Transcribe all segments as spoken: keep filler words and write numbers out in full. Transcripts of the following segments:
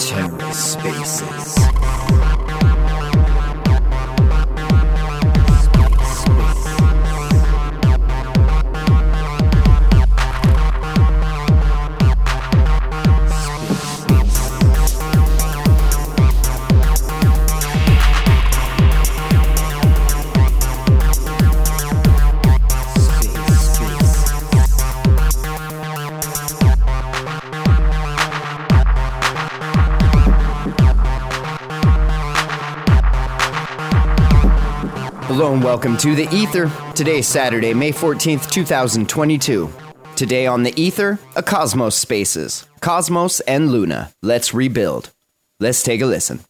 Terror Spaces. Hello and welcome to The Ether. Today is Saturday, May fourteenth, two thousand twenty-two. Today on The Ether, a Cosmos Spaces. Cosmos and Luna. Let's rebuild. Let's take a listen.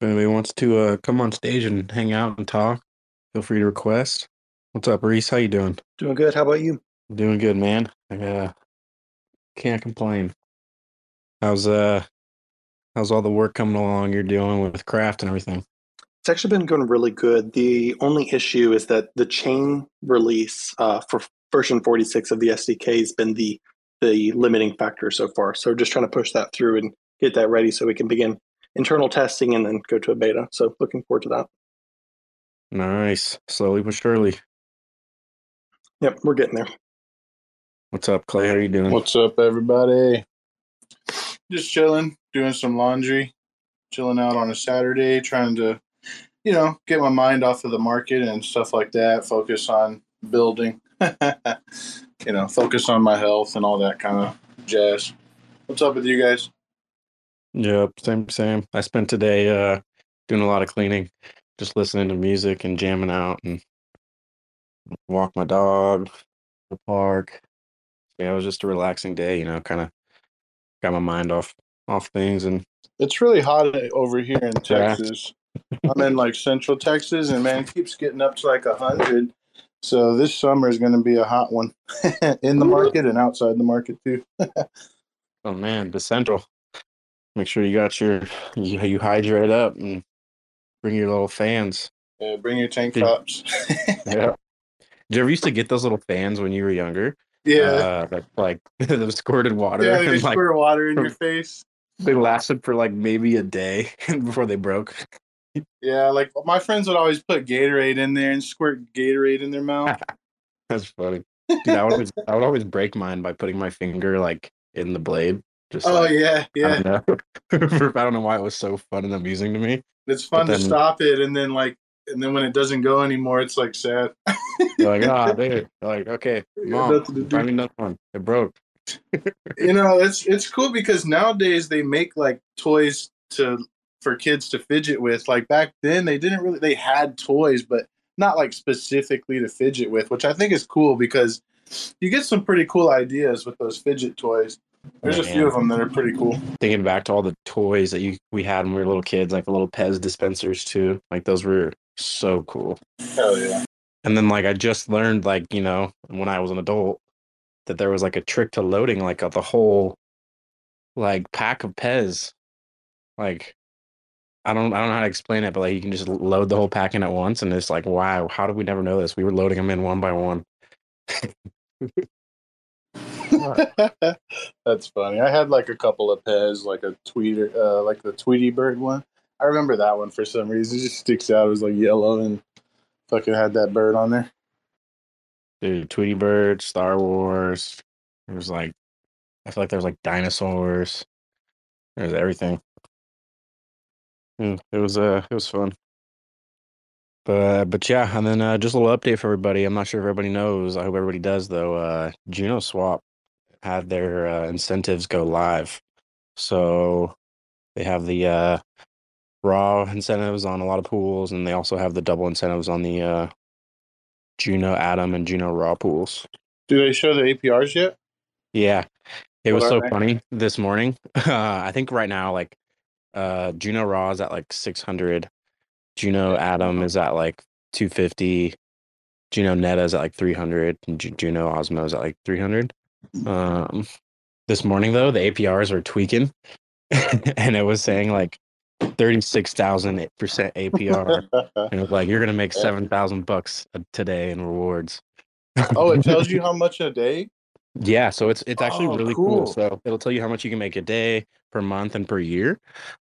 If anybody wants to uh, come on stage and hang out and talk, feel free to request. What's up, Reese? How you doing? Doing good. How about you? Doing good, man. I uh, can't complain. How's uh, how's all the work coming along you're doing with craft and everything? It's actually been going really good. The only issue is that the chain release uh, for version forty-six of the S D K has been the the limiting factor so far. So we're just trying to push that through and get that ready so we can begin internal testing and then go to a beta. So looking forward to that. Nice. Slowly but surely. Yep, we're getting there. What's up, Clay? How are you doing? What's up, everybody? Just chilling, doing some laundry, chilling out on a Saturday, trying to you know, get my mind off of the market and stuff like that, focus on building, you know, focus on my health and all that kind of jazz. What's up with you guys? Yep, same, same. I spent today uh, doing a lot of cleaning, just listening to music and jamming out and walk my dog, the park. Yeah, it was just a relaxing day, you know, kind of got my mind off, off things. And it's really hot over here in Texas. I'm in like central Texas, and man, it keeps getting up to like a hundred. So this summer is going to be a hot one in the market and outside the market too. Oh man, the central. Make sure you got your you, you hydrate up and bring your little fans. Yeah, bring your tank tops. Yeah. Did you ever used to get those little fans when you were younger? Yeah, uh, like, like the squirted water. Yeah, they like, squirt water in your face. They lasted for like maybe a day before they broke. Yeah, like my friends would always put Gatorade in there and squirt Gatorade in their mouth. That's funny. Dude, I would always, I would always break mine by putting my finger like in the blade. Just oh like, yeah, yeah. I don't know. I don't know why it was so fun and amusing to me. It's fun then, to stop it, and then like, and then when it doesn't go anymore, it's like sad. Like ah, oh, dude. Like okay, mom, find me another one. It broke. You know, it's it's cool because nowadays they make like toys to. For kids to fidget with. Like back then they didn't really, they had toys but not like specifically to fidget with, which I think is cool because you get some pretty cool ideas with those fidget toys. There's Man. a few of them that are pretty cool. Thinking back to all the toys that you we had when we were little kids, like the little Pez dispensers too, like those were so cool. Hell yeah. And then like I just learned like, you know, when I was an adult that there was like a trick to loading like a, the whole like pack of Pez. Like I don't I don't know how to explain it, but like you can just load the whole pack in at once, and it's like, wow, how did we never know this? We were loading them in one by one. That's funny. I had like a couple of Pez, like a Tweeter, uh, like the Tweety Bird one. I remember that one for some reason. It just sticks out. It was like yellow and fucking had that bird on there. Dude, Tweety Bird, Star Wars. It was like, I feel like there was like dinosaurs. There was everything. It was uh, it was fun, but but yeah, and then uh, just a little update for everybody. I'm not sure if everybody knows. I hope everybody does though. Uh, Juno Swap had their uh, incentives go live, so they have the uh, raw incentives on a lot of pools, and they also have the double incentives on the uh, Juno Atom and Juno Raw pools. Do they show the A P Rs yet? Yeah, it was so funny this morning. Uh, I think right now, like. Uh, Juno Raw is at like six hundred. Juno Atom is at like two fifty. Juno Neta is at like three hundred. And J- Juno Osmo is at like three hundred. Um, this morning, though, the A P Rs are tweaking. And it was saying like thirty-six thousand percent A P R. And it was like, you're going to make seven thousand bucks today in rewards. Oh, it tells you how much a day? Yeah, so it's it's actually oh, really cool. cool. So it'll tell you how much you can make a day, per month, and per year.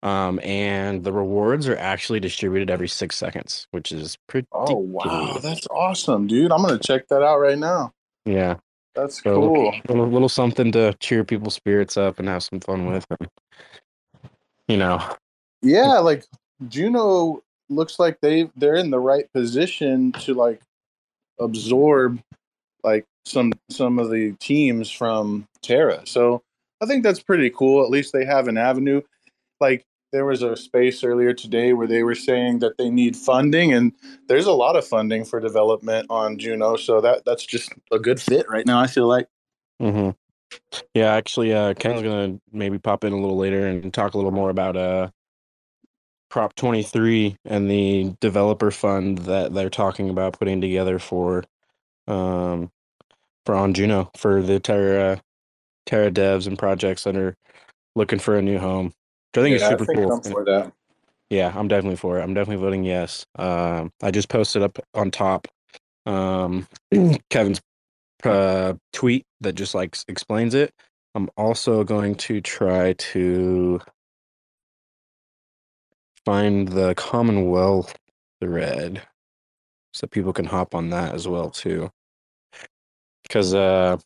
Um, and the rewards are actually distributed every six seconds, which is pretty Oh, wow. Cool. That's awesome, dude. I'm going to check that out right now. Yeah. That's so cool. A little, little something to cheer people's spirits up and have some fun with. And, you know. Yeah, like Juno looks like they, they're in the right position to, like, absorb, like, some some of the teams from Terra. So I think that's pretty cool. At least they have an avenue. Like, there was a space earlier today where they were saying that they need funding, and there's a lot of funding for development on Juno. So that that's just a good fit right now, I feel like. Mm-hmm. Yeah, actually, uh, Ken's going to maybe pop in a little later and talk a little more about uh, Prop twenty-three and the developer fund that they're talking about putting together for um, for on Juno for the Terra Terra devs and projects that are looking for a new home. Which I think yeah, is super I think cool. I'm for that. Yeah, I'm definitely for it. I'm definitely voting yes. Um, I just posted up on top um, Kevin's uh, tweet that just like explains it. I'm also going to try to find the Commonwealth thread so people can hop on that as well too. Because, uh,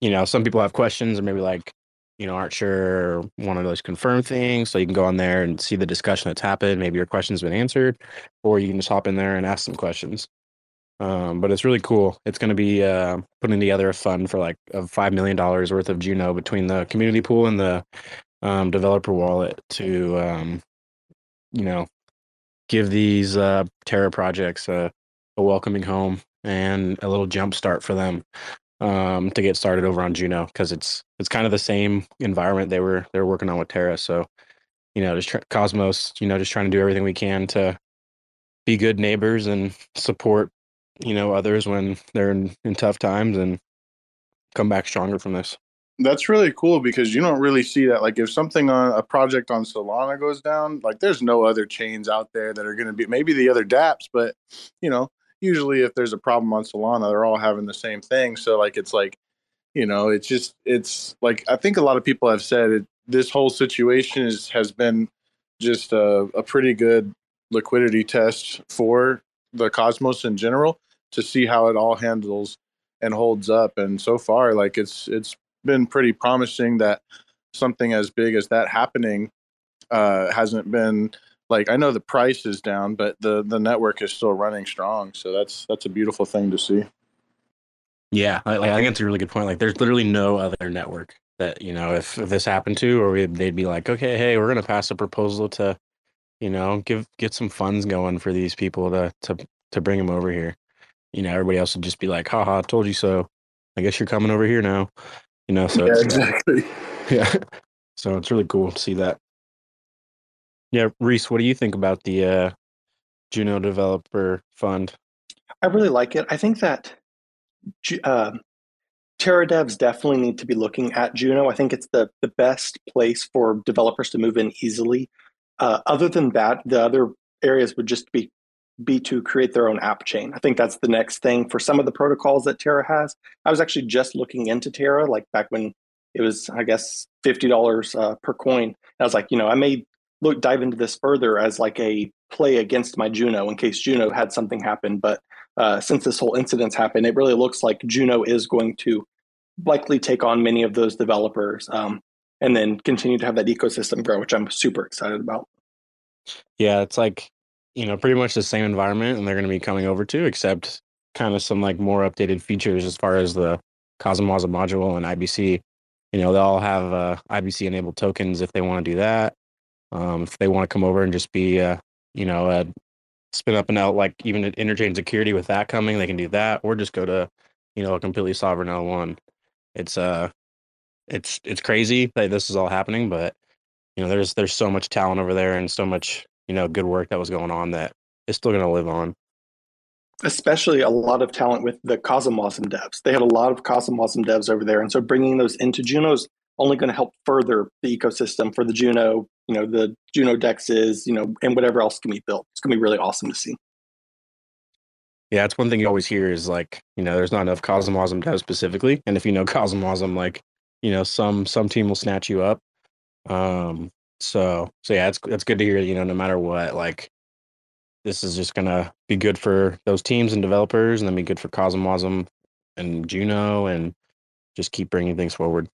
you know, some people have questions or maybe like, you know, aren't sure or want to just confirm things. So you can go on there and see the discussion that's happened. Maybe your question's been answered, or you can just hop in there and ask some questions. Um, but it's really cool. It's going to be uh, putting together a fund for like a five million dollars worth of Juno between the community pool and the um, developer wallet to, um, you know, give these uh, Terra projects a, a welcoming home and a little jump start for them um, to get started over on Juno, because it's it's kind of the same environment they were they were working on with Terra. So, you know, just tr- Cosmos, you know, just trying to do everything we can to be good neighbors and support, you know, others when they're in, in tough times and come back stronger from this. That's really cool, because you don't really see that. Like, if something on a project on Solana goes down, like, there's no other chains out there that are going to be, maybe the other dApps, but, you know, usually if there's a problem on Solana, they're all having the same thing. So, like, it's like, you know, it's just, it's like, I think a lot of people have said it, this whole situation is, has been just a, a pretty good liquidity test for the Cosmos in general to see how it all handles and holds up. And so far, like, it's, it's been pretty promising that something as big as that happening uh, hasn't been, like, I know the price is down, but the, the network is still running strong. So that's that's a beautiful thing to see. Yeah, I, I think that's a really good point. Like, there's literally no other network that, you know, if, if this happened to, or we, they'd be like, okay, hey, we're going to pass a proposal to, you know, give get some funds going for these people to to to bring them over here. You know, everybody else would just be like, haha, told you so. I guess you're coming over here now. You know, so yeah, it's, exactly. Yeah, so it's really cool to see that. Yeah, Reese, what do you think about the uh, Juno Developer Fund? I really like it. I think that uh, Terra devs definitely need to be looking at Juno. I think it's the, the best place for developers to move in easily. Uh, other than that, the other areas would just be, be to create their own app chain. I think that's the next thing for some of the protocols that Terra has. I was actually just looking into Terra, like back when it was, I guess, fifty dollars uh, per coin. And I was like, you know, I may look, dive into this further as like a play against my Juno in case Juno had something happen. But uh, since this whole incident's happened, it really looks like Juno is going to likely take on many of those developers um, and then continue to have that ecosystem grow, which I'm super excited about. Yeah, it's like, you know, pretty much the same environment and they're going to be coming over to, except kind of some like more updated features as far as the CosmWasm module and I B C. You know, they all have uh, I B C enabled tokens if they want to do that. Um, if they want to come over and just be, uh, you know, uh, spin up and out, like even at Interchain Security with that coming, they can do that, or just go to, you know, a completely sovereign L one. It's uh, it's it's crazy that this is all happening, but you know, there's there's so much talent over there and so much, you know, good work that was going on that is still going to live on. Especially a lot of talent with the CosmWasm devs. They had a lot of CosmWasm devs over there, and so bringing those into Juno's only going to help further the ecosystem for the Juno, you know, the Juno dexes, you know, and whatever else can be built. It's going to be really awesome to see. Yeah, that's one thing you always hear is, like, you know, there's not enough CosmWasm devs specifically. And if you know CosmWasm, like, you know, some some team will snatch you up. Um, so so yeah, it's that's good to hear, you know, no matter what, like, this is just gonna be good for those teams and developers, and then be good for CosmWasm and Juno, and just keep bringing things forward.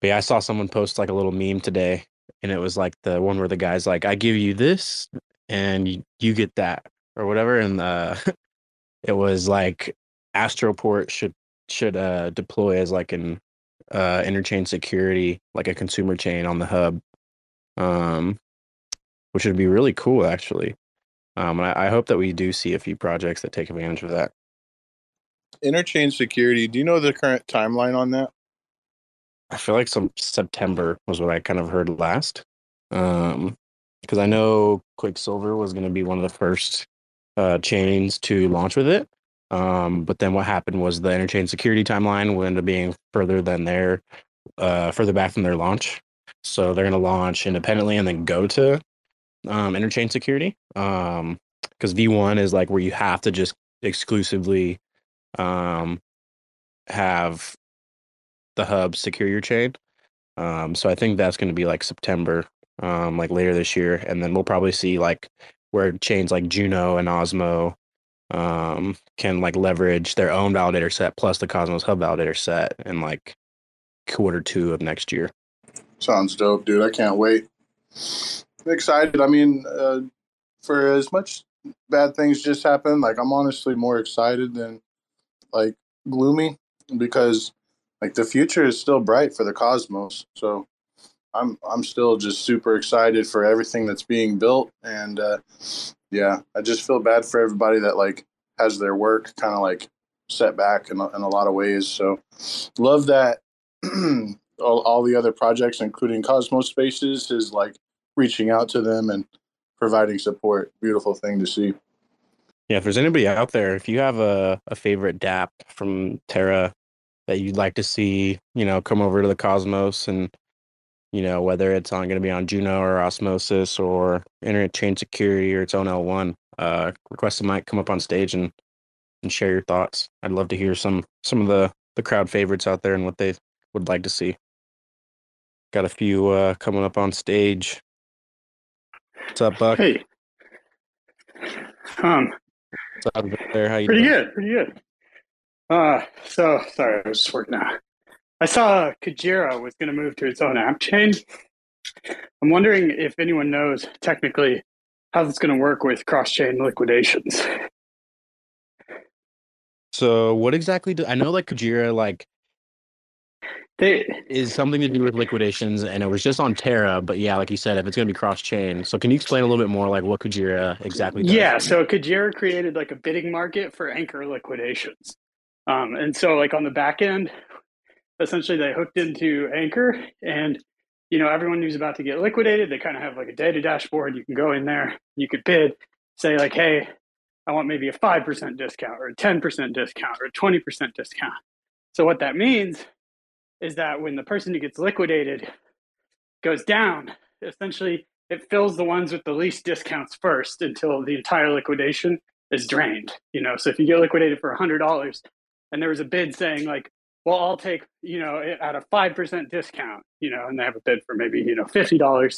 But yeah, I saw someone post like a little meme today, and it was like the one where the guy's like, I give you this and you, you get that, or whatever. And uh, it was like Astroport should should uh, deploy as like an uh, Interchain Security, like a consumer chain on the hub, um, which would be really cool, actually. Um, and I, I hope that we do see a few projects that take advantage of that. Interchain Security, do you know the current timeline on that? I feel like some September was what I kind of heard last. Um, because I know Quicksilver was going to be one of the first Uh, chains to launch with it, um, but then what happened was the Interchain Security timeline will end up being further than their, uh, further back from their launch. So they're going to launch independently and then go to um, Interchain Security, because um, V one is like where you have to just exclusively um, have the hub secure your chain. Um, so I think that's going to be like September, um, like later this year, and then we'll probably see like where chains like Juno and Osmo um, can like leverage their own validator set plus the Cosmos Hub validator set in like quarter two of next year. Sounds dope, dude. I can't wait. I'm excited. I mean, uh, for as much bad things just happened, like, I'm honestly more excited than like gloomy, because like the future is still bright for the Cosmos. So I'm I'm still just super excited for everything that's being built, and uh, yeah, I just feel bad for everybody that like has their work kind of like set back in, in a lot of ways. So love that all, all the other projects, including Cosmos Spaces, is like reaching out to them and providing support. Beautiful thing to see. Yeah, if there's anybody out there, if you have a, a favorite dApp from Terra that you'd like to see, you know, come over to the Cosmos and, you know, whether it's on going to be on Juno or Osmosis or Interchain Security or its own L one, uh, request a mic, come up on stage and, and share your thoughts. I'd love to hear some some of the, the crowd favorites out there and what they would like to see. Got a few uh, coming up on stage. What's up, Buck? Hey. Um, What's up there? How you pretty doing? Good, pretty good. Uh, so, sorry, I was just working out. I saw Kujira was going to move to its own app chain. I'm wondering if anyone knows technically how this is going to work with cross-chain liquidations. So what exactly do I know? Like Kujira, like they is something to do with liquidations, and it was just on Terra. But yeah, like you said, if it's going to be cross-chain, so can you explain a little bit more, like what Kujira exactly does? Yeah, so Kujira created like a bidding market for Anchor liquidations, um, and so like on the back end, essentially they hooked into Anchor, and, you know, everyone who's about to get liquidated, they kind of have like a data dashboard. You can go in there, you could bid, say like, hey, I want maybe a five percent discount or a ten percent discount or a twenty percent discount. So what that means is that when the person who gets liquidated goes down, essentially it fills the ones with the least discounts first until the entire liquidation is drained. You know, so if you get liquidated for one hundred dollars and there was a bid saying like, well, I'll take, you know, at a five percent discount, you know, and they have a bid for maybe, you know, fifty dollars.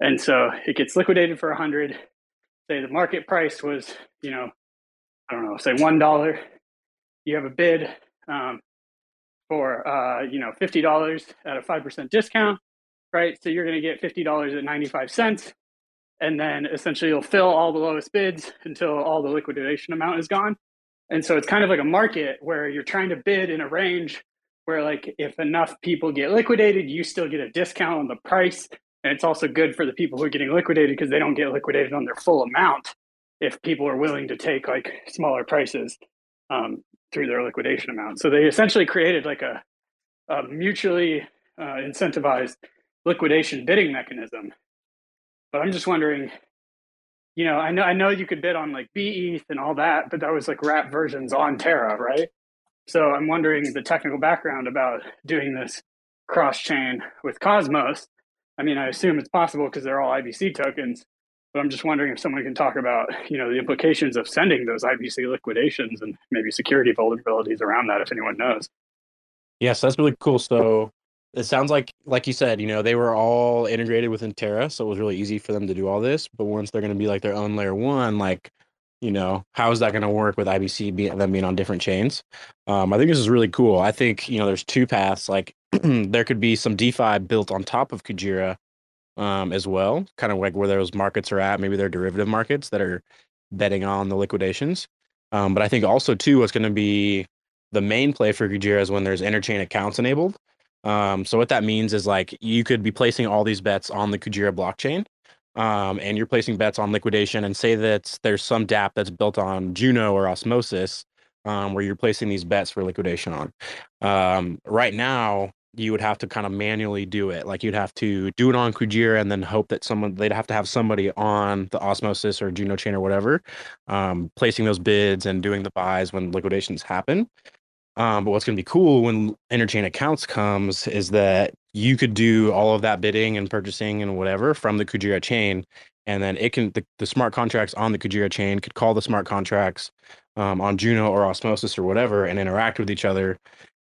And so it gets liquidated for one hundred dollars. Say the market price was, you know, I don't know, say one dollar. You have a bid um, for, uh, you know, fifty dollars at a five percent discount, right? So you're going to get fifty dollars at ninety-five cents. And then essentially you'll fill all the lowest bids until all the liquidation amount is gone. And so it's kind of like a market where you're trying to bid in a range where, like, if enough people get liquidated, you still get a discount on the price. And it's also good for the people who are getting liquidated because they don't get liquidated on their full amount if people are willing to take like smaller prices um, through their liquidation amount. So they essentially created like a, a mutually uh, incentivized liquidation bidding mechanism. But I'm just wondering, you know, I know I know you could bid on like B E T H and all that, but that was like wrap versions on Terra, right? So I'm wondering the technical background about doing this cross-chain with Cosmos. I mean, I assume it's possible because they're all I B C tokens, But I'm just wondering if someone can talk about, you know, the implications of sending those I B C liquidations and maybe security vulnerabilities around that, if anyone knows. Yes, that's really cool. So it sounds like, like you said, you know, they were all integrated within Terra, so it was really easy for them to do all this. But once they're going to be like their own layer one, like, you know, how is that going to work with I B C being, them being on different chains? Um, I think this is really cool. I think, you know, there's two paths. Like there could be some DeFi built on top of Kujira um, as well, kind of like where those markets are at. Maybe they're derivative markets that are betting on the liquidations. Um, but I think also, too, what's going to be the main play for Kujira is when there's interchain accounts enabled. Um, so what that means is like you could be placing all these bets on the Kujira blockchain. Um, and you're placing bets on liquidation, and say that there's some dApp that's built on Juno or Osmosis, um, where you're placing these bets for liquidation on. Um, right now, you would have to kind of manually do it. Like you'd have to do it on Kujira and then hope that someone, they'd have to have somebody on the Osmosis or Juno chain or whatever, um, placing those bids and doing the buys when liquidations happen. Um, but what's going to be cool when interchain accounts comes is that you could do all of that bidding and purchasing and whatever from the Kujira chain. And then it can, the, the smart contracts on the Kujira chain could call the smart contracts um, on Juno or Osmosis or whatever and interact with each other.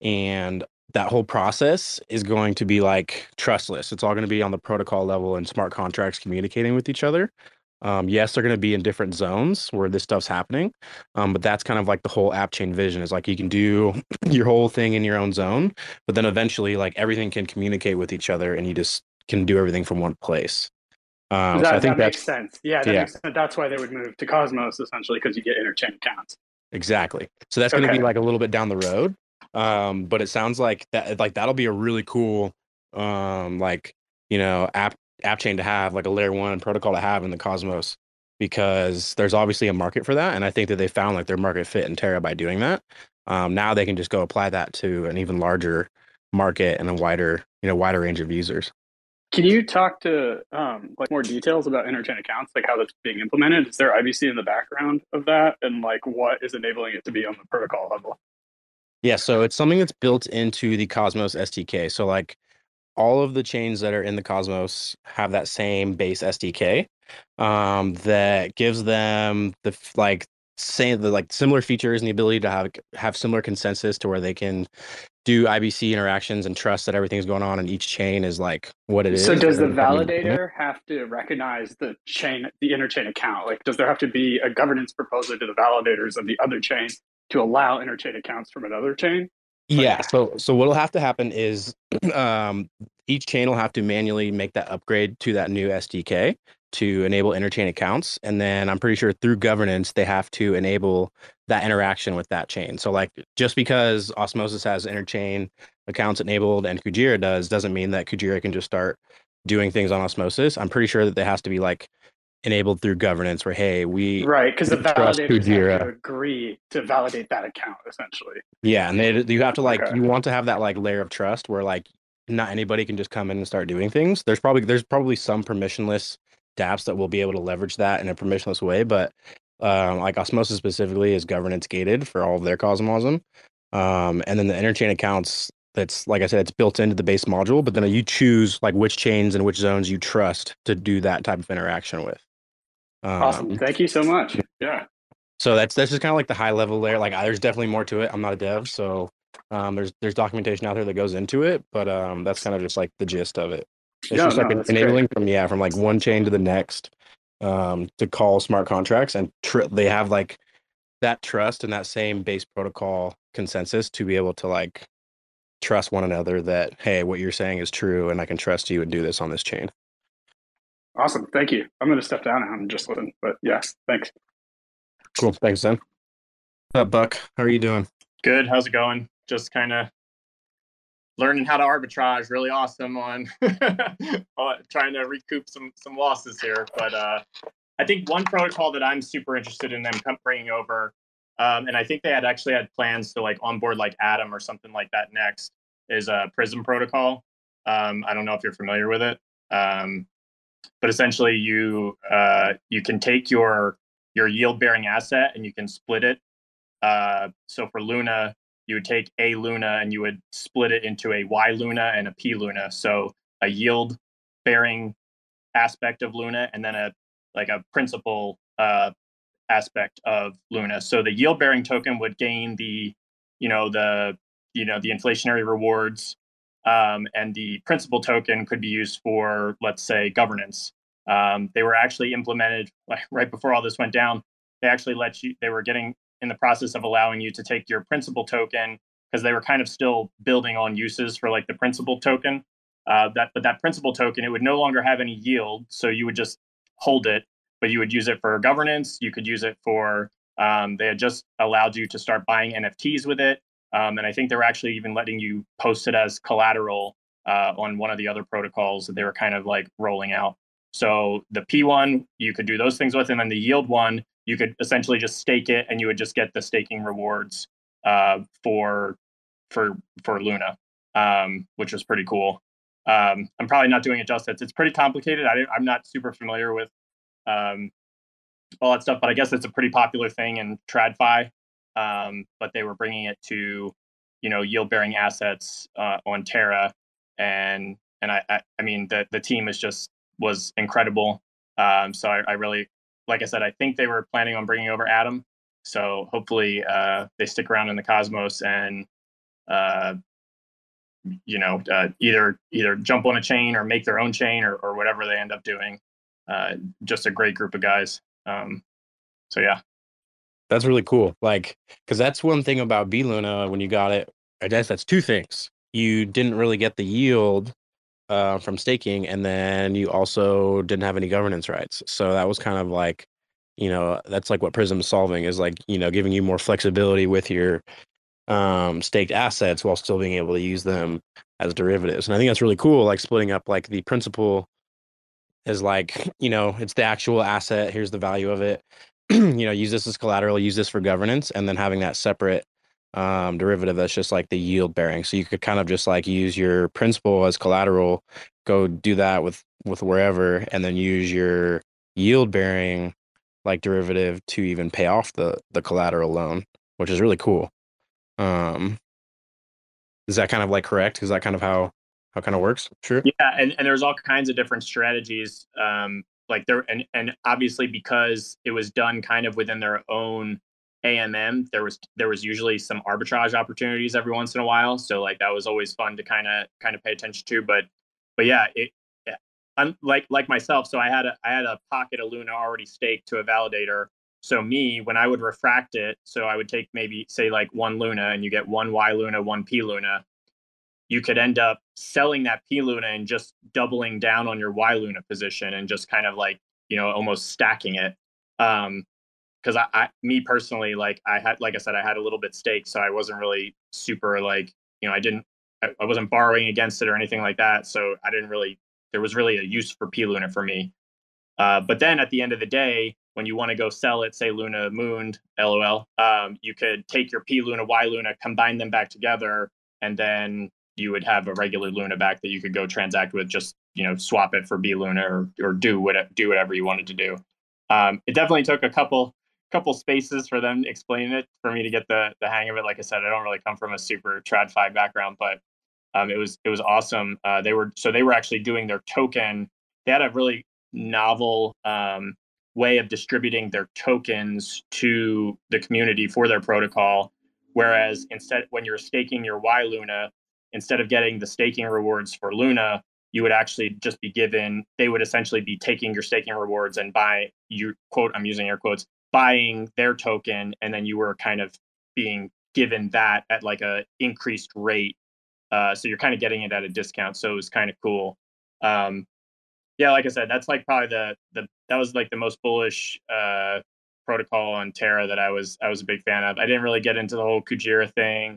And that whole process is going to be like trustless. It's all going to be on the protocol level and smart contracts communicating with each other. Um, yes, they're going to be in different zones where this stuff's happening, um, but that's kind of like the whole app chain vision is like you can do your whole thing in your own zone, but then eventually like everything can communicate with each other and you just can do everything from one place. Um, that, so I think that makes sense. Yeah, that yeah. Makes sense. That's why they would move to Cosmos essentially, because you get interchain accounts. Exactly. So that's going to okay. be like a little bit down the road, um, but it sounds like that like that'll be a really cool um, like you know app. app chain to have, like a layer one protocol to have in the Cosmos, because there's obviously a market for that. And I think that they found like their market fit in Terra by doing that. Um, now they can just go apply that to an even larger market and a wider, you know, wider range of users. Can you talk to um, like more details about interchain accounts, like how that's being implemented? Is there I B C in the background of that? And like, what is enabling it to be on the protocol level? Yeah. So it's something that's built into the Cosmos S D K. So like, all of the chains that are in the Cosmos have that same base S D K um, that gives them the like same the like similar features and the ability to have have similar consensus to where they can do I B C interactions and trust that everything's going on in each chain is like what it is. So does the validator have to recognize the chain, the interchain account? Like, does there have to be a governance proposal to the validators of the other chain to allow interchain accounts from another chain? Yeah. So, so what'll have to happen is um, each chain will have to manually make that upgrade to that new S D K to enable interchain accounts. And then I'm pretty sure through governance, they have to enable that interaction with that chain. So like just because Osmosis has interchain accounts enabled and Kujira does, doesn't mean that Kujira can just start doing things on Osmosis. I'm pretty sure that there has to be like enabled through governance where, hey, we right because the validators have to agree to validate that account essentially. Yeah, and they, you have to like okay. you want to have that like layer of trust where like not anybody can just come in and start doing things. There's probably there's probably some permissionless dApps that will be able to leverage that in a permissionless way, but um, like Osmosis specifically is governance gated for all of their CosmWasm, um, and then the interchain accounts. That's like I said, it's built into the base module, but then you choose like which chains and which zones you trust to do that type of interaction with. Um, awesome. Thank you so much. Yeah. So that's that's just kind of like the high level layer. Like there's definitely more to it. I'm not a dev, so um, there's there's documentation out there that goes into it, but um, that's kind of just like the gist of it. It's no, just like no, an enabling great. from yeah from like one chain to the next um, to call smart contracts, and tr- they have like that trust and that same base protocol consensus to be able to like trust one another that hey, what you're saying is true, and I can trust you and do this on this chain. Awesome. Thank you. I'm going to step down and just listen, but yes, thanks. Cool. Thanks, Dan. What's up, Buck? How are you doing? Good. How's it going? Just kind of learning how to arbitrage. Really awesome on trying to recoup some, some losses here. But uh, I think one protocol that I'm super interested in them bringing over, um, and I think they had actually had plans to like onboard like Atom or something like that next, is a uh, Prism protocol. Um, I don't know if you're familiar with it. Um, But essentially, you uh, you can take your your yield bearing asset and you can split it. Uh, so for Luna, you would take a Luna and you would split it into a Y Luna and a P Luna. So a yield bearing aspect of Luna and then a like a principal uh, aspect of Luna. So the yield-bearing token would gain the, you know, the, you know, the inflationary rewards, um, and the principal token could be used for, let's say, governance. Um, they were actually implemented like, right before all this went down. They actually let you. They were getting in the process of allowing you to take your principal token, because they were kind of still building on uses for like the principal token. Uh, that but that principal token, it would no longer have any yield, so you would just hold it. But you would use it for governance. You could use it for. Um, they had just allowed you to start buying N F Ts with it, um, and I think they were actually even letting you post it as collateral uh, on one of the other protocols that they were kind of like rolling out. So the P one, you could do those things with, and then the yield one, you could essentially just stake it, and you would just get the staking rewards uh, for for for Luna, um, which was pretty cool. Um, I'm probably not doing it justice. It's pretty complicated. I, I'm not super familiar with um, all that stuff, but I guess it's a pretty popular thing in TradFi. Um, but they were bringing it to, you know, yield-bearing assets uh, on Terra, and and I I, I mean the the team is just was incredible. Um, so I, I really, like I said, I think they were planning on bringing over Adam. So hopefully uh, they stick around in the Cosmos and. Uh, you know, uh, either either jump on a chain or make their own chain or, or whatever they end up doing. Uh, just a great group of guys. Um, so, yeah. That's really cool. Like, because that's one thing about B Luna when you got it. I guess that's two things. You didn't really get the yield uh, from staking, and then you also didn't have any governance rights. So that was kind of like, you know, that's like what Prism's solving is like, you know, giving you more flexibility with your um staked assets while still being able to use them as derivatives. And I think that's really cool, like splitting up like the principal is like, you know, it's the actual asset, here's the value of it, you know, use this as collateral, use this for governance, and then having that separate um derivative that's just like the yield bearing. So you could kind of just like use your principal as collateral, go do that with with wherever, and then use your yield bearing like derivative to even pay off the the collateral loan, which is really cool. Um, is that kind of like correct? Is that kind of how how kind of works? Sure. Yeah, and, and there's all kinds of different strategies. Um, like there, and and obviously because it was done kind of within their own A M M, there was there was usually some arbitrage opportunities every once in a while. So like that was always fun to kind of kind of pay attention to. But but yeah, it I'm like like myself. So I had a I had a pocket of Luna already staked to a validator. So me, when I would refract it, so I would take maybe say like one Luna and you get one Y Luna, one P Luna, you could end up selling that P Luna and just doubling down on your Y Luna position and just kind of like, you know, almost stacking it. Um, cause I, I, me personally, like I had, like I said, I had a little bit stake, so I wasn't really super like, you know, I didn't, I, I wasn't borrowing against it or anything like that. So I didn't really, there was really a use for P Luna for me. Uh, but then at the end of the day, when you want to go sell it, say Luna mooned, LOL, um, you could take your P Luna, Y Luna, combine them back together, and then you would have a regular Luna back that you could go transact with, just, you know, swap it for B Luna or, or do, whatever, do whatever you wanted to do. Um, it definitely took a couple couple spaces for them to explain it, for me to get the the hang of it. Like I said, I don't really come from a super TradFi background, but um, it was it was awesome. Uh, they were so they were actually doing their token. They had a really novel um, way of distributing their tokens to the community for their protocol. Whereas instead, when you're staking your Y Luna, instead of getting the staking rewards for Luna, you would actually just be given, they would essentially be taking your staking rewards and buy you quote, I'm using air quotes, buying their token. And then you were kind of being given that at like a increased rate. Uh, so you're kind of getting it at a discount. So it was kind of cool. Um, Yeah, like I said, that's like probably the the that was like the most bullish uh, protocol on Terra that I was I was a big fan of. I didn't really get into the whole Kujira thing.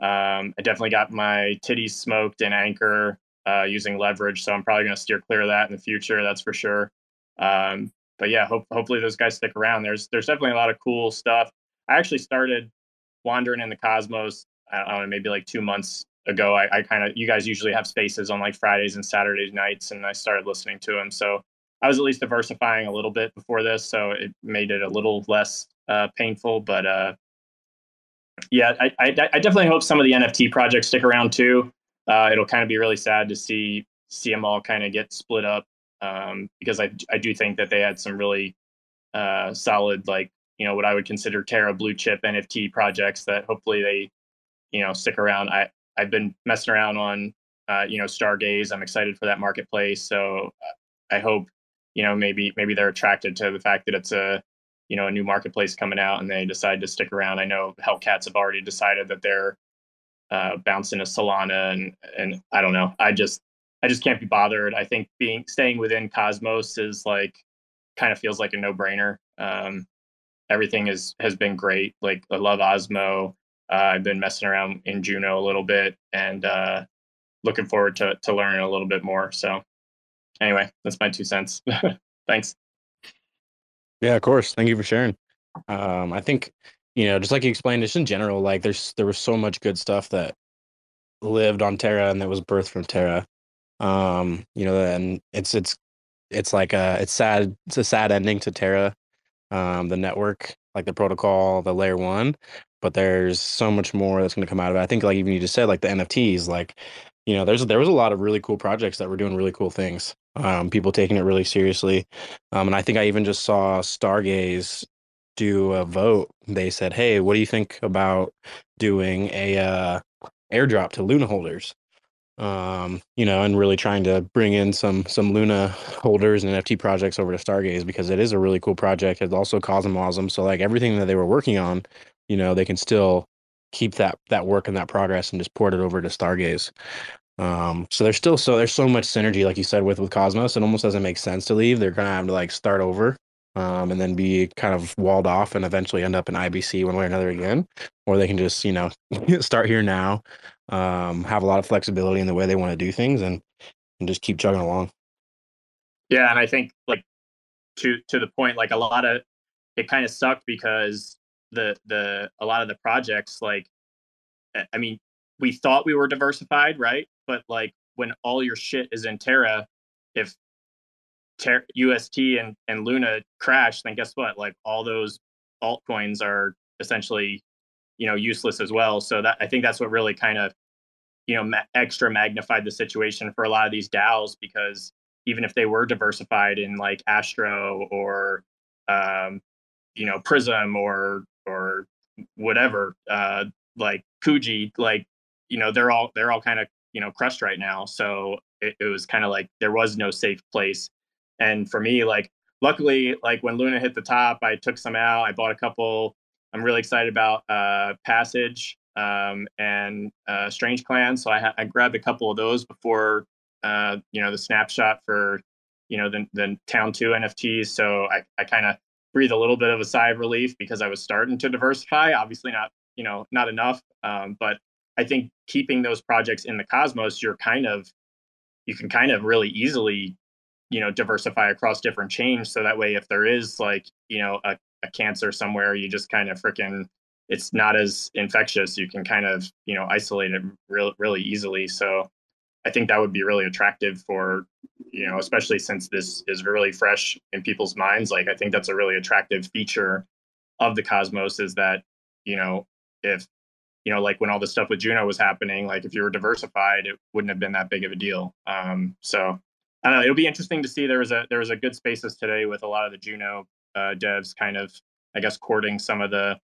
Um, I definitely got my titties smoked in Anchor uh, using leverage, so I'm probably going to steer clear of that in the future. That's for sure. Um, but yeah, hope, hopefully those guys stick around. There's there's definitely a lot of cool stuff. I actually started wandering in the Cosmos. I don't know, maybe like two months. ago I, I kind of you guys usually have spaces on like Fridays and Saturday nights, and I started listening to them, so I was at least diversifying a little bit before this, so it made it a little less uh painful. But uh yeah I, I, I definitely hope some of the N F T projects stick around too. Uh it'll kind of be really sad to see see them all kind of get split up um, because I, I do think that they had some really uh, solid, like, you know, what I would consider Terra blue chip N F T projects that hopefully they, you know, stick around. I, I've been messing around on, uh, you know, Stargaze. I'm excited for that marketplace. So I hope, you know, maybe maybe they're attracted to the fact that it's a, you know, a new marketplace coming out and they decide to stick around. I know Hellcats have already decided that they're uh, bouncing to Solana, and and I don't know. I just I just can't be bothered. I think being staying within Cosmos is like kind of feels like a no brainer. Um, everything is has been great. Like I love Osmo. Uh, I've been messing around in Juno a little bit and uh, looking forward to to learning a little bit more. So anyway, that's my two cents. Thanks. Yeah, of course. Thank you for sharing. Um, I think, you know, just like you explained, just in general, like there's there was so much good stuff that lived on Terra and that was birthed from Terra. Um, you know, and it's it's it's like a it's sad. It's a sad ending to Terra, um, the network, like the protocol, the layer one. But there's so much more that's going to come out of it. I think, like even you just said, like the N F Ts, like, you know, there's there was a lot of really cool projects that were doing really cool things. Um, people taking it really seriously. Um, and I think I even just saw Stargaze do a vote. They said, hey, what do you think about doing a uh, airdrop to Luna holders? Um, you know, and really trying to bring in some some Luna holders and N F T projects over to Stargaze, because it is a really cool project. It's also CosmWasm. So like everything that they were working on, you know, they can still keep that that work and that progress and just port it over to Stargaze. Um, so there's still so there's so much synergy, like you said, with with Cosmos. It almost doesn't make sense to leave. They're gonna have to like start over, um, and then be kind of walled off and eventually end up in I B C one way or another again. Or they can just, you know, start here now, um, have a lot of flexibility in the way they want to do things, and and just keep chugging along. Yeah, and I think like to to the point, like a lot of it kind of sucked because the the a lot of the projects, like I mean, we thought we were diversified, right? But like when all your shit is in Terra, if ter- U S T and, and Luna crash, then guess what? Like all those altcoins are essentially, you know, useless as well. So that I think that's what really kind of, you know, ma- extra magnified the situation for a lot of these DAOs, because even if they were diversified in like Astro or, um, you know, Prism or or whatever, uh, like Kuji, like, you know, they're all they're all kind of, you know, crushed right now. So it, it was kind of like there was no safe place. And for me, like, luckily, like when Luna hit the top, I took some out. I bought a couple. I'm really excited about uh, Passage um, and uh, Strange Clan. So I, ha- I grabbed a couple of those before, uh, you know, the snapshot for, you know, the, the Town two N F Ts. So I, I kind of breathe a little bit of a sigh of relief because I was starting to diversify. Obviously not, you know, not enough, um, but I think keeping those projects in the Cosmos, you're kind of, you can kind of really easily, you know, diversify across different chains. So that way, if there is like, you know, a, a cancer somewhere, you just kind of freaking, it's not as infectious. You can kind of, you know, isolate it really, really easily. So I think that would be really attractive for, you know, especially since this is really fresh in people's minds. Like, I think that's a really attractive feature of the Cosmos is that, you know, if, you know, like when all the stuff with Juno was happening, like if you were diversified, it wouldn't have been that big of a deal. Um, so I don't know. It'll be interesting to see. There was a there was a good spaces today with a lot of the Juno uh, devs kind of, I guess, courting some of the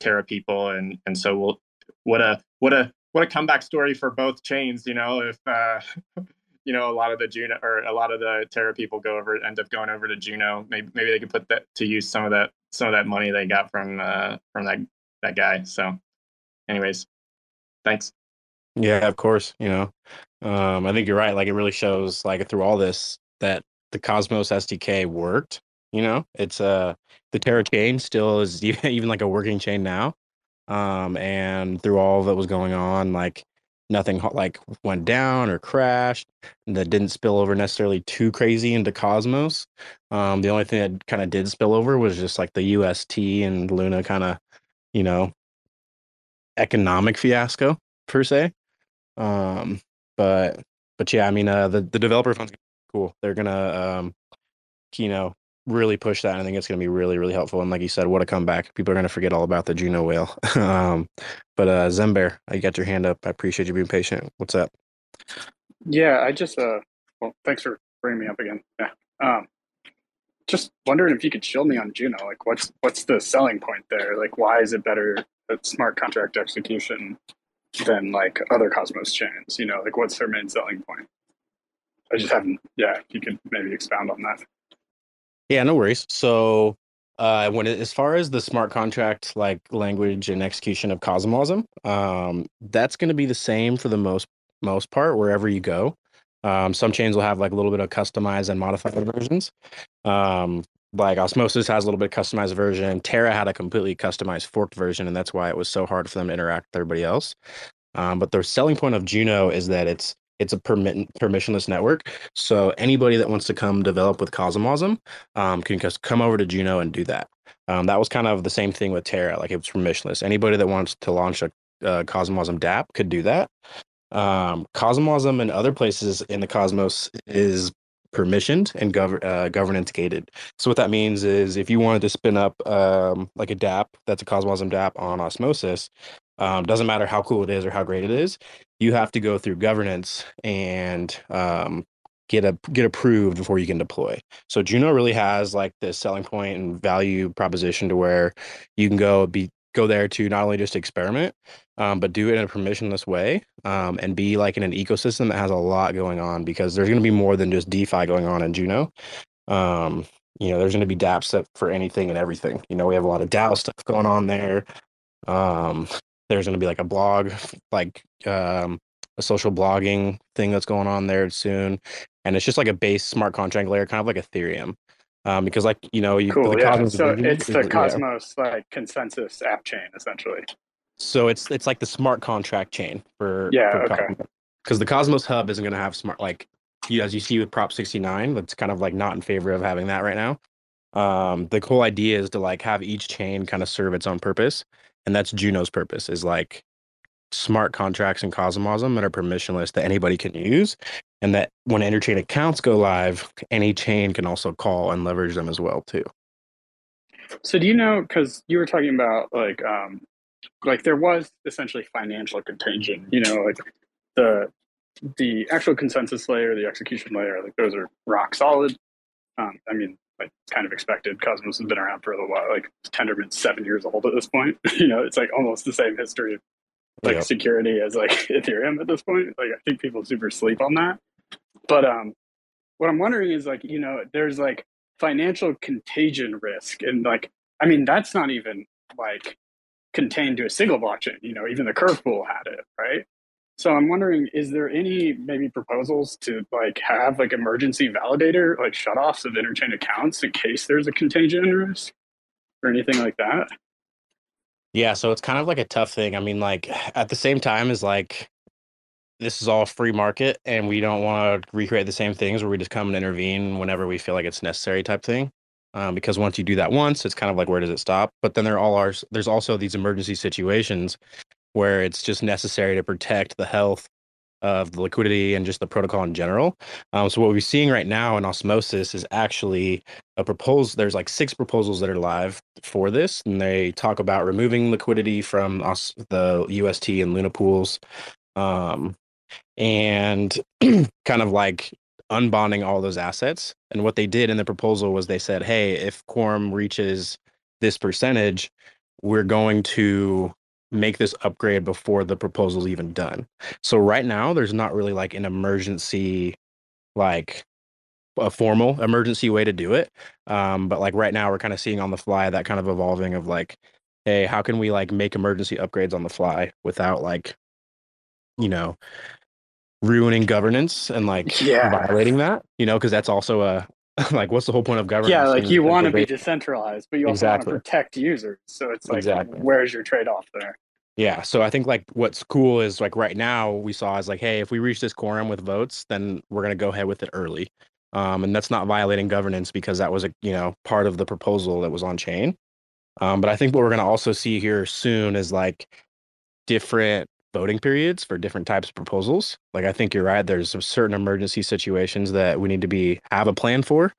Terra people, and and so we'll what a what a what a comeback story for both chains. You know, if uh, you know, a lot of the Juno or a lot of the Terra people go over end up going over to Juno. Maybe maybe they could put that to use some of that some of that money they got from uh, from that that guy. So. Anyways, thanks. Yeah, of course. You know, um, I think you're right. Like, it really shows, like, through all this, that the Cosmos S D K worked. You know, it's uh, the Terra chain still is even, even like a working chain now. Um, and through all that was going on, like nothing like went down or crashed that didn't spill over necessarily too crazy into Cosmos. Um, the only thing that kind of did spill over was just like the U S T and Luna kind of, you know, economic fiasco per se, um but but yeah, I mean uh the, the developer fund's gonna be cool. They're gonna um you know really push that, and I think it's gonna be really really helpful. And like you said, what a comeback. People are gonna forget all about the Juno whale. um but uh Zembear, I got your hand up. I appreciate you being patient. What's up? Yeah, I just uh well thanks for bringing me up again. Yeah. Um, just wondering if you could shield me on Juno. Like, what's what's the selling point there? Like, why is it better at smart contract execution than like other Cosmos chains? You know, like, what's their main selling point? I just haven't. Yeah, you could maybe expound on that. Yeah, no worries. So, uh, when it, as far as the smart contract like language and execution of CosmWasm, um, that's going to be the same for the most most part wherever you go. Um, some chains will have like a little bit of customized and modified versions. Um, like Osmosis has a little bit of customized version. Terra had a completely customized forked version, and that's why it was so hard for them to interact with everybody else. Um, but the selling point of Juno is that it's it's a permit, permissionless network. So anybody that wants to come develop with CosmWasm um, can just come over to Juno and do that. Um, that was kind of the same thing with Terra. Like, it was permissionless. Anybody that wants to launch a uh, CosmWasm dApp could do that. Um, CosmWasm and other places in the Cosmos is permissioned and gov- uh, governance gated. So what that means is if you wanted to spin up um, like a dApp, that's a CosmWasm dApp on Osmosis, um, doesn't matter how cool it is or how great it is, you have to go through governance and um, get a, get approved before you can deploy. So Juno really has like this selling point and value proposition to where you can go be go there to not only just experiment, um, but do it in a permissionless way, um, and be like in an ecosystem that has a lot going on, because there's going to be more than just DeFi going on in Juno. Um, you know, there's going to be dApps set for anything and everything. You know, we have a lot of DAO stuff going on there. Um, there's going to be like a blog, like um, a social blogging thing that's going on there soon. And it's just like a base smart contract layer, kind of like Ethereum. Um, because, like, you know, you cool, the yeah. Cosmos so it's the Cosmos yeah. like consensus app chain, essentially. So it's it's like the smart contract chain for yeah, for okay. Because the Cosmos Hub isn't going to have smart, like you as you see with Prop sixty-nine, that's kind of like not in favor of having that right now. Um, the whole idea is to like have each chain kind of serve its own purpose, and that's Juno's purpose is like smart contracts in CosmWasm that are permissionless that anybody can use, and that when interchain accounts go live, any chain can also call and leverage them as well too. So do you know, because you were talking about like um like there was essentially financial contagion, you know, like the the actual consensus layer, the execution layer, like those are rock solid. um I mean, like, kind of expected. Cosmos has been around for a little while. Like, Tendermint's seven years old at this point. You know, it's like almost the same history of like yeah. security as like Ethereum at this point. Like, I think people super sleep on that. But um, what I'm wondering is, like, you know, there's like financial contagion risk. And like, I mean, that's not even like contained to a single blockchain, you know, even the Curve pool had it, right? So I'm wondering, is there any maybe proposals to like have like emergency validator, like shutoffs of interchain accounts in case there's a contagion risk or anything like that? Yeah, so it's kind of like a tough thing. I mean, like at the same time is like this is all free market, and we don't want to recreate the same things where we just come and intervene whenever we feel like it's necessary type thing. Um, because once you do that once, it's kind of like, where does it stop? But then there all are there's also these emergency situations where it's just necessary to protect the health of the liquidity and just the protocol in general. Um, so what we're seeing right now in Osmosis is actually a proposal. There's like six proposals that are live for this, and they talk about removing liquidity from os- the U S T and Luna pools, um, and kind of like unbonding all those assets. And what they did in the proposal was they said, hey, if quorum reaches this percentage, we're going to make this upgrade before the proposal is even done. So right now there's not really like an emergency, like a formal emergency way to do it. Um, but like right now we're kind of seeing on the fly that kind of evolving of like, hey, how can we like make emergency upgrades on the fly without like, you know, ruining governance and like yeah. violating that, you know, because that's also a like, what's the whole point of governance? Yeah, like you want to be decentralized, but you also exactly. want to protect users. So it's like, exactly. where's your trade-off there? Yeah, so I think like what's cool is like right now we saw is like, hey, if we reach this quorum with votes, then we're going to go ahead with it early. Um, and that's not violating governance because that was, a you know, part of the proposal that was on chain. Um, but I think what we're going to also see here soon is like different voting periods for different types of proposals. Like, I think you're right. There's some certain emergency situations that we need to be have a plan for,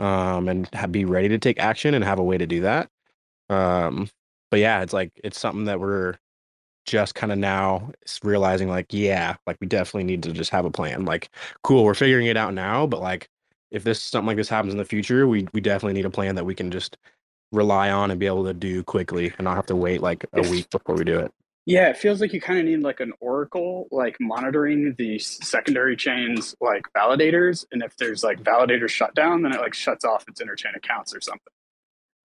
um, and have, be ready to take action and have a way to do that. Um, but yeah, it's like it's something that we're just kind of now realizing. Like, yeah, like we definitely need to just have a plan. Like, cool, we're figuring it out now, but like if this something like this happens in the future, we we definitely need a plan that we can just rely on and be able to do quickly and not have to wait like a week before we do it. Yeah, it feels like you kind of need like an oracle, like monitoring the secondary chains, like validators. And if there's like validators shut down, then it like shuts off its interchain accounts or something.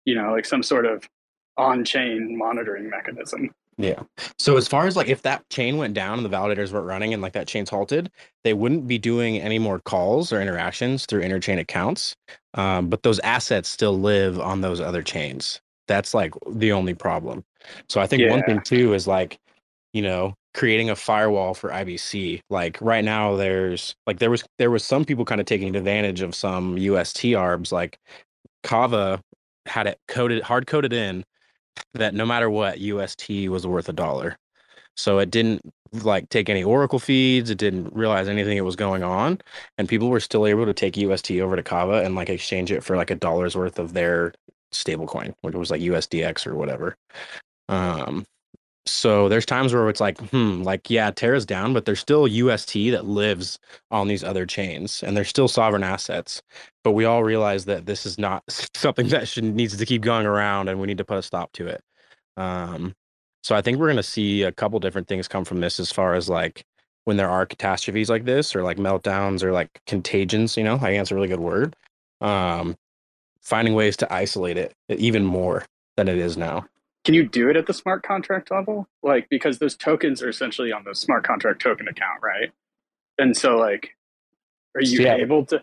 You know, like some sort of on-chain monitoring mechanism. Yeah. So as far as like if that chain went down and the validators weren't running and like that chain's halted, they wouldn't be doing any more calls or interactions through interchain accounts. Um, but those assets still live on those other chains. That's like the only problem. So I think yeah. one thing too is like, you know, creating a firewall for I B C. Like right now there's like there was there was some people kind of taking advantage of some U S T A R Bs. Like Kava had it coded hard coded in that no matter what, U S T was worth a dollar. So it didn't like take any Oracle feeds. It didn't realize anything that was going on. And people were still able to take U S T over to Kava and like exchange it for like a dollar's worth of their stablecoin, which was like U S D X or whatever. Um, so there's times where it's like, hmm, like, yeah, Terra's down, but there's still U S T that lives on these other chains and they're still sovereign assets. But we all realize that this is not something that should, needs to keep going around and we need to put a stop to it. Um, so I think we're going to see a couple different things come from this as far as like when there are catastrophes like this or like meltdowns or like contagions, you know, I think that's a really good word. Um, finding ways to isolate it even more than it is now. Can you do it at the smart contract level? Like, because those tokens are essentially on the smart contract token account, right? And so like, are you yeah. able to?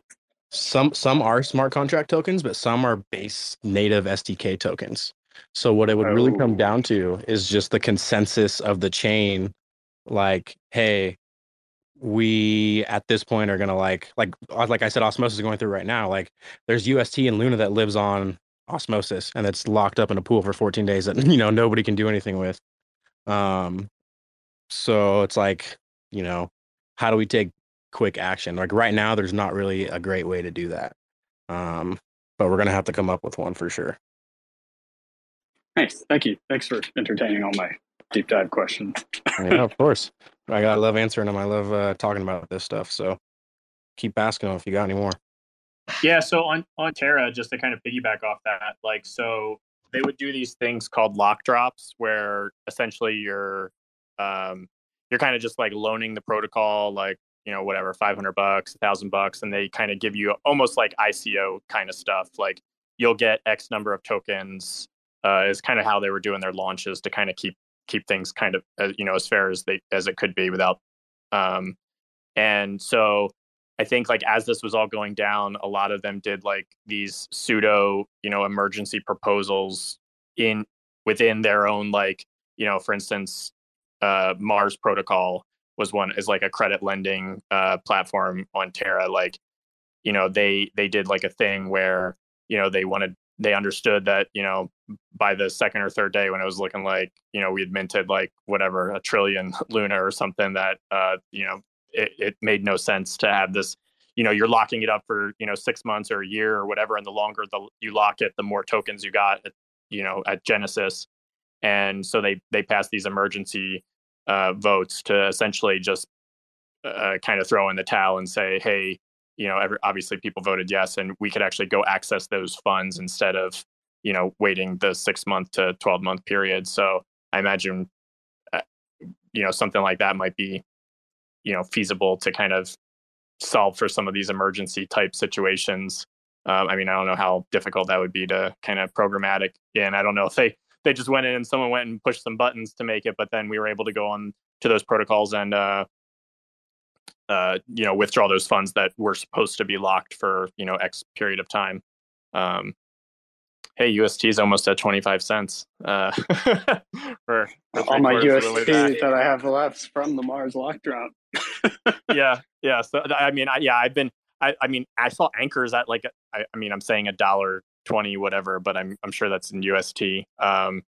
Some some are smart contract tokens, but some are base native S D K tokens. So what it would oh. really come down to is just the consensus of the chain. Like, hey, we at this point are going to like, like, like I said, Osmosis is going through right now. Like there's U S T and Luna that lives on Osmosis and it's locked up in a pool for fourteen days that, you know, nobody can do anything with. Um, so it's like, you know, how do we take quick action? Like right now, there's not really a great way to do that. Um, but we're going to have to come up with one for sure. Nice. Thank you. Thanks for entertaining all my deep dive questions. Yeah, of course. I got, I love answering them. I love uh, talking about this stuff. So keep asking them if you got any more. Yeah. So on, on Terra, just to kind of piggyback off that, like, so they would do these things called lock drops where essentially you're, um, you're kind of just like loaning the protocol, like, you know, whatever, five hundred bucks, a thousand bucks. And they kind of give you almost like I C O kind of stuff. Like you'll get X number of tokens, uh, is kind of how they were doing their launches to kind of keep, keep things kind of, uh, you know, as fair as they, as it could be without. Um, and so I think like as this was all going down, a lot of them did like these pseudo, you know, emergency proposals in within their own, like, you know, for instance, uh, Mars Protocol was one is like a credit lending uh, platform on Terra. Like, you know, they they did like a thing where, you know, they wanted they understood that, you know, by the second or third day when it was looking like, you know, we had minted like whatever, a trillion Luna or something that, uh, you know, it, it made no sense to have this, you know, you're locking it up for, you know, six months or a year or whatever. And the longer the, you lock it, the more tokens you got, at, you know, at Genesis. And so they they passed these emergency Uh, votes to essentially just uh, kind of throw in the towel and say, hey, you know, every, obviously people voted yes, and we could actually go access those funds instead of, you know, waiting the six month to twelve month period. So I imagine, uh, you know, something like that might be, you know, feasible to kind of solve for some of these emergency type situations. Um, I mean, I don't know how difficult that would be to kind of programmatic in. I don't know if they They just went in and someone went and pushed some buttons to make it, but then we were able to go on to those protocols and, uh, uh, you know, withdraw those funds that were supposed to be locked for, you know, X period of time. Um, hey, U S T is almost at twenty-five cents. Uh, for, for all my U S T that I have left from the Mars lock drop. yeah, yeah. So I mean, I, yeah, I've been. I, I mean, I saw anchors at like. I, I mean, I'm saying a dollar. twenty whatever, but I'm I'm sure that's in U S T. Um,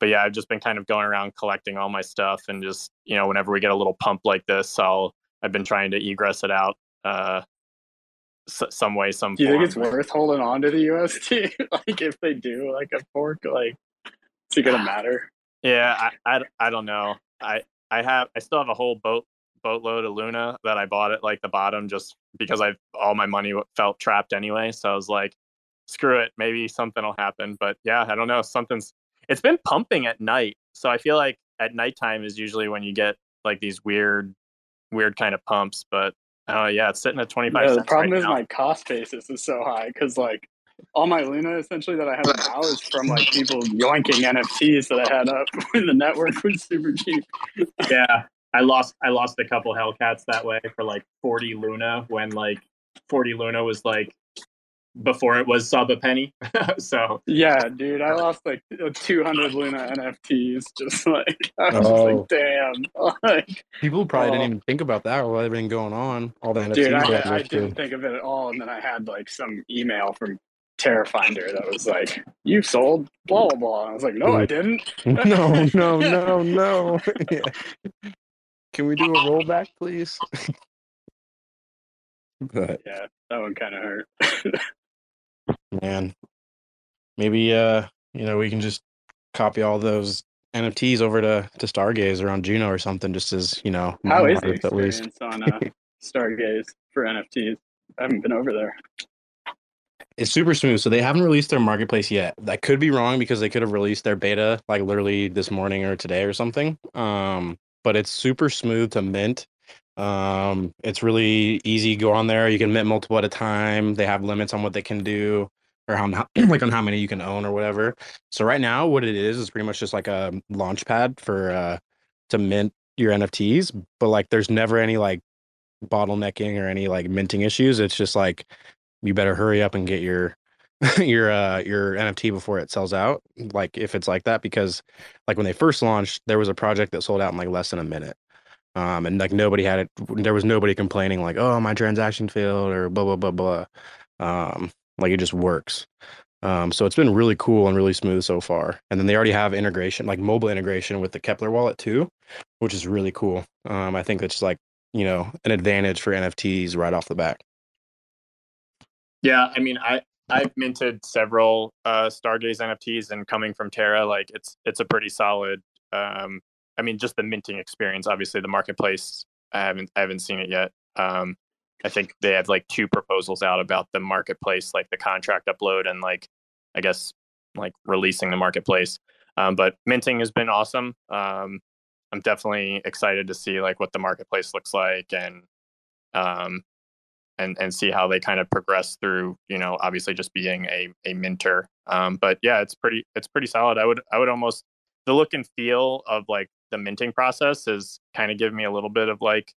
but yeah, I've just been kind of going around collecting all my stuff, and just, you know, whenever we get a little pump like this, I'll I've been trying to egress it out uh, s- some way, some. Do you form. think it's worth holding on to the U S T? Like if they do like a fork, like is it gonna matter? Yeah, I, I, I don't know. I I have I still have a whole boat boatload of Luna that I bought at like the bottom just because I all my money felt trapped anyway. So I was like, screw it, maybe something will happen. But yeah, I don't know. Something's it's been pumping at night. So I feel like at nighttime is usually when you get like these weird, weird kind of pumps. But uh, yeah, it's sitting at twenty-five. Yeah, the problem right is now. My cost basis is so high because like all my Luna essentially that I have now is from like people yoinking N F Ts that I had up when the network was super cheap. Yeah. I lost I lost a couple Hellcats that way for like forty Luna when like forty Luna was like before it was sub a penny. So yeah, dude, I lost like two hundred Luna N F Ts. Just like I was oh. just like, damn. Like, people probably oh. didn't even think about that with everything going on. All the N F Ts. Dude, I, I didn't think of it at all, and then I had like some email from Terrafinder that was like, you sold blah blah blah. And I was like, no, I didn't. no, no, no, no. Yeah. Can we do a rollback, please? But, yeah, that one kind of hurt. Man, maybe uh, you know, we can just copy all those N F Ts over to, to Stargaze or on Juno or something, just as you know. How is the experience on uh, Stargaze for N F Ts? I haven't been over there. It's super smooth. So they haven't released their marketplace yet. That could be wrong because they could have released their beta like literally this morning or today or something. Um. But it's super smooth to mint. Um, it's really easy to go on there. You can mint multiple at a time. They have limits on what they can do or how like on how many you can own or whatever. So right now, what it is is pretty much just like a launch pad for uh, to mint your N F Ts. But like, there's never any like bottlenecking or any like minting issues. It's just like you better hurry up and get your your uh your N F T before it sells out, like if it's like that, because like when they first launched there was a project that sold out in like less than a minute, um and like nobody had it, there was nobody complaining like, oh, my transaction failed or blah blah blah blah. Um like it just works. Um so it's been really cool and really smooth so far. And then they already have integration, like mobile integration with the Kepler wallet too, which is really cool. um I think that's like, you know, an advantage for N F Ts right off the bat. Yeah, I mean, I I've minted several uh, Stargaze N F Ts, and coming from Terra, like it's it's a pretty solid. Um, I mean, just the minting experience. Obviously, the marketplace, I haven't I haven't seen it yet. Um, I think they have like two proposals out about the marketplace, like the contract upload and like I guess like releasing the marketplace. Um, but minting has been awesome. Um, I'm definitely excited to see like what the marketplace looks like and. Um, And, and see how they kind of progress through, you know, obviously just being a, a minter. Um, but yeah, it's pretty it's pretty solid. I would I would almost, the look and feel of like the minting process is kind of giving me a little bit of like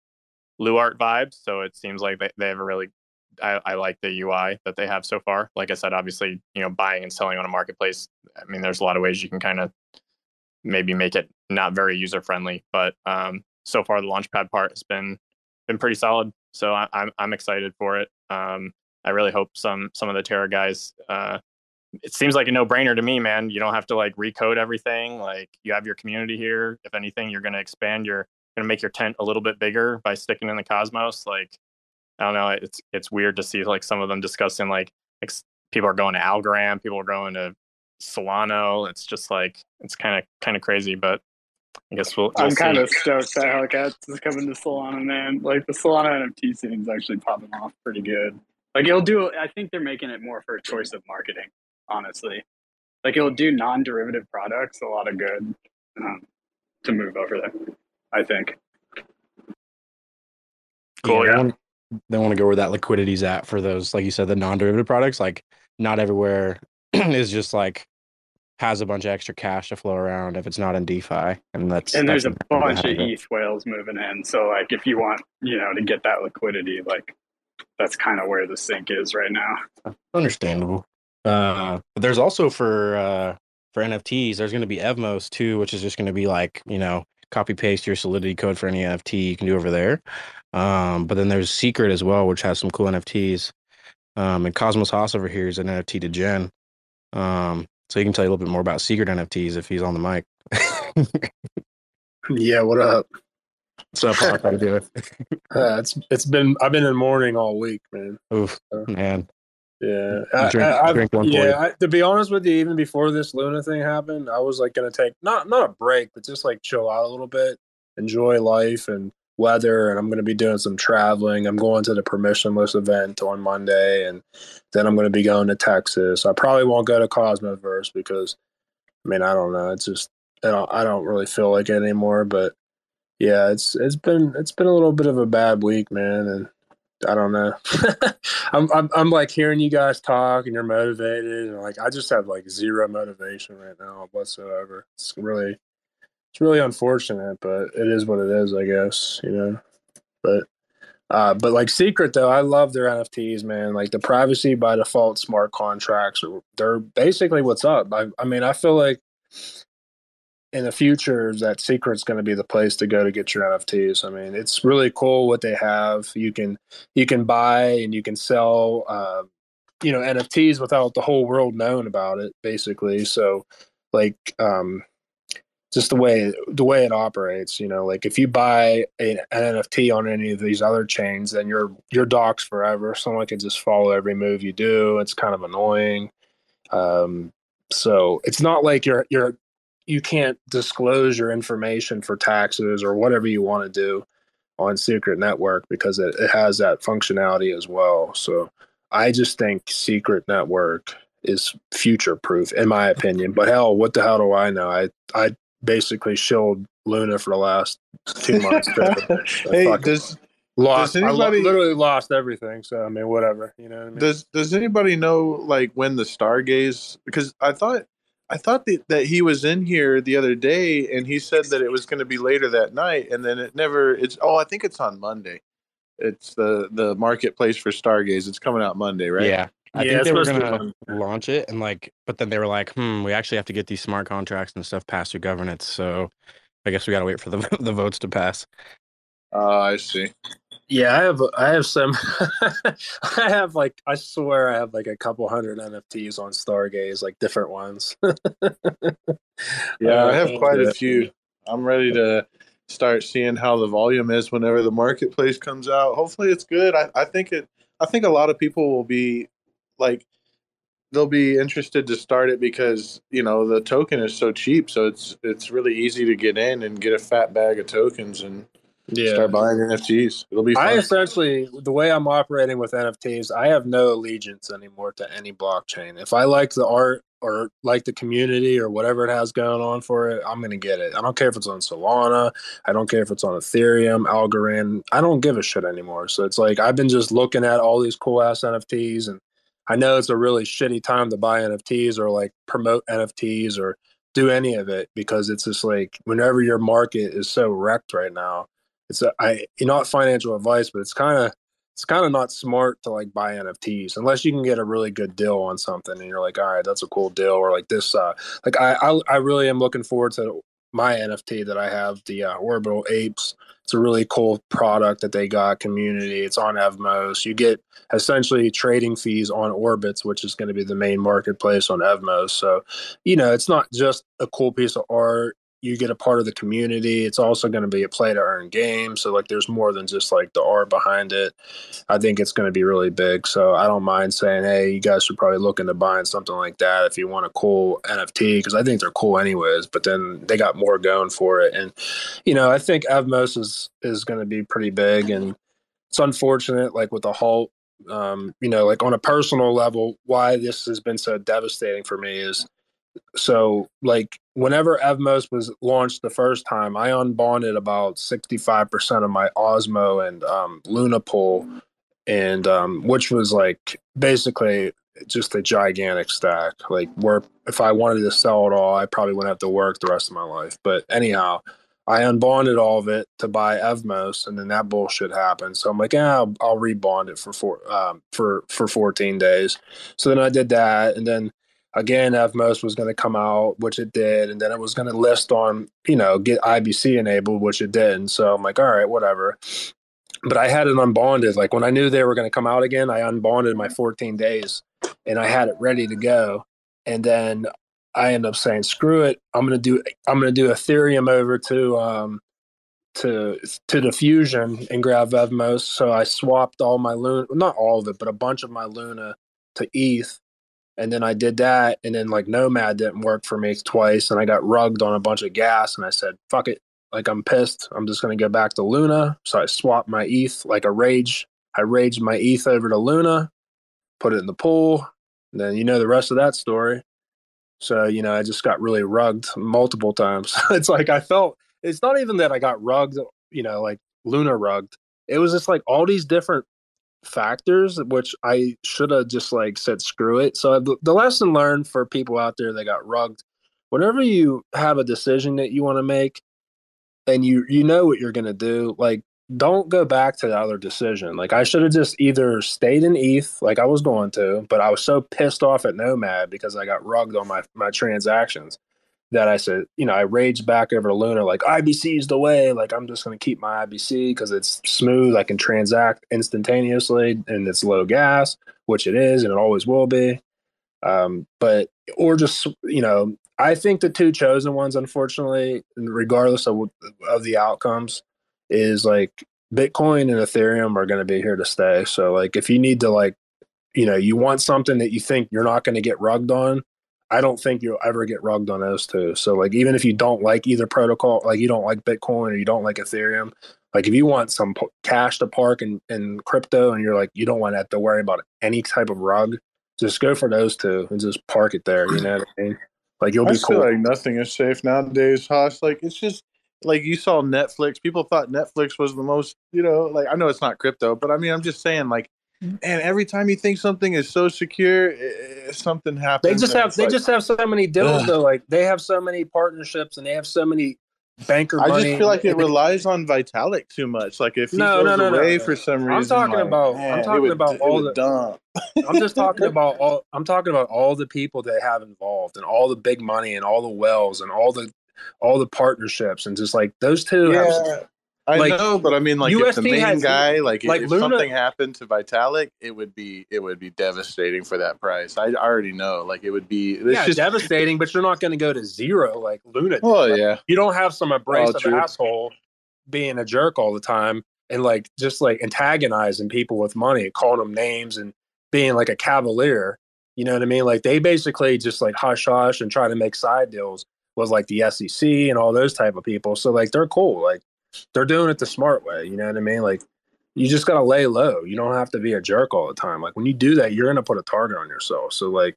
Luart vibes. So it seems like they, they have a really, I, I like the U I that they have so far. Like I said, obviously, you know, buying and selling on a marketplace, I mean, there's a lot of ways you can kind of maybe make it not very user friendly. But um, so far, the launchpad part has been been pretty solid. So I, I'm I'm excited for it. Um, I really hope some some of the Terra guys. Uh, it seems like a no brainer to me, man. You don't have to like recode everything. Like you have your community here. If anything, you're going to expand. You're going to make your tent a little bit bigger by sticking in the Cosmos. Like I don't know. It's it's weird to see like some of them discussing like ex- people are going to Algorand, people are going to Solano. It's just like it's kind of kind of crazy, but. I guess we'll, we'll I'm kind of stoked that Hellcats is coming to Solana, man. Like, the Solana N F T scene is actually popping off pretty good. Like, it'll do... I think they're making it more for a choice of marketing, honestly. Like, it'll do non-derivative products a lot of good um, to move over there, I think. Cool, yeah. yeah. They want to go where that liquidity's at for those, like you said, the non-derivative products. Like, not everywhere is just, like... has a bunch of extra cash to flow around if it's not in DeFi, and that's and there's that's a bunch of E T H whales moving in. So like, if you want, you know, to get that liquidity, like that's kind of where the sink is right now. Understandable. Uh, but there's also for uh, for N F Ts, there's going to be Evmos too, which is just going to be like, you know, copy paste your Solidity code for any N F T you can do over there. Um, but then there's Secret as well, which has some cool N F Ts. Um, and Cosmos Hub over here is an N F T to Gen. Um, So he can tell you a little bit more about Secret N F Ts if he's on the mic. Yeah, what up? What's up, Hawk? How you doing? uh, it's it's been I've been in mourning all week, man. Oof, so, man. Yeah, I, drink, I, I, drink one yeah. I, to be honest with you, even before this Luna thing happened, I was like going to take not not a break, but just like chill out a little bit, enjoy life, and weather, and I'm going to be doing some traveling. I'm going to the permissionless event on Monday, and then I'm going to be going to Texas. I probably won't go to Cosmoverse because, I mean, I don't know. It's just I don't, I don't really feel like it anymore. But yeah, it's it's been it's been a little bit of a bad week, man, and I don't know. I'm, I'm I'm like hearing you guys talk and you're motivated, and like I just have like zero motivation right now whatsoever. It's really it's really unfortunate, but it is what it is, I guess, you know. But uh, but like Secret though, I love their N F Ts, man. Like the privacy by default smart contracts, they're basically what's up. I I mean, I feel like in the future, that Secret's going to be the place to go to get your N F Ts. I mean, it's really cool what they have. You can you can buy and you can sell, uh, you know, N F Ts without the whole world knowing about it, basically. So, like, um, just the way the way it operates, you know, like if you buy a, an N F T on any of these other chains, then you're you're doxed forever. Someone can just follow every move you do. It's kind of annoying. Um, so it's not like you're you're you can't disclose your information for taxes or whatever you want to do on Secret Network because it, it has that functionality as well. So I just think Secret Network is future proof in my opinion, but hell, what the hell do I know? I, I basically shilled Luna for the last two months. Hey, does, lost, does anybody, I literally lost everything. So, I mean, whatever, you know what I mean? Does, does anybody know like when the Stargaze, because I thought, I thought that, that he was in here the other day, and he said that it was going to be later that night, and then it never. It's oh, I think it's on Monday. It's the the marketplace for Stargaze. It's coming out Monday, right? Yeah, I yeah, think they were going to launch it, and like, but then they were like, "Hmm, we actually have to get these smart contracts and stuff passed through governance." So, I guess we got to wait for the the votes to pass. Oh, uh, I see. Yeah, I have I have some I have like I swear I have like a couple hundred N F Ts on Stargaze, like different ones. Yeah, I have quite a few. I'm ready to start seeing how the volume is whenever the marketplace comes out. Hopefully it's good. I, I think it I think a lot of people will be like they'll be interested to start it because, you know, the token is so cheap, so it's it's really easy to get in and get a fat bag of tokens and yeah, start buying N F Ts. It'll be fun. I essentially, the way I'm operating with N F Ts, I have no allegiance anymore to any blockchain. If I like the art or like the community or whatever it has going on for it, I'm going to get it. I don't care if it's on Solana. I don't care if it's on Ethereum, Algorand. I don't give a shit anymore. So it's like I've been just looking at all these cool-ass N F Ts, and I know it's a really shitty time to buy N F Ts or like promote N F Ts or do any of it because it's just like whenever your market is so wrecked right now, it's a, I, not financial advice, but it's kind of it's kind of not smart to like buy N F Ts unless you can get a really good deal on something and you're like, all right, that's a cool deal, or like this. Uh, like I, I I really am looking forward to my N F T that I have, the uh, Orbital Apes. It's a really cool product that they got, community. It's on Evmos. You get essentially trading fees on Orbits, which is going to be the main marketplace on Evmos. So, you know, it's not just a cool piece of art. You get a part of the community. It's also going to be a play to earn game. So like, there's more than just like the art behind it. I think it's going to be really big. So I don't mind saying, hey, you guys should probably look into buying something like that if you want a cool N F T, cause I think they're cool anyways, but then they got more going for it. And, you know, I think Evmos is, is going to be pretty big, and it's unfortunate, like with the halt, um, you know, like on a personal level, why this has been so devastating for me is, so like whenever Evmos was launched the first time, I unbonded about sixty-five percent of my Osmo and um, Luna pool, and um, which was like basically just a gigantic stack. Like where if I wanted to sell it all, I probably wouldn't have to work the rest of my life. But anyhow, I unbonded all of it to buy Evmos, and then that bullshit happened. So I'm like, yeah, I'll, I'll rebond it for four, um, for for fourteen days. So then I did that, and then again, Evmos was going to come out, which it did, and then it was going to list on, you know, get I B C enabled, which it did. And so I'm like, all right, whatever. But I had it unbonded. Like when I knew they were going to come out again, I unbonded my fourteen days, and I had it ready to go. And then I ended up saying, screw it, I'm going to do I'm going to do Ethereum over to um to to Diffusion and grab Evmos. So I swapped all my Luna, not all of it, but a bunch of my Luna to E T H. And then I did that, and then like Nomad didn't work for me twice, and I got rugged on a bunch of gas, and I said, fuck it, Like, I'm pissed. I'm just going to go back to Luna. So I swapped my E T H like a rage. I raged my E T H over to Luna, put it in the pool. And then you know the rest of that story. So, you know, I just got really rugged multiple times. It's like I felt, it's not even that I got rugged, you know, like Luna rugged. It was just like all these different factors, which I should have just like said, screw it. So the lesson learned for people out there that got rugged, whenever you have a decision that you want to make and you, you know what you're going to do, like, don't go back to the other decision. Like, I should have just either stayed in E T H, like I was going to, but I was so pissed off at Nomad because I got rugged on my, my transactions that I said, you know, I raged back over to Luna, like, I B C is the way. Like, I'm just going to keep my I B C because it's smooth. I can transact instantaneously and it's low gas, which it is and it always will be. Um, but, or just, you know, I think the two chosen ones, unfortunately, regardless of of the outcomes, is like Bitcoin and Ethereum are going to be here to stay. So like, if you need to, like, you know, you want something that you think you're not going to get rugged on, I don't think you'll ever get rugged on those two. So like, even if you don't like either protocol, like you don't like Bitcoin or you don't like Ethereum, like if you want some p- cash to park in, in crypto and you're like, you don't want to have to worry about any type of rug, just go for those two and just park it there. You know what I mean? Like, you'll be I cool. I feel like nothing is safe nowadays, Hosh. Like, it's just, like, you saw Netflix. People thought Netflix was the most, you know, like, I know it's not crypto, but I mean, I'm just saying, like, and every time you think something is so secure, it, it, something happens. They just have they like, just have so many deals, ugh. though. Like, they have so many partnerships and they have so many banker money. I just feel like it relies on Vitalik too much. Like, if he no, goes no, no, away no, no. for some reason, I'm talking like, about man, I'm talking would, about all the dumb. I'm just talking about all I'm talking about all the people they have involved and all the big money and all the wells and all the. all the partnerships and just like those two. Yeah, have, I like, know, but I mean, like U S T if the main has, guy, like, like if Luna, something happened to Vitalik, it would be it would be devastating for that price. I already know, like it would be it's yeah, just, devastating. But you're not going to go to zero like Luna. Oh like, yeah, you don't have some abrasive oh, asshole being a jerk all the time and like just like antagonizing people with money, calling them names and being like a cavalier. You know what I mean? Like they basically just like hush hush and try to make side deals. Was like the S E C and all those type of people. So like, they're cool. Like they're doing it the smart way. You know what I mean? Like you just got to lay low. You don't have to be a jerk all the time. Like when you do that, you're going to put a target on yourself. So like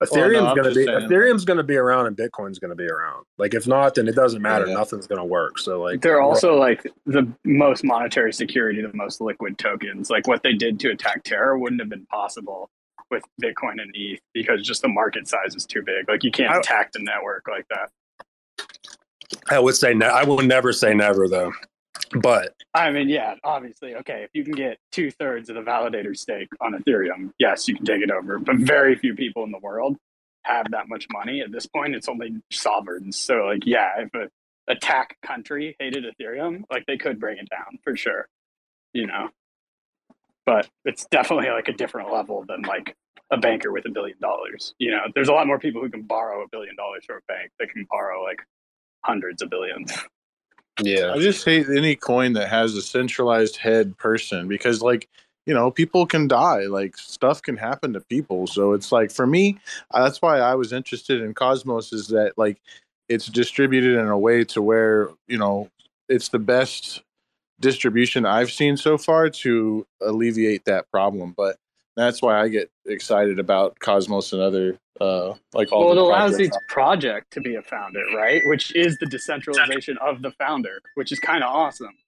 Ethereum's going to be, Ethereum's going to be around and Bitcoin's going to be around. Like if not, then it doesn't matter. Yeah, yeah. Nothing's going to work. So like, they're also like the most monetary security, the most liquid tokens. Like what they did to attack Terra wouldn't have been possible with Bitcoin and E T H because just the market size is too big. Like you can't I, attack the network like that. I would say, no, I will never say never though. But I mean, yeah, obviously. Okay. If you can get two thirds of the validator stake on Ethereum, yes, you can take it over, but very few people in the world have that much money at this point. It's only sovereigns. So like, yeah, if a attack country hated Ethereum, like they could bring it down for sure. You know, but it's definitely like a different level than like a banker with a billion dollars. You know, there's a lot more people who can borrow a billion dollars from a bank that can borrow like hundreds of billions. Yeah. I just hate any coin that has a centralized head person because like, you know, people can die, like stuff can happen to people. So it's like, for me, that's why I was interested in Cosmos is that like it's distributed in a way to where, you know, it's the best distribution I've seen so far to alleviate that problem. But that's why I get excited about Cosmos and other uh like all well the it allows projects. Each project to be a founder, right, which is the decentralization of the founder, which is kind of awesome.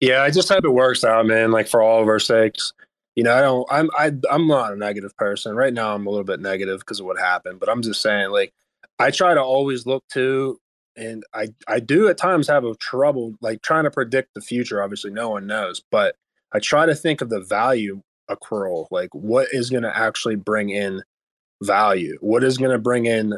Yeah, I just hope it works out, man, like for all of our sakes. You know, I don't I'm I, I'm not a negative person right now. I'm a little bit negative because of what happened, but I'm just saying like I try to always look to And I, I do at times have a trouble like trying to predict the future. Obviously, no one knows, but I try to think of the value accrual, like what is going to actually bring in value? What is going to bring in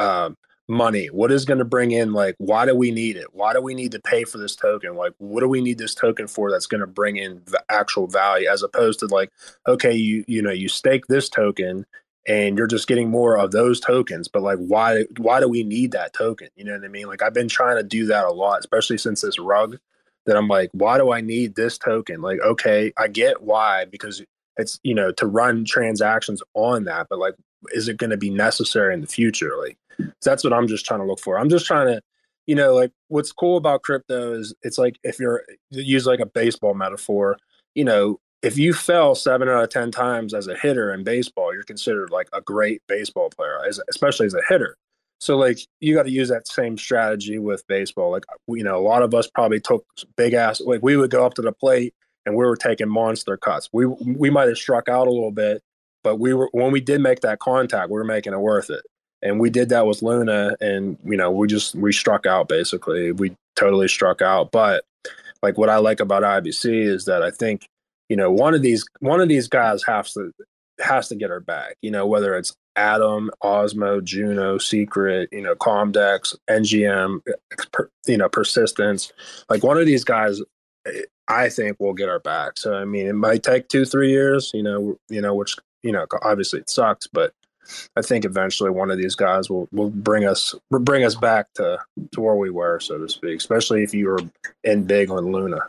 um, money? What is going to bring in like, why do we need it? Why do we need to pay for this token? Like, what do we need this token for that's going to bring in the actual value as opposed to like, okay, you you know, you stake this token and you're just getting more of those tokens, but like, why, why do we need that token? You know what I mean? Like, I've been trying to do that a lot, especially since this rug that I'm like, why do I need this token? Like, okay, I get why, because it's, you know, to run transactions on that, but like, is it going to be necessary in the future? Like, that's what I'm just trying to look for. I'm just trying to you know, like what's cool about crypto is it's like, if you're use like a baseball metaphor, you know, if you fell seven out of ten times as a hitter in baseball, you're considered like a great baseball player, especially as a hitter. So like you got to use that same strategy with baseball. Like, you know, a lot of us probably took big ass, like we would go up to the plate and we were taking monster cuts. We we might have struck out a little bit, but we were, when we did make that contact, we were making it worth it. And we did that with Luna, and you know, we just we struck out basically. We totally struck out. But like what I like about I B C is that I think, you know, one of these one of these guys has to has to get her back. You know, whether it's Adam, Osmo, Juno, Secret, you know, Comdex, N G M, per, you know, Persistence. Like one of these guys, I think, will get her back. So I mean, it might take two, three years. You know, you know, which you know, obviously it sucks, but I think eventually one of these guys will, will bring us will bring us back to, to where we were, so to speak, especially if you were in big on Luna.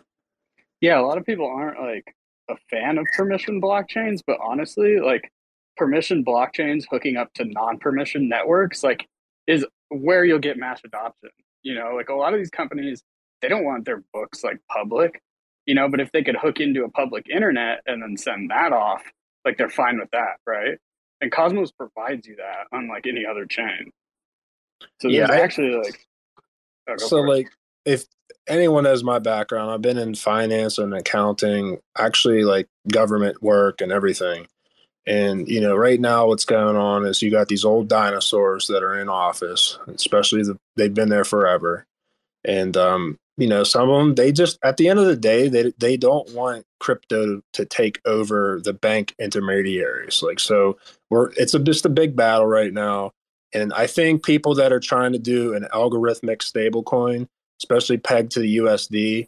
Yeah, a lot of people aren't like a fan of permission blockchains, but honestly, like permission blockchains hooking up to non-permission networks like is where you'll get mass adoption. You know, like a lot of these companies, they don't want their books like public, you know, but if they could hook into a public internet and then send that off, like they're fine with that, right? And Cosmos provides you that, unlike any other chain. So yeah, I, actually like. Oh, so like, it. If anyone knows my background, I've been in finance and accounting, actually like government work and everything. And you know, right now what's going on is you got these old dinosaurs that are in office, especially the, they've been there forever. And um, you know, some of them, they just at the end of the day, they they don't want crypto to take over the bank intermediaries. Like so. We're, it's a, just a big battle right now. And I think people that are trying to do an algorithmic stablecoin, especially pegged to the U S D,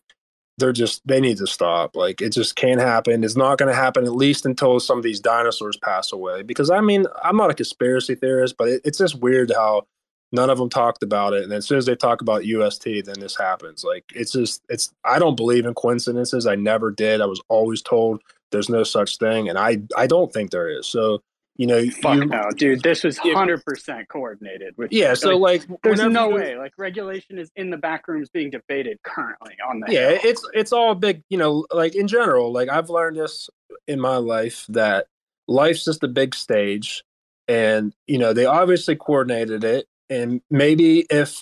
they're just, they need to stop. Like, it just can't happen. It's not going to happen, at least until some of these dinosaurs pass away. Because, I mean, I'm not a conspiracy theorist, but it, it's just weird how none of them talked about it. And as soon as they talk about U S T, then this happens. Like, it's just, it's, I don't believe in coincidences. I never did. I was always told there's no such thing. And I, I don't think there is. So, you know, fuck you, no, dude. This was one hundred percent coordinated. With yeah, you. So like, like there's no was, way. Like, regulation is in the back rooms being debated currently on that. Yeah, Hill. it's it's all big. You know, like in general, like I've learned this in my life that life's just a big stage, and you know they obviously coordinated it, and maybe if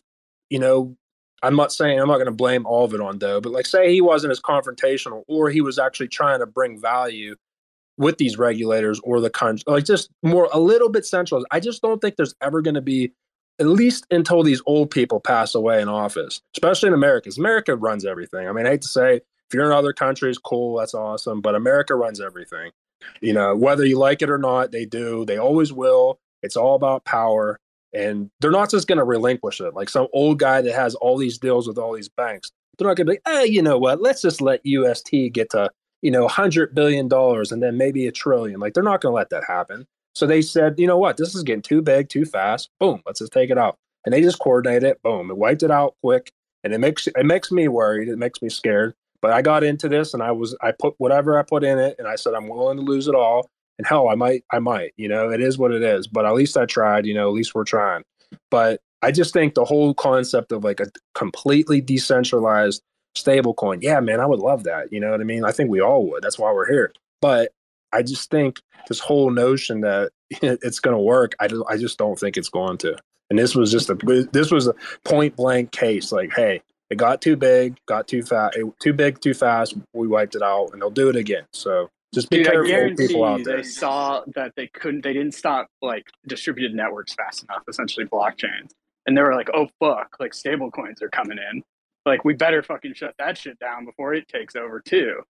you know, I'm not saying I'm not going to blame all of it on Doe, but like say he wasn't as confrontational, or he was actually trying to bring value with these regulators or the country, like just more a little bit centralized. I just don't think there's ever going to be, at least until these old people pass away in office, especially in America. America runs everything. I mean, I hate to say, if you're in other countries, cool, that's awesome, but America runs everything. You know, whether you like it or not, they do. They always will. It's all about power, and they're not just going to relinquish it. Like some old guy that has all these deals with all these banks, they're not going to be like, hey, you know what? Let's just let U S T get to, you know, one hundred billion dollars and then maybe a trillion. Like, they're not going to let that happen. So they said, you know what, this is getting too big, too fast. Boom, let's just take it out. And they just coordinated it. Boom, it wiped it out quick. And it makes it makes me worried. It makes me scared. But I got into this, and I was I put whatever I put in it, and I said I'm willing to lose it all. And hell, I might, I might. You know, it is what it is. But at least I tried. You know, at least we're trying. But I just think the whole concept of like a completely decentralized stablecoin, yeah, man, I would love that. You know what I mean? I think we all would. That's why we're here. But I just think this whole notion that it's going to work, I just, I just don't think it's going to. And this was just a this was a point blank case. Like, hey, it got too big, got too fast, too big, too fast. We wiped it out, and they'll do it again. So just be Dude, careful, people out there. They saw that they couldn't. They didn't stop like distributed networks fast enough. Essentially, blockchains, and they were like, oh fuck, like stablecoins are coming in. Like, we better fucking shut that shit down before it takes over too,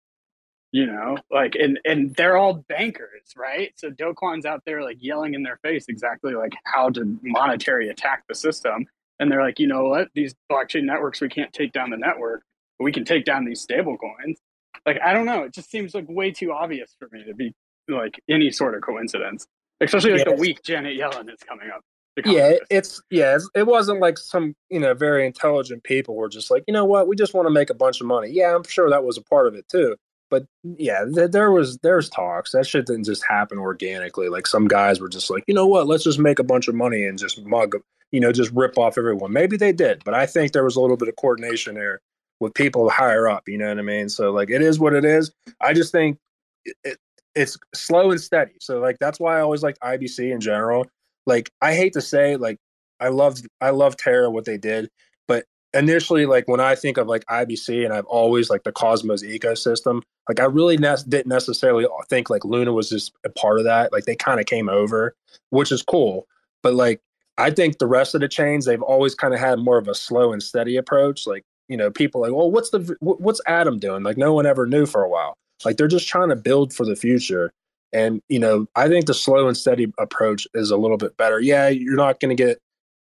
you know? Like, and, and they're all bankers, right? So Do Kwon's out there like yelling in their face exactly like how to monetary attack the system. And they're like, you know what? These blockchain networks, we can't take down the network, but we can take down these stable coins. Like, I don't know. It just seems like way too obvious for me to be like any sort of coincidence, especially like yes. The week Janet Yellen is coming up. Yeah, it's yeah, it's, it wasn't like some, you know, very intelligent people were just like, you know what, we just want to make a bunch of money. Yeah, I'm sure that was a part of it too. But yeah, th- there was there's talks. That shit didn't just happen organically. Like some guys were just like, you know what, let's just make a bunch of money and just mug you know, just rip off everyone. Maybe they did, but I think there was a little bit of coordination there with people higher up, you know what I mean? So, like, it is what it is. I just think it, it, it's slow and steady. So, like, that's why I always liked I B C in general. Like, I hate to say, like, I loved, I loved Terra, what they did. But initially, like, when I think of, like, I B C, and I've always, like, the Cosmos ecosystem, like, I really ne- didn't necessarily think, like, Luna was just a part of that. Like, they kind of came over, which is cool. But, like, I think the rest of the chains, they've always kind of had more of a slow and steady approach. Like, you know, people like, well, what's the what's Atom doing? Like, no one ever knew for a while. Like, they're just trying to build for the future. And, you know, I think the slow and steady approach is a little bit better. Yeah, you're not going to get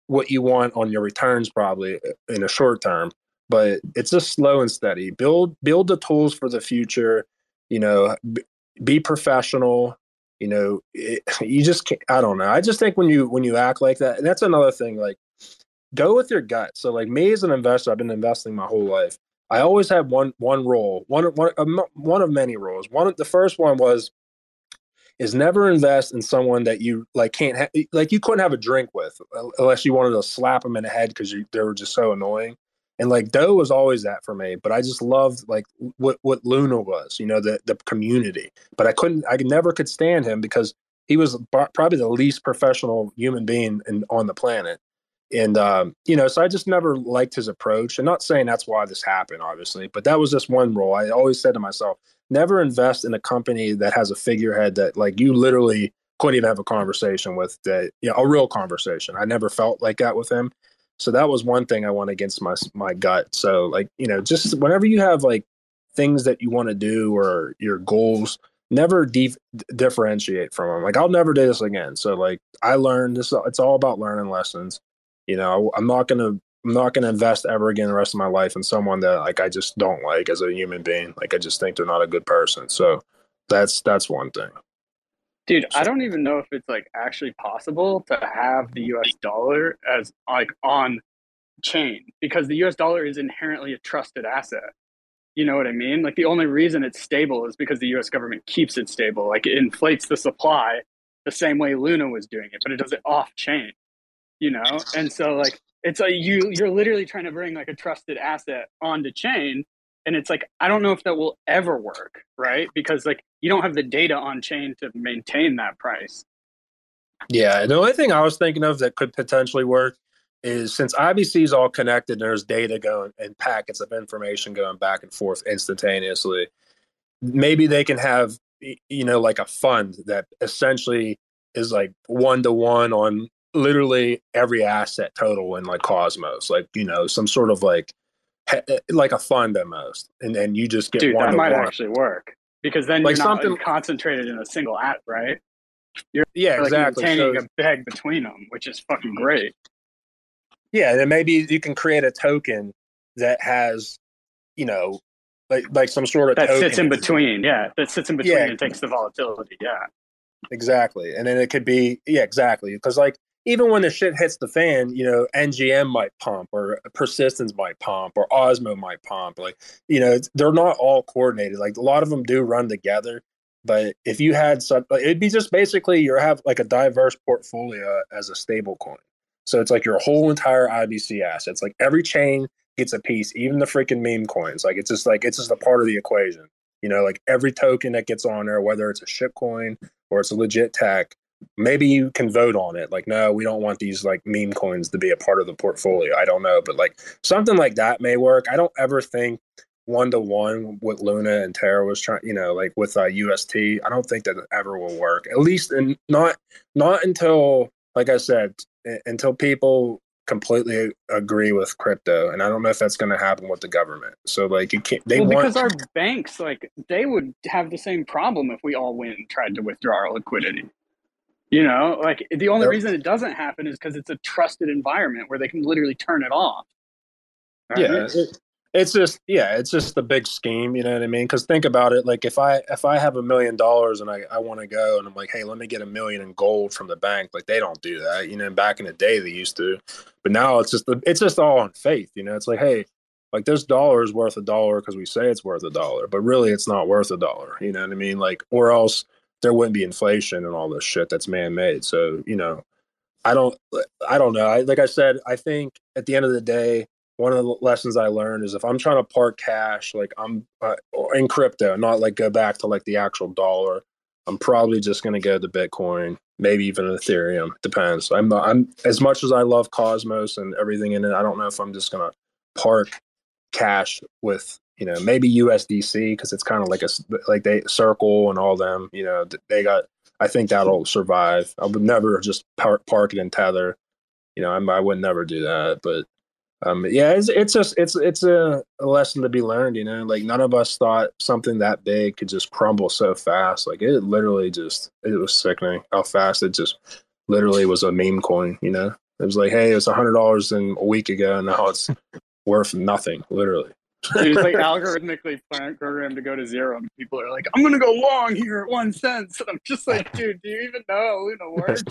what you want on your returns probably in the short term, but it's just slow and steady. Build build the tools for the future, you know, be professional. You know, it, you just can't, I don't know. I just think when you when you act like that, and that's another thing, like, go with your gut. So, like, me as an investor, I've been investing my whole life. I always had one one rule, one one one of many rules. One, the first one was, is never invest in someone that you like can't ha- like you couldn't have a drink with, unless you wanted to slap them in the head because they were just so annoying. And, like, Doe was always that for me, but I just loved, like, what what Luna was, you know, the the community. But I couldn't, I never could stand him because he was b- probably the least professional human being in, on the planet. And, um, you know, so I just never liked his approach. And not saying that's why this happened, obviously, but that was just one rule. I always said to myself, never invest in a company that has a figurehead that, like, you literally couldn't even have a conversation with, that, you know, a real conversation. I never felt like that with him. So that was one thing I went against my my gut. So, like, you know, just whenever you have, like, things that you want to do or your goals, never de- differentiate from them. Like, I'll never do this again. So, like, I learned this. It's all about learning lessons. You know, I'm not gonna I'm not gonna invest ever again the rest of my life in someone that, like, I just don't like as a human being. Like, I just think they're not a good person. So that's that's one thing. Dude, I don't even know if it's, like, actually possible to have the U S dollar as, like, on chain, because the U S dollar is inherently a trusted asset. You know what I mean? Like, the only reason it's stable is because the U S government keeps it stable. Like, it inflates the supply the same way Luna was doing it, but it does it off chain, you know? And so, like, it's like you, you're literally trying to bring, like, a trusted asset onto chain. And it's like, I don't know if that will ever work, right? Because, like, you don't have the data on chain to maintain that price. Yeah, the only thing I was thinking of that could potentially work is, since I B C is all connected, there's data going and packets of information going back and forth instantaneously. Maybe they can have, you know, like, a fund that essentially is, like, one-to-one on literally every asset total in, like, Cosmos. Like, you know, some sort of, like, like a fund almost, and then you just get. Dude, one that might one. actually work, because then, like, you're not something... concentrated in a single app, right? You're yeah, like exactly. Maintaining so, a peg between them, which is fucking great. Yeah, and then maybe you can create a token that has, you know, like like some sort of that token sits in between. Yeah, that sits in between yeah. and takes the volatility. Yeah, exactly. And then it could be yeah, exactly, because, like, even when the shit hits the fan, you know, N G M might pump, or Persistence might pump, or Osmo might pump. Like, you know, it's, they're not all coordinated. Like, a lot of them do run together. But if you had some, like, it'd be just basically you have, like, a diverse portfolio as a stable coin. So it's like your whole entire I B C assets. Like, every chain gets a piece, even the freaking meme coins. Like, it's just like it's just a part of the equation. You know, like, every token that gets on there, whether it's a shit coin or it's a legit tech, maybe you can vote on it. Like, no, we don't want these, like, meme coins to be a part of the portfolio. I don't know. But, like, something like that may work. I don't ever think one-to-one what Luna and Terra was trying, you know, like with uh, U S T. I don't think that ever will work, at least in, not not until, like I said, until people completely agree with crypto. And I don't know if that's going to happen with the government. So, like, you can't, they well, want because our banks, like, they would have the same problem if we all went and tried to withdraw our liquidity. You know, like, the only reason it doesn't happen is because it's a trusted environment where they can literally turn it off. Right? Yeah, it, it's just yeah, it's just the big scheme. You know what I mean? Because think about it. Like, if I if I have a million dollars and I, I want to go and I'm like, hey, let me get a million in gold from the bank. Like, they don't do that. You know, back in the day they used to, but now it's just it's just all on faith. You know, it's like, hey, like, this dollar is worth a dollar because we say it's worth a dollar, but really it's not worth a dollar. You know what I mean? Like, or else there wouldn't be inflation and all this shit that's man-made. So, you know, I don't, I don't know. I, like I said, I think at the end of the day, one of the lessons I learned is if I'm trying to park cash, like I'm uh, in crypto, not like go back to like the actual dollar, I'm probably just going to go to Bitcoin, maybe even Ethereum. Depends. I'm, I'm as much as I love Cosmos and everything in it, I don't know if I'm just going to park cash with, you know, maybe U S D C because it's kind of like a like they Circle and all them. You know, they got. I think that'll survive. I would never just park, park it in Tether. You know, I'm, I would never do that. But um, yeah, it's it's just it's it's a, a lesson to be learned. You know, like none of us thought something that big could just crumble so fast. Like it literally just it was sickening how fast it just literally was a meme coin. You know, it was like, hey, it was a hundred dollars in a week ago, and now it's worth nothing, literally. It's like algorithmically programmed to go to zero, and people are like, "I'm gonna go long here at one cent." And I'm just like, "Dude, do you even know how Luna works?"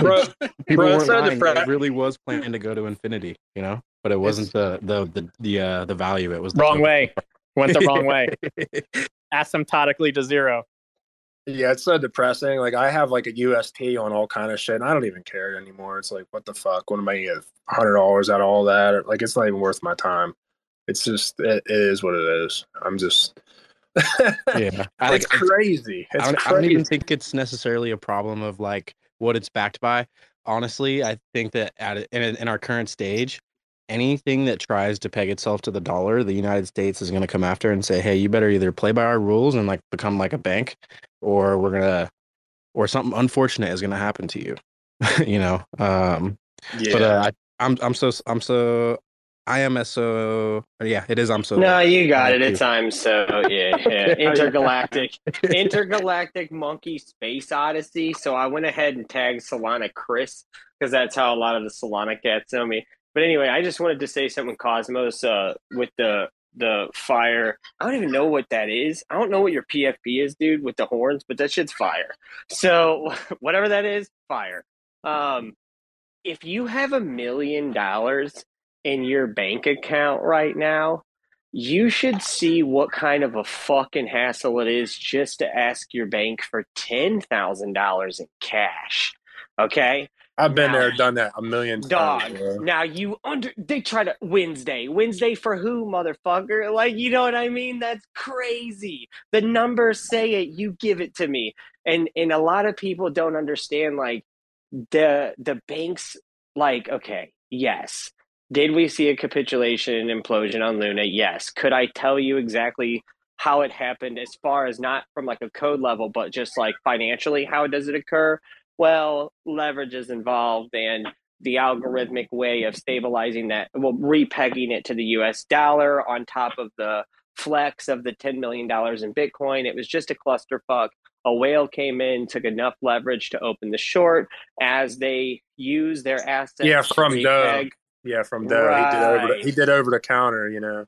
Bro, people weren't lying. It really was planned to go to infinity, you know, but it wasn't the the the the, uh, the value. It was the wrong way. Went the wrong way. Asymptotically to zero. Yeah, it's so depressing. Like I have like a U S T on all kind of shit, and I don't even care anymore. It's like, what the fuck? What am I gonna get hundred dollars out of all that? Or, like, it's not even worth my time. It's just, it, it is what it is. I'm just, yeah, I, it's, crazy. It's I, crazy. I don't even think it's necessarily a problem of like what it's backed by. Honestly, I think that at, in, in our current stage, anything that tries to peg itself to the dollar, the United States is going to come after and say, hey, you better either play by our rules and like become like a bank, or we're going to, or something unfortunate is going to happen to you, you know? Um, yeah. But uh, I, I'm, I'm so, I'm so. I am so yeah, it is. I'm so. No, you got it. It's I'm so yeah, yeah. Intergalactic, intergalactic monkey space odyssey. So I went ahead and tagged Solana Chris because that's how a lot of the Solana cats know me. But anyway, I just wanted to say something. Cosmos uh, with the the fire. I don't even know what that is. I don't know what your P F P is, dude, with the horns, but that shit's fire. So whatever that is, fire. Um, if you have a million dollars in your bank account right now, you should see what kind of a fucking hassle it is just to ask your bank for ten thousand dollars in cash. Okay? I've been now, there, done that a million dog, times. Dog. Now you under, they try to Wednesday. Wednesday for who, motherfucker? Like, you know what I mean? That's crazy. The numbers say it, you give it to me. And and a lot of people don't understand, like, the the banks, like, okay, yes. Did we see a capitulation and implosion on Luna? Yes. Could I tell you exactly how it happened as far as not from like a code level, but just like financially, how does it occur? Well, leverage is involved and the algorithmic way of stabilizing that, well, repegging it to the U S dollar on top of the flex of the ten million dollars in Bitcoin. It was just a clusterfuck. A whale came in, took enough leverage to open the short as they use their assets. Yeah, from the... Yeah, from there right. he did over the, he did over the counter, you know.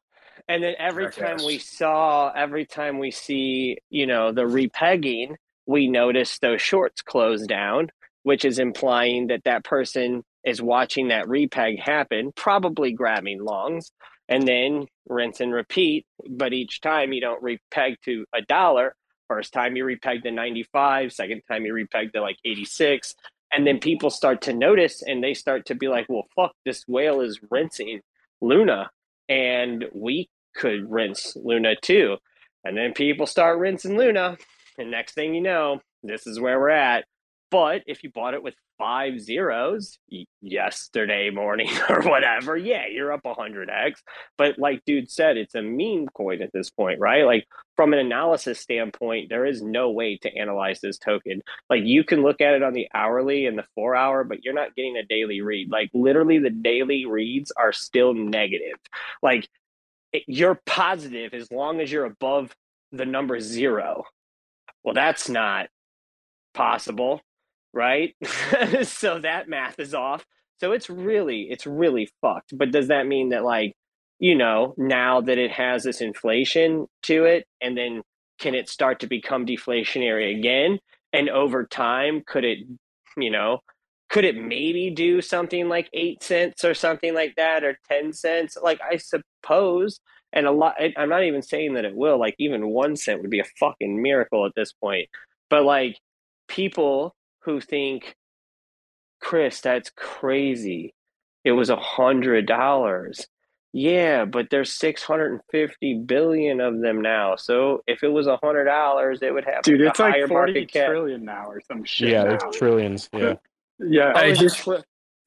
And then every time we saw, every time we see, you know, the repegging, we notice those shorts close down, which is implying that that person is watching that repeg happen, probably grabbing longs, and then rinse and repeat. But each time you don't repeg to a dollar. First time you repeg to ninety-five, second time you repeg to like eighty-six. And then people start to notice and they start to be like, well, fuck, this whale is rinsing Luna and we could rinse Luna too. And then people start rinsing Luna. And next thing you know, this is where we're at. But if you bought it with five zeros yesterday morning or whatever, yeah, you're up one hundred x. But like dude said, it's a meme coin at this point, right? Like from an analysis standpoint, there is no way to analyze this token. Like you can look at it on the hourly and the four hour, but you're not getting a daily read. Like literally the daily reads are still negative. Like it, you're positive as long as you're above the number zero. Well, that's not possible. Right? So that math is off. So it's really, it's really fucked. But does that mean that like, you know, now that it has this inflation to it, and then can it start to become deflationary again? And over time, could it, you know, could it maybe do something like eight cents or something like that, or ten cents? Like, I suppose, and a lot, I'm not even saying that it will, like even one cent would be a fucking miracle at this point. But like people who think Chris, that's crazy. It was one hundred dollars. Yeah, but there's six hundred fifty billion of them now. So if it was one hundred dollars, it would have Dude, a it's higher like forty market cap. trillion now or some shit. Yeah, now. it's trillions. Yeah. yeah. Oh, just, no,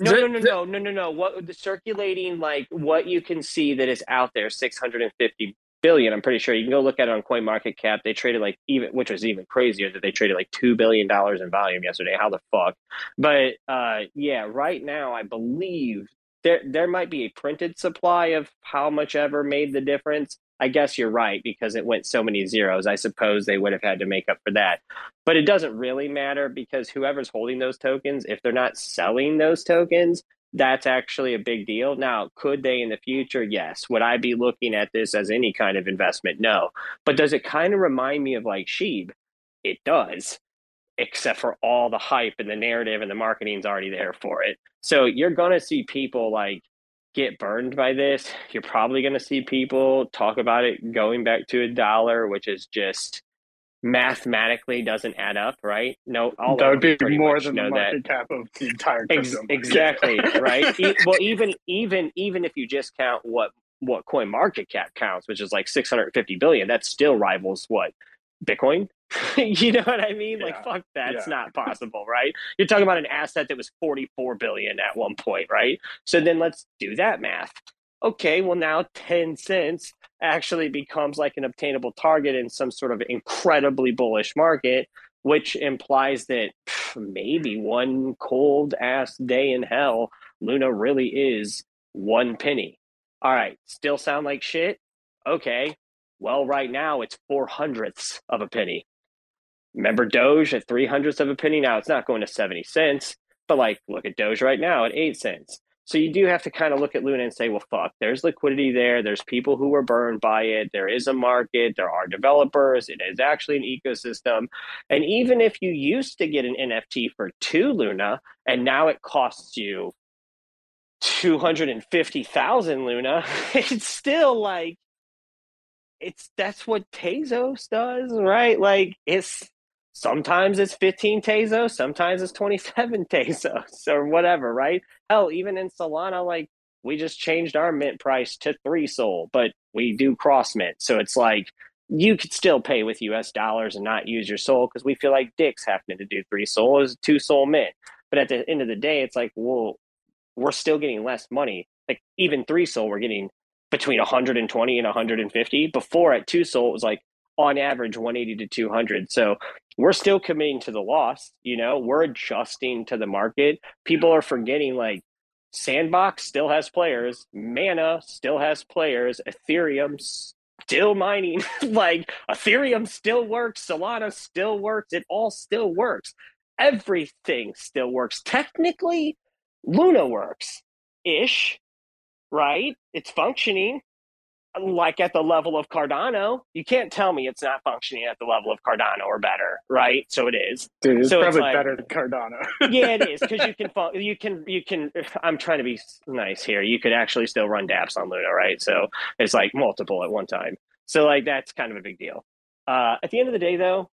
no, no, no, no, no, no. What the circulating, like what you can see that is out there, six hundred fifty billion. I'm pretty sure you can go look at it on CoinMarketCap. They traded like even, which was even crazier that they traded like two billion dollars in volume yesterday. How the fuck? But uh, yeah, right now, I believe There there might be a printed supply of how much ever made the difference. I guess you're right, because it went so many zeros. I suppose they would have had to make up for that. But it doesn't really matter, because whoever's holding those tokens, if they're not selling those tokens, that's actually a big deal. Now, could they in the future? Yes. Would I be looking at this as any kind of investment? No. But does it kind of remind me of like Sheeb? It does. Except for all the hype and the narrative and the marketing's already there for it. So you're going to see people like get burned by this. You're probably going to see people talk about it going back to a dollar, which is just mathematically doesn't add up, right? No, all that would be more than the market that. cap of the entire Ex- exactly, right? E- well, even even even if you just count what what CoinMarketCap counts, which is like six hundred fifty billion, that still rivals what Bitcoin. You know what I mean? Yeah. Like, fuck that. Yeah. It's not possible, right? You're talking about an asset that was forty-four billion at one point, right? So then let's do that math. Okay, well now ten cents actually becomes like an obtainable target in some sort of incredibly bullish market, which implies that pff, maybe one cold ass day in hell, Luna really is one penny. All right, still sound like shit? Okay. Well, right now it's four hundredths of a penny. Remember Doge at three hundredths of a penny? Now it's not going to seventy cents, but like look at Doge right now at eight cents. So you do have to kind of look at Luna and say, well, fuck, there's liquidity there. There's people who were burned by it. There is a market. There are developers. It is actually an ecosystem. And even if you used to get an N F T for two Luna and now it costs you two hundred fifty thousand Luna, it's still like, It's that's what Tezos does, right? Like it's sometimes it's fifteen Tezos, sometimes it's twenty-seven Tezos or whatever, right? Hell, even in Solana, like we just changed our mint price to three sol, but we do cross mint. So it's like you could still pay with U S dollars and not use your sol because we feel like dicks happening to do three sol is two sol mint. But at the end of the day, it's like, well, we're still getting less money. Like even three sol, we're getting between one hundred twenty and one hundred fifty. Before at two sol, it was like on average one eighty to two hundred. So we're still committing to the loss, you know, we're adjusting to the market. People are forgetting like Sandbox still has players, Mana still has players, Ethereum still mining, like Ethereum still works, Solana still works, it all still works. Everything still works. Technically, Luna works ish. Right? It's functioning like at the level of Cardano. You can't tell me it's not functioning at the level of Cardano or better, right? So it is. Dude, it's so probably it's like, better than Cardano. Yeah, it is, because you can you can you can. I'm trying to be nice here. You could actually still run dApps on Luna, right? So it's like multiple at one time. So like that's kind of a big deal. Uh, at the end of the day, though,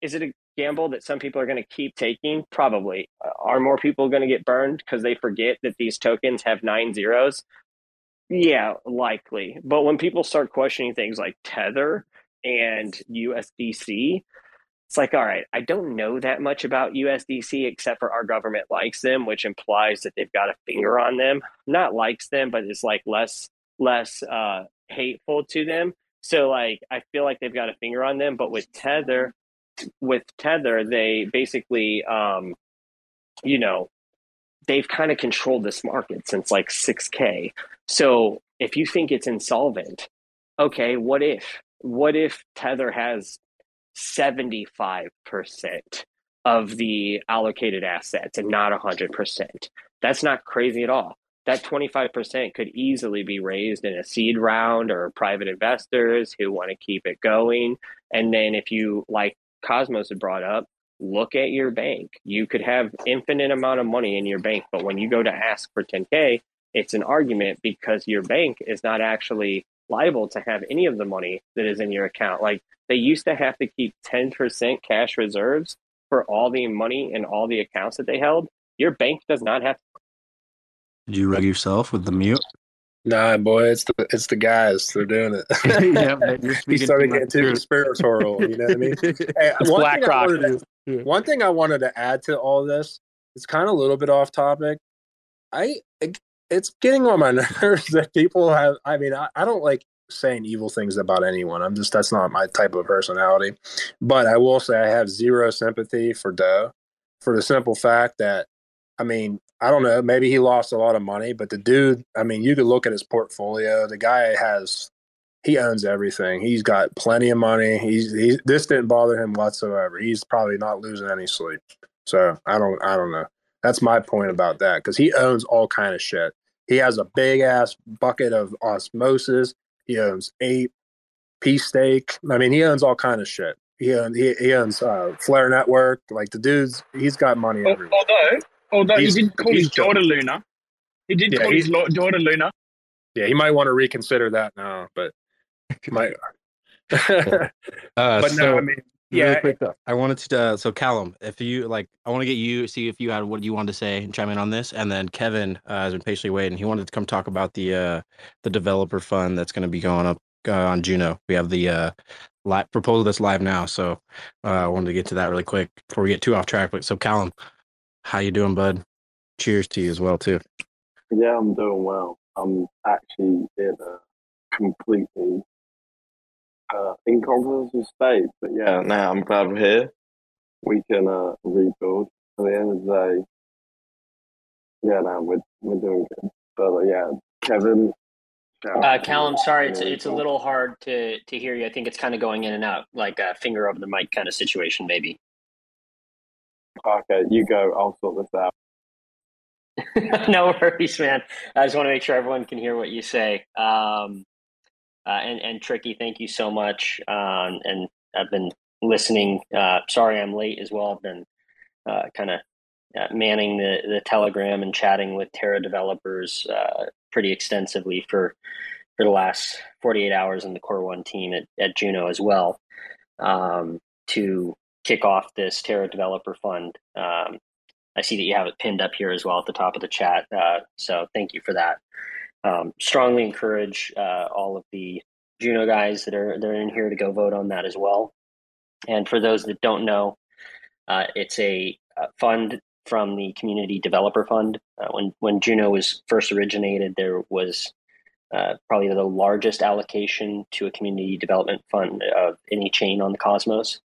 is it a gamble that some people are going to keep taking? Probably. Are more people going to get burned because they forget that these tokens have nine zeros? Yeah, likely. But when people start questioning things like Tether and U S D C, it's like, all right, I don't know that much about U S D C except for our government likes them, which implies that they've got a finger on them. Not likes them, but it's like less less uh, hateful to them. So like, I feel like they've got a finger on them. But with Tether, with Tether, they basically, um, you know, they've kind of controlled this market since like six K. So if you think it's insolvent, okay, what if? What if Tether has seventy-five percent of the allocated assets and not one hundred percent? That's not crazy at all. That twenty-five percent could easily be raised in a seed round or private investors who want to keep it going. And then if you, like Cosmos had brought up, look at your bank. You could have infinite amount of money in your bank, but when you go to ask for ten K, it's an argument because your bank is not actually liable to have any of the money that is in your account. Like they used to have to keep ten percent cash reserves for all the money and all the accounts that they held. Your bank does not have to. Did you rug yourself with the mute? Nah, boy, it's the it's the guys. They're doing it. Yeah, you started getting too conspiratorial. You know what I mean? Hey, it's one Black thing Rock. Do, yeah. One thing I wanted to add to all this, it's kind of a little bit off topic. I it, it's getting on my nerves that people have. I mean, I, I don't like saying evil things about anyone. I'm just that's not my type of personality. But I will say I have zero sympathy for Doe, for the simple fact that, I mean, I don't know. Maybe he lost a lot of money, but the dude, I mean, you could look at his portfolio. The guy has, he owns everything. He's got plenty of money. He's, he's this didn't bother him whatsoever. He's probably not losing any sleep. So I don't, I don't know. That's my point about that, because he owns all kind of shit. He has a big ass bucket of Osmosis. He owns Ape, P Steak. I mean, he owns all kind of shit. He owns, he, he owns uh, Flare Network. Like the dude's, he's got money everywhere. Although. Although he's, he did call his daughter done. Luna. He did yeah, call his daughter Luna. Yeah, he might want to reconsider that now, but he might. uh, but so, no, I mean, yeah. Really quick, though, I wanted to, uh, so Callum, if you, like, I want to get you, see if you had what you wanted to say and chime in on this. And then Kevin uh, has been patiently waiting. He wanted to come talk about the uh, the developer fund that's going to be going up uh, on Juno. We have the uh, live proposal that's live now. So uh, I wanted to get to that really quick before we get too off track. But so Callum, how you doing, bud? Cheers to you as well, too. Yeah, I'm doing well. I'm actually in a completely uh, incomprehensible state. But yeah, now I'm glad we're here. We can uh, rebuild. At the end of the day, yeah, no, we're, we're doing good. But uh, yeah, Kevin. Uh, Callum, sorry, it's, it's a little hard to, to hear you. I think it's kind of going in and out, like a finger over the mic kind of situation, maybe. Okay, you go. I'll sort this out. No worries, man. I just want to make sure everyone can hear what you say. Um, uh, and, and Tricky, thank you so much. Um, and I've been listening. Uh, sorry I'm late as well. I've been uh, kind of uh, manning the, the Telegram and chatting with Terra developers uh, pretty extensively for for the last forty-eight hours in the Core One team at, at Juno as well um, to kick off this Terra Developer Fund. Um, I see that you have it pinned up here as well at the top of the chat. Uh, so thank you for that. Um, strongly encourage uh, all of the Juno guys that are they're in here to go vote on that as well. And for those that don't know, uh, it's a fund from the Community Developer Fund. Uh, when, when Juno was first originated, there was uh, probably the largest allocation to a community development fund of any chain on the Cosmos.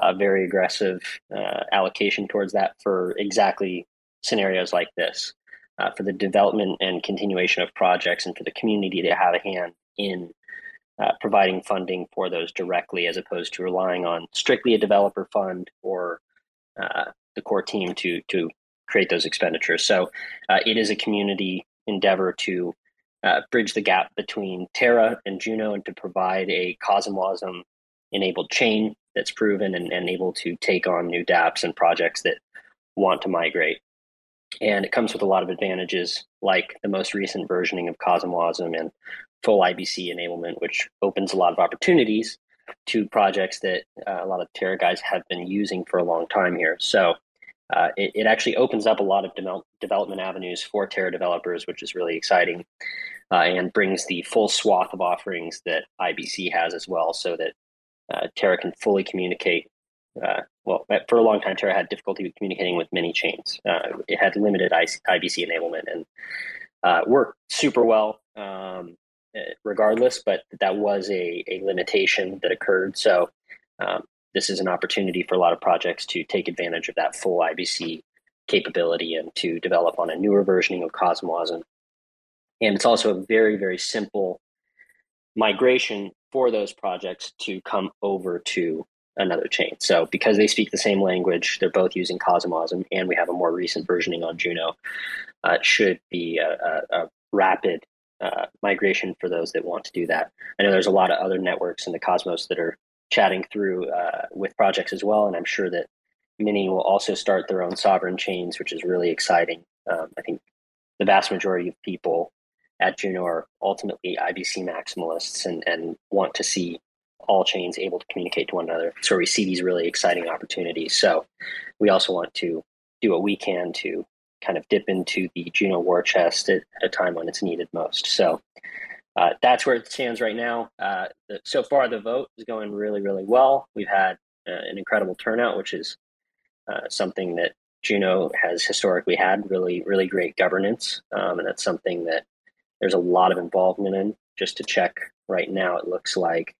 A very aggressive uh, allocation towards that for exactly scenarios like this, uh, for the development and continuation of projects and for the community to have a hand in uh, providing funding for those directly, as opposed to relying on strictly a developer fund or uh, the core team to to create those expenditures. So uh, it is a community endeavor to uh, bridge the gap between Terra and Juno and to provide a CosmWasm enabled chain that's proven and, and able to take on new dApps and projects that want to migrate. And it comes with a lot of advantages, like the most recent versioning of CosmWasm and full I B C enablement, which opens a lot of opportunities to projects that uh, a lot of Terra guys have been using for a long time here. So uh, it, it actually opens up a lot of de- development avenues for Terra developers, which is really exciting, uh, and brings the full swath of offerings that I B C has as well, so that Uh, Terra can fully communicate. Uh, well, for a long time, Terra had difficulty with communicating with many chains. Uh, it had limited I B C enablement and uh, worked super well um, regardless, but that was a, a limitation that occurred. So um, this is an opportunity for a lot of projects to take advantage of that full I B C capability and to develop on a newer versioning of CosmWasm. And it's also a very, very simple migration for those projects to come over to another chain. So because they speak the same language, they're both using CosmWasm, and we have a more recent versioning on Juno, uh, it should be a, a, a rapid uh, migration for those that want to do that. I know there's a lot of other networks in the Cosmos that are chatting through uh, with projects as well, and I'm sure that many will also start their own sovereign chains, which is really exciting. Um, I think the vast majority of people at Juno are ultimately I B C maximalists and, and want to see all chains able to communicate to one another. So we see these really exciting opportunities. So we also want to do what we can to kind of dip into the Juno war chest at, at a time when it's needed most. So uh, that's where it stands right now. Uh, the, so far, the vote is going really, really well. We've had uh, an incredible turnout, which is uh, something that Juno has historically had, really, really great governance. Um, and that's something that there's a lot of involvement in. Just to check right now, it looks like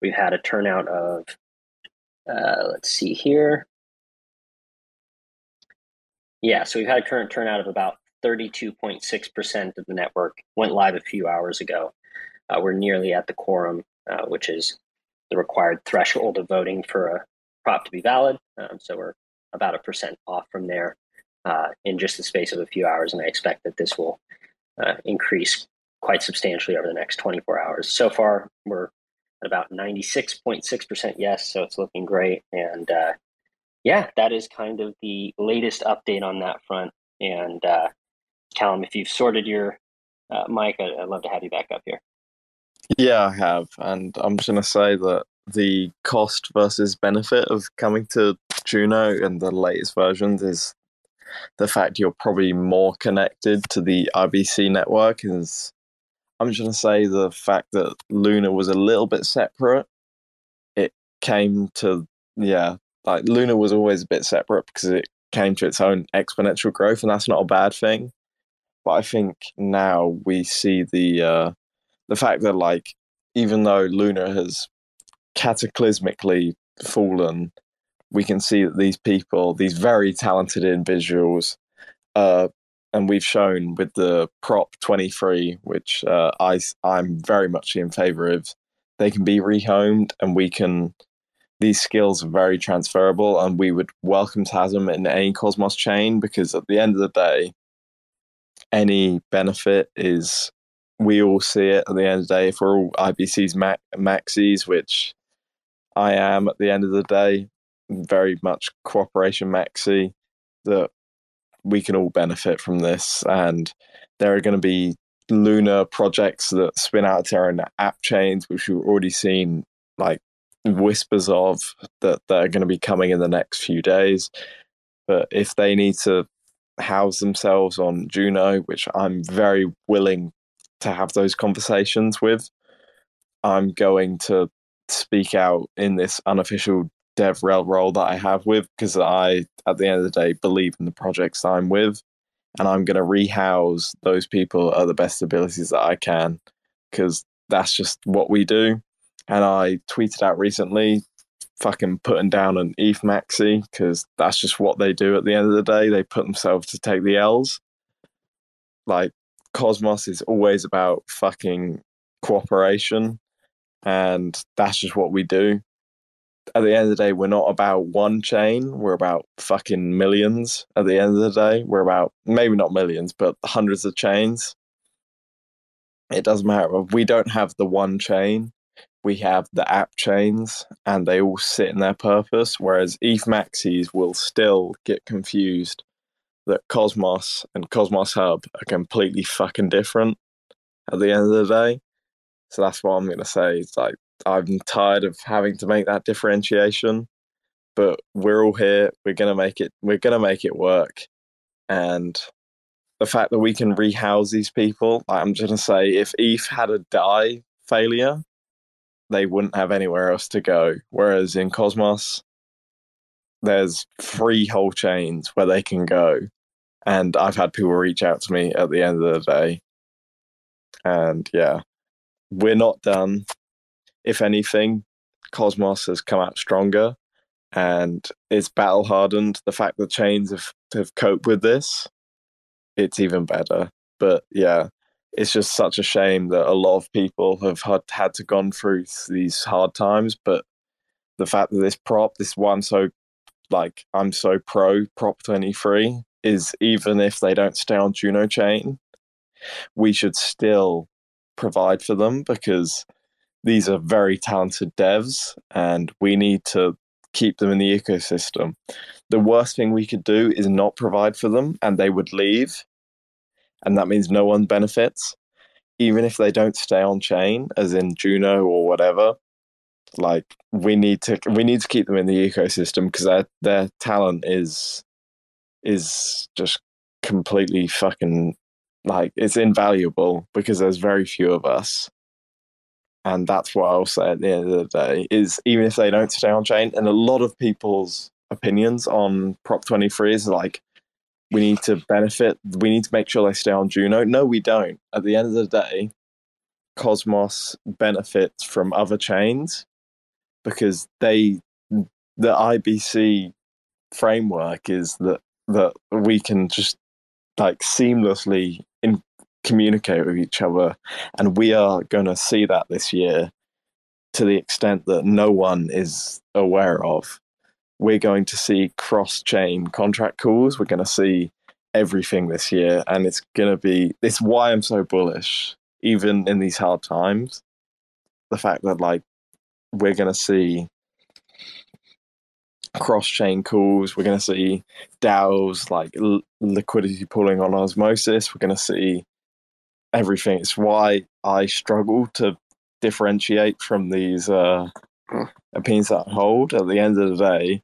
we've had a turnout of, uh, let's see here. Yeah, so we've had a current turnout of about thirty-two point six percent of the network. Went live a few hours ago. Uh, we're nearly at the quorum, uh, which is the required threshold of voting for a prop to be valid. Um, so we're about a percent off from there uh, in just the space of a few hours. And I expect that this will uh, increase quite substantially over the next twenty-four hours. So far, we're at about ninety-six point six percent yes, so it's looking great. And uh, yeah, that is kind of the latest update on that front. And uh, Callum, if you've sorted your uh, mic, I'd, I'd love to have you back up here. Yeah, I have. And I'm just going to say that the cost versus benefit of coming to Juno and the latest versions is the fact you're probably more connected to the I B C network. Is, I'm just going to say the fact that Luna was a little bit separate. It came to, yeah, like Luna was always a bit separate because it came to its own exponential growth, and that's not a bad thing. But I think now we see the uh, the fact that, like, even though Luna has cataclysmically fallen, we can see that these people, these very talented individuals, uh, and we've shown with the Prop twenty-three, which uh, I, I'm very much in favor of, they can be rehomed, and we can, these skills are very transferable, and we would welcome T A S M in any Cosmos chain, because at the end of the day, any benefit is, we all see it at the end of the day. If we're all I B C's mac- maxis, which I am at the end of the day, very much cooperation maxi, that we can all benefit from this. And there are going to be Luna projects that spin out their own app chains, which we've already seen like whispers of, that they're going to be coming in the next few days. But if they need to house themselves on Juno, which I'm very willing to have those conversations with, I'm going to speak out in this unofficial DevRel role that I have with, because I, at the end of the day, believe in the projects I'm with, and I'm going to rehouse those people at the best abilities that I can, because that's just what we do. And I tweeted out recently, fucking putting down an E T H maxi, because that's just what they do at the end of the day. They put themselves to take the L's. Like, Cosmos is always about fucking cooperation, and that's just what we do. At the end of the day, we're not about one chain. We're about fucking millions. At the end of the day, we're about maybe not millions, but hundreds of chains. It doesn't matter. We don't have the one chain. We have the app chains, and they all sit in their purpose. Whereas E T H maxis will still get confused that Cosmos and Cosmos Hub are completely fucking different at the end of the day. So that's what I'm going to say. It's like, I'm tired of having to make that differentiation, but we're all here. We're gonna make it. We're gonna make it work. And the fact that we can rehouse these people, I'm just gonna say, if E T H had a die failure, they wouldn't have anywhere else to go. Whereas in Cosmos, there's three whole chains where they can go. And I've had people reach out to me at the end of the day. And yeah, we're not done. If anything, Cosmos has come out stronger and is battle hardened. The fact that chains have, have coped with this, it's even better. But yeah, it's just such a shame that a lot of people have had, had to gone through these hard times. But the fact that this prop, this one, so like I'm so pro Prop twenty-three, is even if they don't stay on Juno chain, we should still provide for them, because these are very talented devs, and we need to keep them in the ecosystem. The worst thing we could do is not provide for them, and they would leave, and that means no one benefits. Even if they don't stay on chain, as in Juno or whatever, like we need to we need to keep them in the ecosystem, because their their talent is is just completely fucking, like, it's invaluable because there's very few of us. And that's what I'll say at the end of the day, is even if they don't stay on chain, and a lot of people's opinions on Prop twenty-three is like, we need to benefit, we need to make sure they stay on Juno. No, we don't. At the end of the day, Cosmos benefits from other chains because they, the I B C framework is that, that we can just like seamlessly in, communicate with each other, and we are going to see that this year to the extent that no one is aware of. We're going to see cross-chain contract calls. We're going to see everything this year, and it's going to be, it's why I'm so bullish, even in these hard times. The fact that like we're going to see cross-chain calls, we're going to see DAOs like l- liquidity pooling on Osmosis, we're going to see everything. It's why I struggle to differentiate from these uh, opinions that hold. At the end of the day,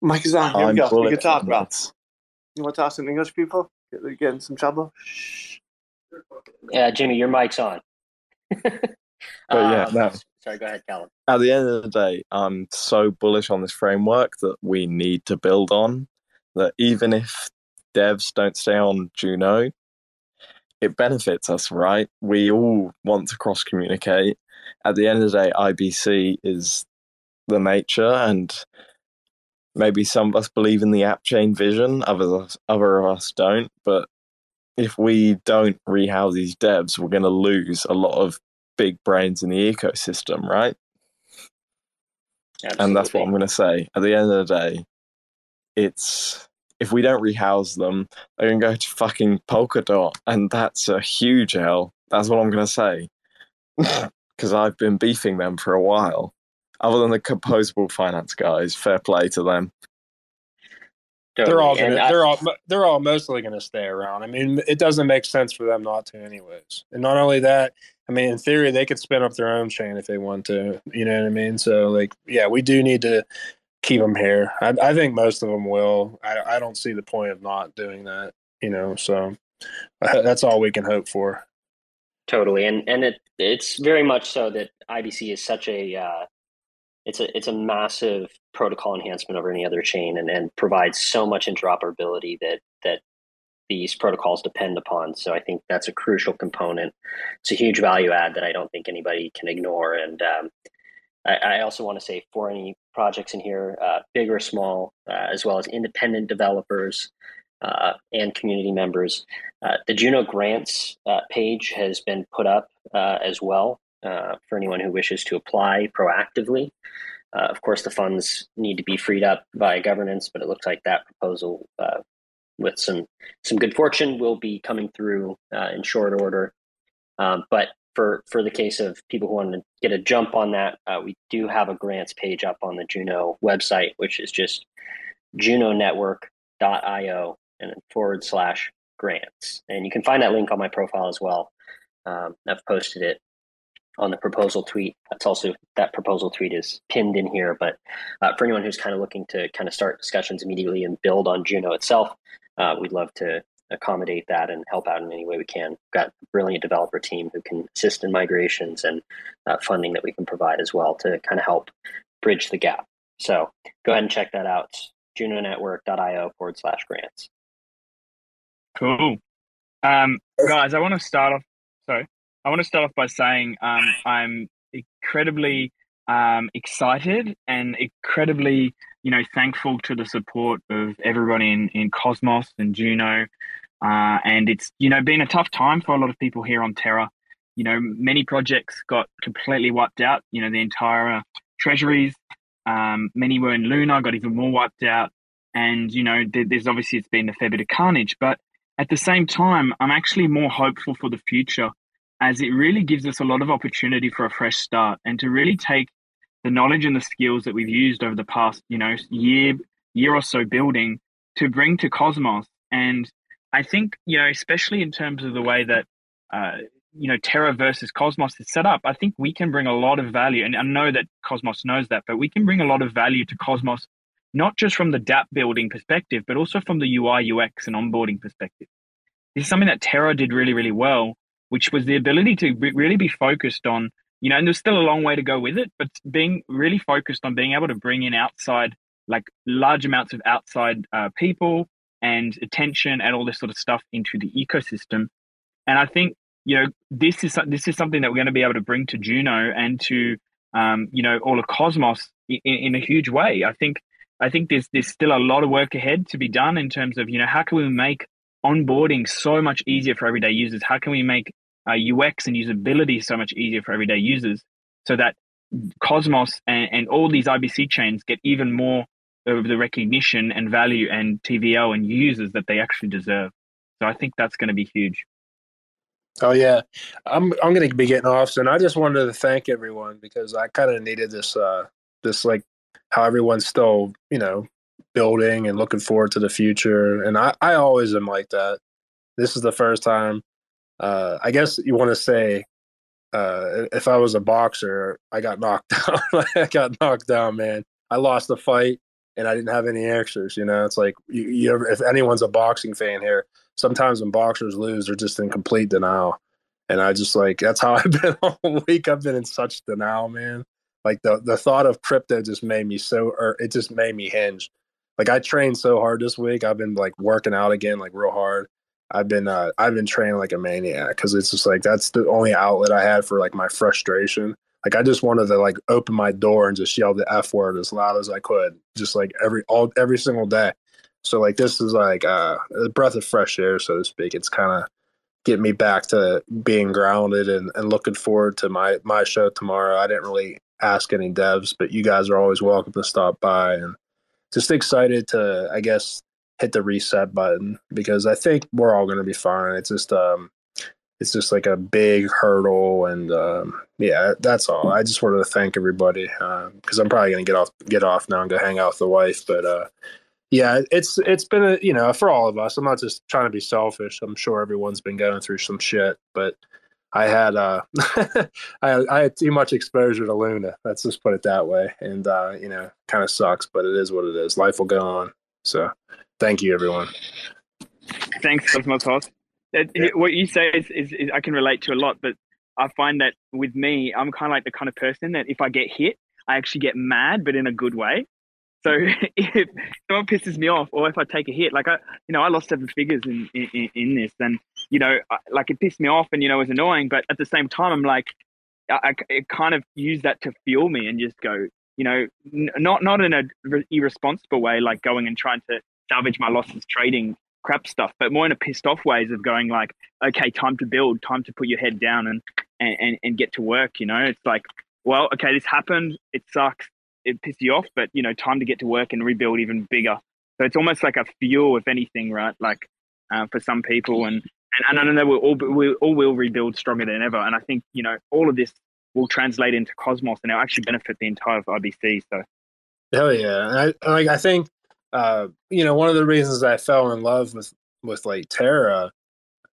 Mike is on. Here we go. We can talk about. You want to ask some English people? Get, get in some trouble. Yeah, Jimmy, your mic's on. But yeah, um, no. Sorry, go ahead, Callum. At the end of the day, I'm so bullish on this framework that we need to build on. That even if devs don't stay on Juno, it benefits us, right? We all want to cross communicate. At the end of the day, I B C is the nature, and maybe some of us believe in the app chain vision, others, other of us don't. But if we don't rehouse these devs, we're going to lose a lot of big brains in the ecosystem, right? Absolutely. And that's what I'm going to say. At the end of the day, it's, if we don't rehouse them, they're going to go to fucking Polkadot, and that's a huge L. That's what I'm going to say. Because I've been beefing them for a while. Other than the Composable Finance guys, fair play to them. Totally. They're all gonna, I, they're all they're all mostly going to stay around. I mean, it doesn't make sense for them not to, anyways. And not only that, I mean, in theory, they could spin up their own chain if they want to. You know what I mean? So, like, yeah, we do need to keep them here. I, I think most of them will. I, I don't see the point of not doing that. You know, so that's all we can hope for. Totally, and and it it's very much so that I B C is such a. Uh, It's a it's a massive protocol enhancement over any other chain, and, and provides so much interoperability that that these protocols depend upon. So I think that's a crucial component. It's a huge value add that I don't think anybody can ignore. And um, I, I also want to say, for any projects in here, uh, big or small, uh, as well as independent developers uh, and community members, uh, the Juno Grants uh, page has been put up uh, as well. Uh, for anyone who wishes to apply proactively. Uh, of course, the funds need to be freed up by governance, but it looks like that proposal, uh, with some some good fortune, will be coming through uh, in short order. Um, but for, for the case of people who want to get a jump on that, uh, we do have a grants page up on the Juno website, which is just juno network dot io and then forward slash grants. And you can find that link on my profile as well. Um, I've posted it on the proposal tweet. That's also, that proposal tweet is pinned in here, but uh, for anyone who's kind of looking to kind of start discussions immediately and build on Juno itself, uh, we'd love to accommodate that and help out in any way we can. We've got a brilliant developer team who can assist in migrations and uh, funding that we can provide as well to kind of help bridge the gap. So go ahead and check that out. junonetwork.io forward slash grants. Cool. Um, guys, I want to start off, sorry. I want to start off by saying um, I'm incredibly um, excited and incredibly, you know, thankful to the support of everybody in, in Cosmos and Juno. Uh, and it's, you know, been a tough time for a lot of people here on Terra. You know, many projects got completely wiped out. You know, the entire uh, treasuries, um, many were in Luna, got even more wiped out. And, you know, there, there's obviously, it's been a fair bit of carnage. But at the same time, I'm actually more hopeful for the future, as it really gives us a lot of opportunity for a fresh start and to really take the knowledge and the skills that we've used over the past, you know, year, year or so building to bring to Cosmos. And I think, you know, especially in terms of the way that, uh, you know, Terra versus Cosmos is set up, I think we can bring a lot of value. And I know that Cosmos knows that, but we can bring a lot of value to Cosmos, not just from the dApp building perspective, but also from the U I, U X and onboarding perspective. This is something that Terra did really, really well, which was the ability to re- really be focused on, you know, and there's still a long way to go with it, but being really focused on being able to bring in outside, like large amounts of outside uh, people and attention and all this sort of stuff into the ecosystem. And I think, you know, this is this is something that we're going to be able to bring to Juno and to, um, you know, all of Cosmos in, in a huge way. I think I think there's there's still a lot of work ahead to be done in terms of, you know, how can we make onboarding so much easier for everyday users? How can we make uh, U X and usability so much easier for everyday users so that Cosmos and, and all these I B C chains get even more of the recognition and value and T V L and users that they actually deserve? So I think that's going to be huge. Oh yeah, I'm I'm going to be getting off soon. I just wanted to thank everyone because I kind of needed this uh this like how everyone's still, you know, building and looking forward to the future, and I, I always am like that. This is the first time. Uh, I guess you want to say uh, if I was a boxer, I got knocked down. I got knocked down, man. I lost the fight, and I didn't have any answers. You know, it's like you, you ever, if anyone's a boxing fan here, sometimes when boxers lose, they're just in complete denial. And I just like, that's how I've been all week. I've been in such denial, man. Like the, the thought of crypto just made me so, or it just made me hinge. Like I trained so hard this week. I've been like working out again, like real hard. I've been, uh, I've been training like a maniac. Cause it's just like, that's the only outlet I had for like my frustration. Like I just wanted to like open my door and just yell the F word as loud as I could. Just like every, all, every single day. So like this is like uh, a breath of fresh air, so to speak. It's kind of getting me back to being grounded and, and looking forward to my, my show tomorrow. I didn't really ask any devs, but you guys are always welcome to stop by, and just excited to, I guess, hit the reset button because I think we're all going to be fine. It's just um, it's just like a big hurdle, and um, yeah, that's all. I just wanted to thank everybody because uh, I'm probably going to get off get off now and go hang out with the wife, but. Uh, Yeah, it's it's been, a, you know, for all of us. I'm not just trying to be selfish. I'm sure everyone's been going through some shit, but I had uh, I, I had too much exposure to Luna. Let's just put it that way. And, uh, you know, kind of sucks, but it is what it is. Life will go on. So thank you, everyone. Thanks, Cosmos Hub. Yeah. What you say is, is, is I can relate to a lot, but I find that with me, I'm kind of like the kind of person that if I get hit, I actually get mad, but in a good way. So if someone pisses me off or if I take a hit, like I, you know, I lost seven figures in, in, in this and, you know, I, like it pissed me off and, you know, it was annoying, but at the same time, I'm like, I, I kind of use that to fuel me and just go, you know, n- not, not in an re- irresponsible way, like going and trying to salvage my losses, trading crap stuff, but more in a pissed off ways of going like, okay, time to build, time to put your head down and, and, and, and get to work. You know, it's like, well, okay, this happened. It sucks. It pissed you off, but you know, time to get to work and rebuild even bigger. So it's almost like a fuel, if anything, right? Like uh, for some people, and and, and I know we all we all will rebuild stronger than ever. And I think you know, all of this will translate into Cosmos, and it'll actually benefit the entire I B C. So, hell yeah! I like I think uh, you know, one of the reasons I fell in love with with like Terra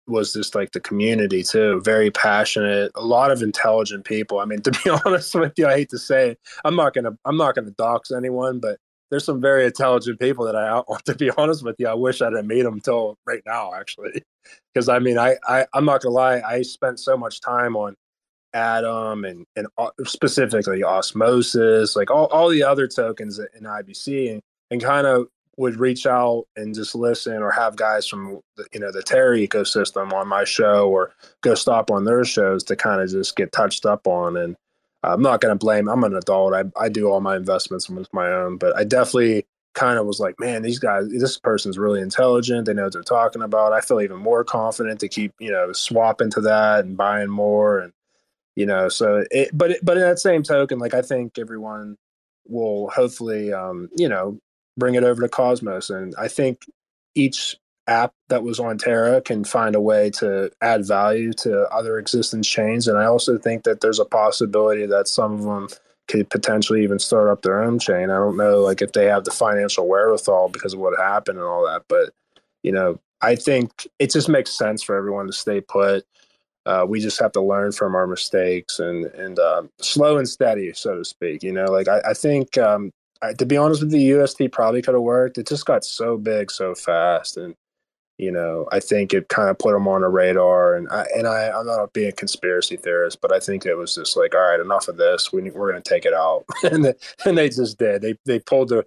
was just like the community too. Very passionate, a lot of intelligent people. I mean, to be honest with you, I hate to say it, I'm not gonna I'm not gonna dox anyone, but there's some very intelligent people that I to be honest with you, I wish I didn't meet them till right now, actually. Because I mean, I, I I'm not gonna lie, I spent so much time on Atom and and specifically Osmosis, like all all the other tokens in I B C, and and kind of would reach out and just listen or have guys from, the, you know, the Terra ecosystem on my show or go stop on their shows to kind of just get touched up on. And I'm not going to blame, I'm an adult. I, I do all my investments with my own, but I definitely kind of was like, man, these guys, this person's really intelligent. They know what they're talking about. I feel even more confident to keep, you know, swapping to that and buying more. And, you know, so, it, but, but in that same token, like, I think everyone will hopefully, um, you know, bring it over to Cosmos. And I think each app that was on Terra can find a way to add value to other existing chains. And I also think that there's a possibility that some of them could potentially even start up their own chain. I don't know, like if they have the financial wherewithal because of what happened and all that, but you know, I think it just makes sense for everyone to stay put. Uh, we just have to learn from our mistakes and, and uh, slow and steady, so to speak, you know, like I, I think, um, I, to be honest with you, U S T probably could have worked. It just got so big so fast, and you know, I think it kind of put them on a radar. And I and I I'm not being a conspiracy theorist, but I think it was just like, all right, enough of this. We we're going to take it out, and the, and they just did. They they pulled the.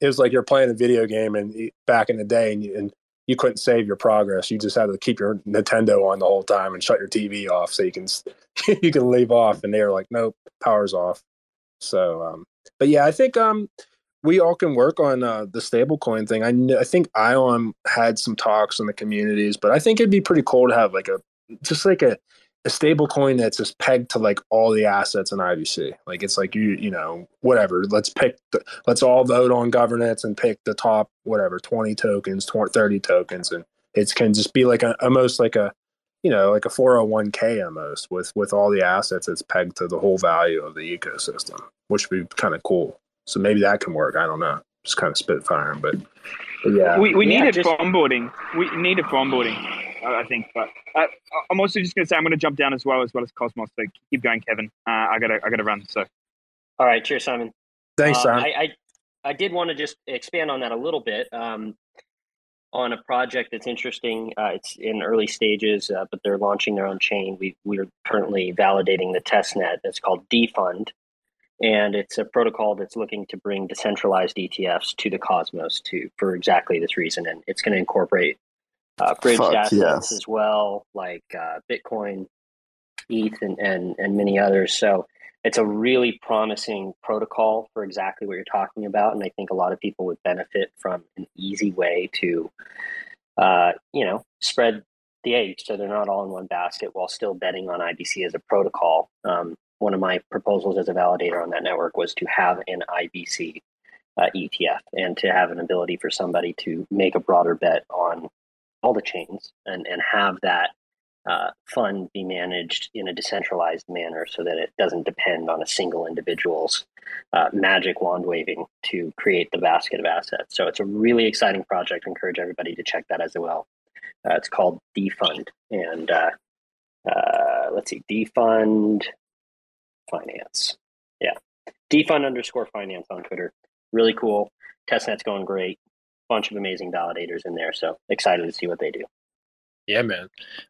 It was like you're playing a video game, and back in the day, and you, and you couldn't save your progress. You just had to keep your Nintendo on the whole time and shut your T V off so you can you can leave off. And they were like, nope, power's off. So, um, but yeah, I think um. we all can work on uh, the stablecoin thing. I kn- I think I O M had some talks in the communities, but I think it'd be pretty cool to have like a just like a, a stablecoin that's just pegged to like all the assets in I B C. Like it's like you you know whatever. Let's pick the, let's all vote on governance and pick the top whatever twenty tokens, thirty tokens, and it can just be like a, almost like a you know like a four oh one k almost with with all the assets that's pegged to the whole value of the ecosystem, which would be kind of cool. So maybe that can work. I don't know. Just kind of spitfiring, but, but yeah. We we yeah, needed just... onboarding. We needed onboarding, I think. But I, I'm also just going to say I'm going to jump down as well as well as Cosmos. So keep going, Kevin. Uh, I gotta I gotta run. So, all right. Cheers, Simon. Thanks, uh, Simon. I, I I did want to just expand on that a little bit um, on a project that's interesting. Uh, it's in early stages, uh, but they're launching their own chain. We we're currently validating the test net. It's called Defund. And it's a protocol that's looking to bring decentralized E T Fs to the Cosmos to for exactly this reason. And it's going to incorporate uh, bridged Fuck, assets yes. as well, like uh, Bitcoin, E T H, and, and, and many others. So it's a really promising protocol for exactly what you're talking about. And I think a lot of people would benefit from an easy way to, uh, you know, spread the eggs so they're not all in one basket while still betting on I B C as a protocol. Um, One of my proposals as a validator on that network was to have an I B C uh, E T F and to have an ability for somebody to make a broader bet on all the chains and, and have that uh, fund be managed in a decentralized manner so that it doesn't depend on a single individual's uh, magic wand waving to create the basket of assets. So it's a really exciting project. I encourage everybody to check that as well. Uh, it's called Defund. And uh, uh, let's see, Defund... Finance. Yeah. Defund underscore finance on Twitter. Really cool. Testnet's going great. Bunch of amazing validators in there. So excited to see what they do. Yeah, man.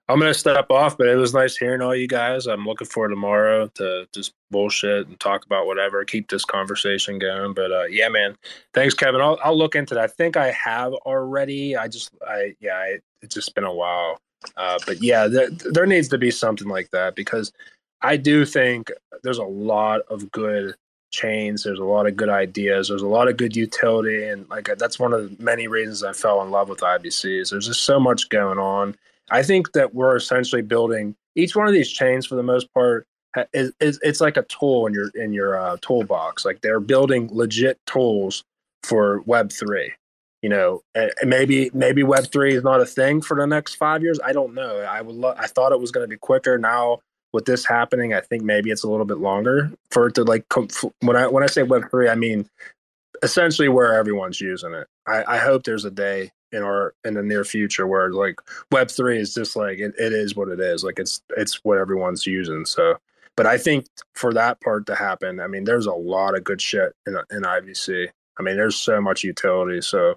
I'm going to step off, but it was nice hearing all you guys. I'm looking forward to tomorrow to just bullshit and talk about whatever, keep this conversation going. But uh, yeah, man. Thanks, Kevin. I'll, I'll look into that. I think I have already. I just, I, yeah, I, it's just been a while. Uh, but yeah, th- there needs to be something like that because I do think there's a lot of good chains. There's a lot of good ideas. There's a lot of good utility. And like that's one of the many reasons I fell in love with I B Cs. There's just so much going on. I think that we're essentially building each one of these chains for the most part is, is it's like a tool in your in your uh, toolbox. Like they're building legit tools for Web three. You know, maybe maybe Web three is not a thing for the next five years. I don't know. I would lo- I thought it was going to be quicker. Now with this happening, I think maybe it's a little bit longer for it to like come. When I when I say Web three, I mean essentially where everyone's using it. I, I hope there's a day in our in the near future where like Web three is just like it, it is what it is. Like it's it's what everyone's using. So, but I think for that part to happen, I mean, there's a lot of good shit in in I B C. I mean, there's so much utility. So,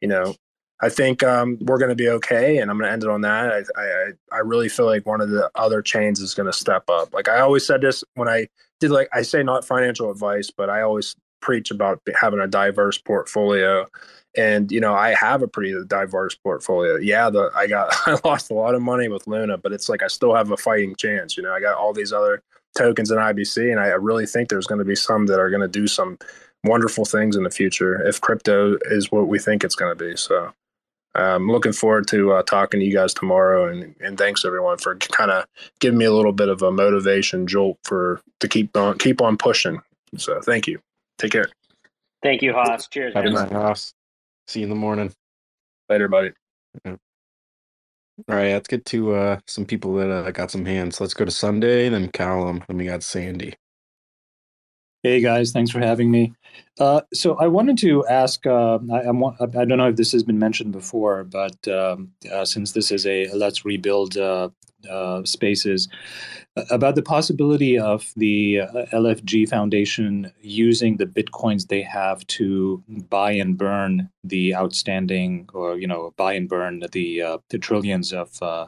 you know. I think um, we're going to be okay, and I'm going to end it on that. I, I I really feel like one of the other chains is going to step up. Like I always said this when I did, like I say not financial advice, but I always preach about having a diverse portfolio. And you know, I have a pretty diverse portfolio. Yeah, the I got I lost a lot of money with Luna, but it's like I still have a fighting chance. You know, I got all these other tokens in I B C, and I really think there's going to be some that are going to do some wonderful things in the future if crypto is what we think it's going to be. So. I'm um, looking forward to uh, talking to you guys tomorrow, and, and thanks everyone for kind of giving me a little bit of a motivation jolt for to keep on keep on pushing. So thank you. Take care. Thank you, Haas. Cheers. Happy night, Haas. See you in the morning. Later, buddy. Yeah. All right, let's get to uh, some people that uh, got some hands. Let's go to Sunday, then Callum, then we got Sandy. Hey guys, thanks for having me. Uh, so I wanted to ask, uh, I, I'm, I don't know if this has been mentioned before, but um, uh, since this is a Let's Rebuild uh, uh, spaces about the possibility of the L F G Foundation using the Bitcoins they have to buy and burn the outstanding, or, you know, buy and burn the, uh, the trillions of uh,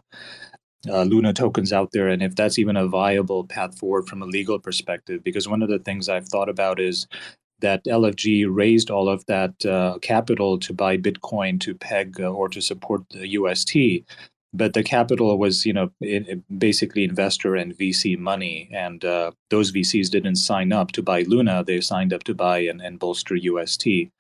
uh, Luna tokens out there, and if that's even a viable path forward from a legal perspective. Because one of the things I've thought about is that L F G raised all of that uh, capital to buy Bitcoin to peg uh, or to support the U S T. But the capital was, you know, it, it basically investor and V C money. And uh, those V Cs didn't sign up to buy Luna. They signed up to buy and, and bolster U S T.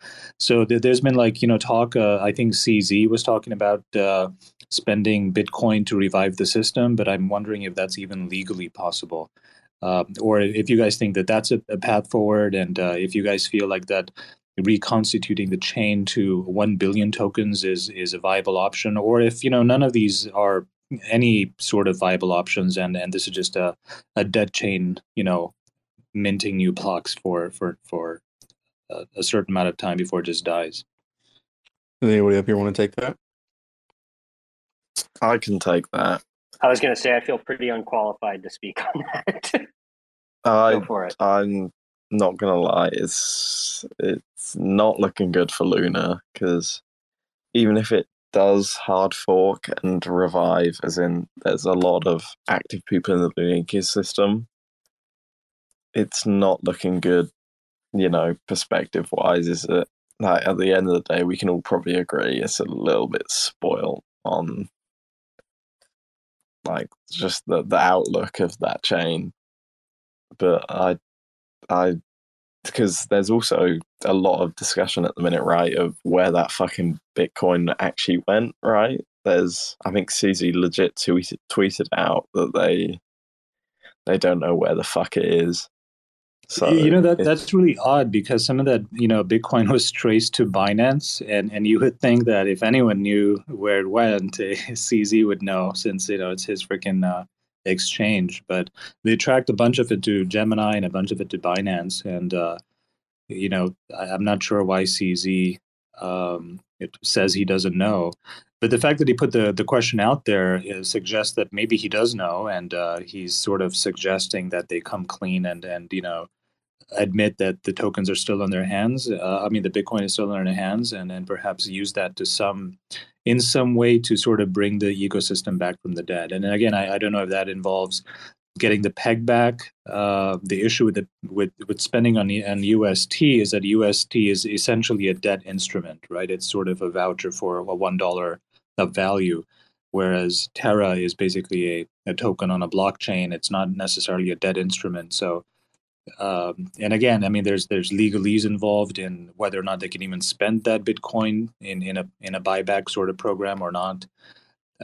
So th- there's been like, you know, talk, uh, I think C Z was talking about uh, spending Bitcoin to revive the system. But I'm wondering if that's even legally possible. Uh, or if you guys think that that's a, a path forward, and uh, if you guys feel like that reconstituting the chain to one billion tokens is is a viable option, or if, you know, none of these are any sort of viable options, and, and this is just a, a dead chain, you know, minting new blocks for, for, for a, a certain amount of time before it just dies. Does anybody up here want to take that? I can take that. I was going to say, I feel pretty unqualified to speak on that. I, Go for it. I'm not going to lie. It's it's not looking good for Luna, because even if it does hard fork and revive, as in there's a lot of active people in the Luna ecosystem, it's not looking good, you know, perspective-wise, is it? Like, at the end of the day, we can all probably agree it's a little bit spoiled on, like, just the, the outlook of that chain. But I, I, because there's also a lot of discussion at the minute, right, of where that fucking Bitcoin actually went, right? There's, I think C Z legit tweeted, tweeted out that they, they don't know where the fuck it is. So, you know, that that's really odd, because some of that, you know, Bitcoin was traced to Binance, and, and you would think that if anyone knew where it went, C Z would know, since, you know, it's his freaking uh, exchange. But they tracked a bunch of it to Gemini and a bunch of it to Binance, and uh, you know, I, I'm not sure why C Z um, it says he doesn't know. But the fact that he put the, the question out there is, suggests that maybe he does know, and uh, he's sort of suggesting that they come clean and, and you know, admit that the tokens are still in their hands. Uh, I mean, the Bitcoin is still in their hands, and and perhaps use that to some, in some way, to sort of bring the ecosystem back from the dead. And again, I, I don't know if that involves getting the peg back. Uh, the issue with the, with with spending on on U S T is that U S T is essentially a debt instrument, right? It's sort of a voucher for a one dollar. Of value, whereas Terra is basically a, a token on a blockchain. It's not necessarily a debt instrument. So, um, and again, I mean, there's there's legalese involved in whether or not they can even spend that Bitcoin in in a in a buyback sort of program or not.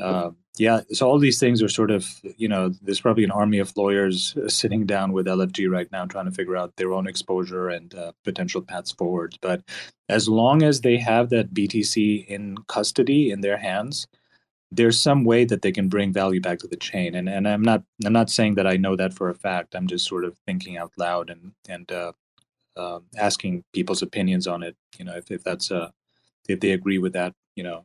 Uh, yeah, so all these things are sort of, you know, there's probably an army of lawyers sitting down with L F G right now trying to figure out their own exposure and uh, potential paths forward. But as long as they have that B T C in custody in their hands, there's some way that they can bring value back to the chain. And and I'm not I'm not saying that I know that for a fact. I'm just sort of thinking out loud and and uh, uh, asking people's opinions on it. You know, if if that's uh, if they agree with that, you know,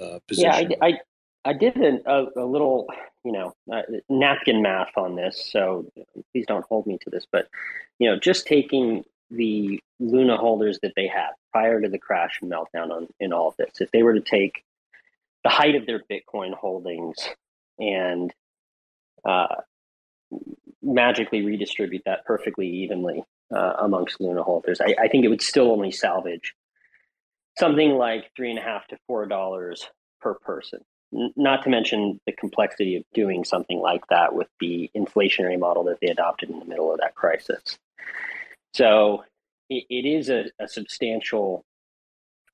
uh, position. Yeah, I. I- I did an, a, a little, you know, uh, napkin math on this, so please don't hold me to this. But, you know, just taking the Luna holders that they have prior to the crash and meltdown on, in all of this, if they were to take the height of their Bitcoin holdings and uh, magically redistribute that perfectly evenly uh, amongst Luna holders, I, I think it would still only salvage something like three and a half to four dollars per person. Not to mention the complexity of doing something like that with the inflationary model that they adopted in the middle of that crisis. So it, it is a, a substantial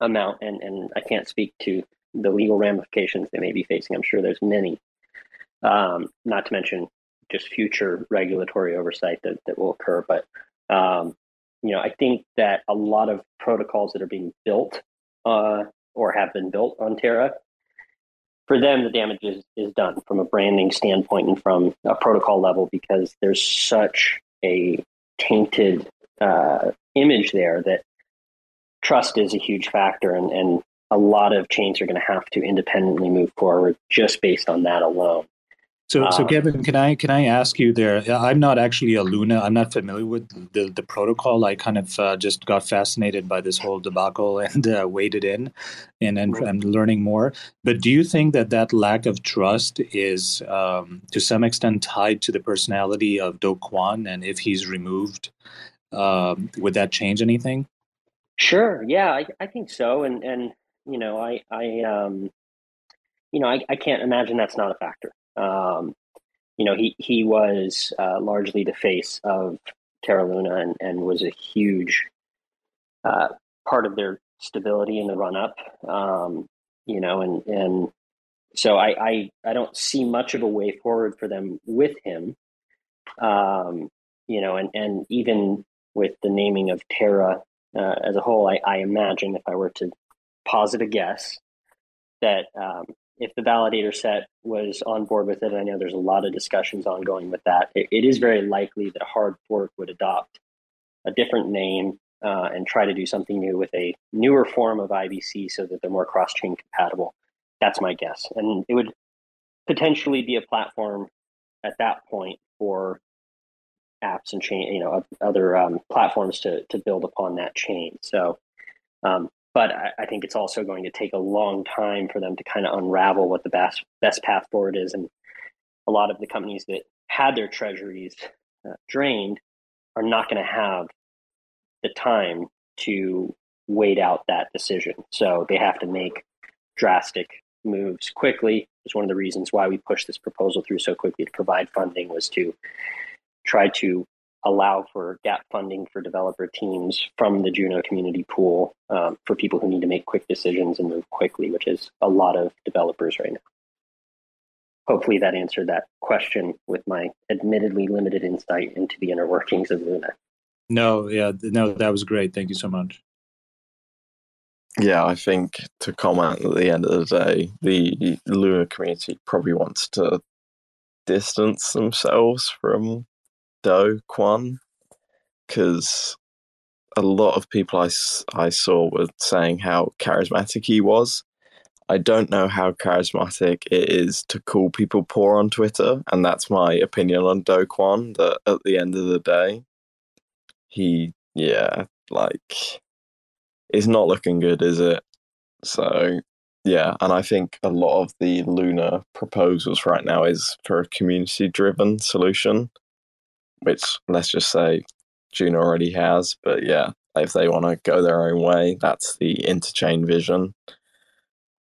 amount, and, and I can't speak to the legal ramifications they may be facing. I'm sure there's many, um, not to mention just future regulatory oversight that, that will occur. But, um, you know, I think that a lot of protocols that are being built uh, or have been built on Terra, for them, the damage is, is done from a branding standpoint and from a protocol level, because there's such a tainted uh, image there that trust is a huge factor, and, and a lot of chains are going to have to independently move forward just based on that alone. So, um, so Kevin, can I can I ask you there? I'm not actually a Luna. I'm not familiar with the, the protocol. I kind of uh, just got fascinated by this whole debacle and uh, waded in, and and I'm learning more. But do you think that that lack of trust is um, to some extent tied to the personality of Do Kwon? And if he's removed, um, would that change anything? Sure. Yeah, I, I think so. And and you know, I I um, you know, I, I can't imagine that's not a factor. Um, you know, he, he was, uh, largely the face of Terra Luna and, and was a huge, uh, part of their stability in the run up. Um, you know, and, and so I, I, I don't see much of a way forward for them with him. Um, you know, and, and even with the naming of Terra, uh, as a whole, I, I imagine if I were to posit a guess that, um, if the validator set was on board with it, I know there's a lot of discussions ongoing with that. It, it is very likely that hard fork would adopt a different name uh, and try to do something new with a newer form of I B C so that they're more cross-chain compatible. That's my guess. And it would potentially be a platform at that point for apps and chain, you know, other um, platforms to to build upon that chain. So, um, But I think it's also going to take a long time for them to kind of unravel what the best best path forward is. And a lot of the companies that had their treasuries uh, drained are not going to have the time to wait out that decision. So they have to make drastic moves quickly. It's one of the reasons why we pushed this proposal through so quickly to provide funding was to try to allow for gap funding for developer teams from the Juno community pool um, for people who need to make quick decisions and move quickly, which is a lot of developers right now. Hopefully that answered that question with my admittedly limited insight into the inner workings of Luna. No, yeah, no, that was great. Thank you so much. Yeah, I think to comment at the end of the day, the Luna community probably wants to distance themselves from Do Kwon, because a lot of people I, I saw were saying how charismatic he was. I don't know how charismatic it is to call people poor on Twitter, and that's my opinion on Do Kwon, that at the end of the day, he, yeah, like, is not looking good, is it? So, yeah, and I think a lot of the Luna proposals right now is for a community-driven solution, which let's just say Juno already has. But yeah, if they want to go their own way, that's the Interchain vision.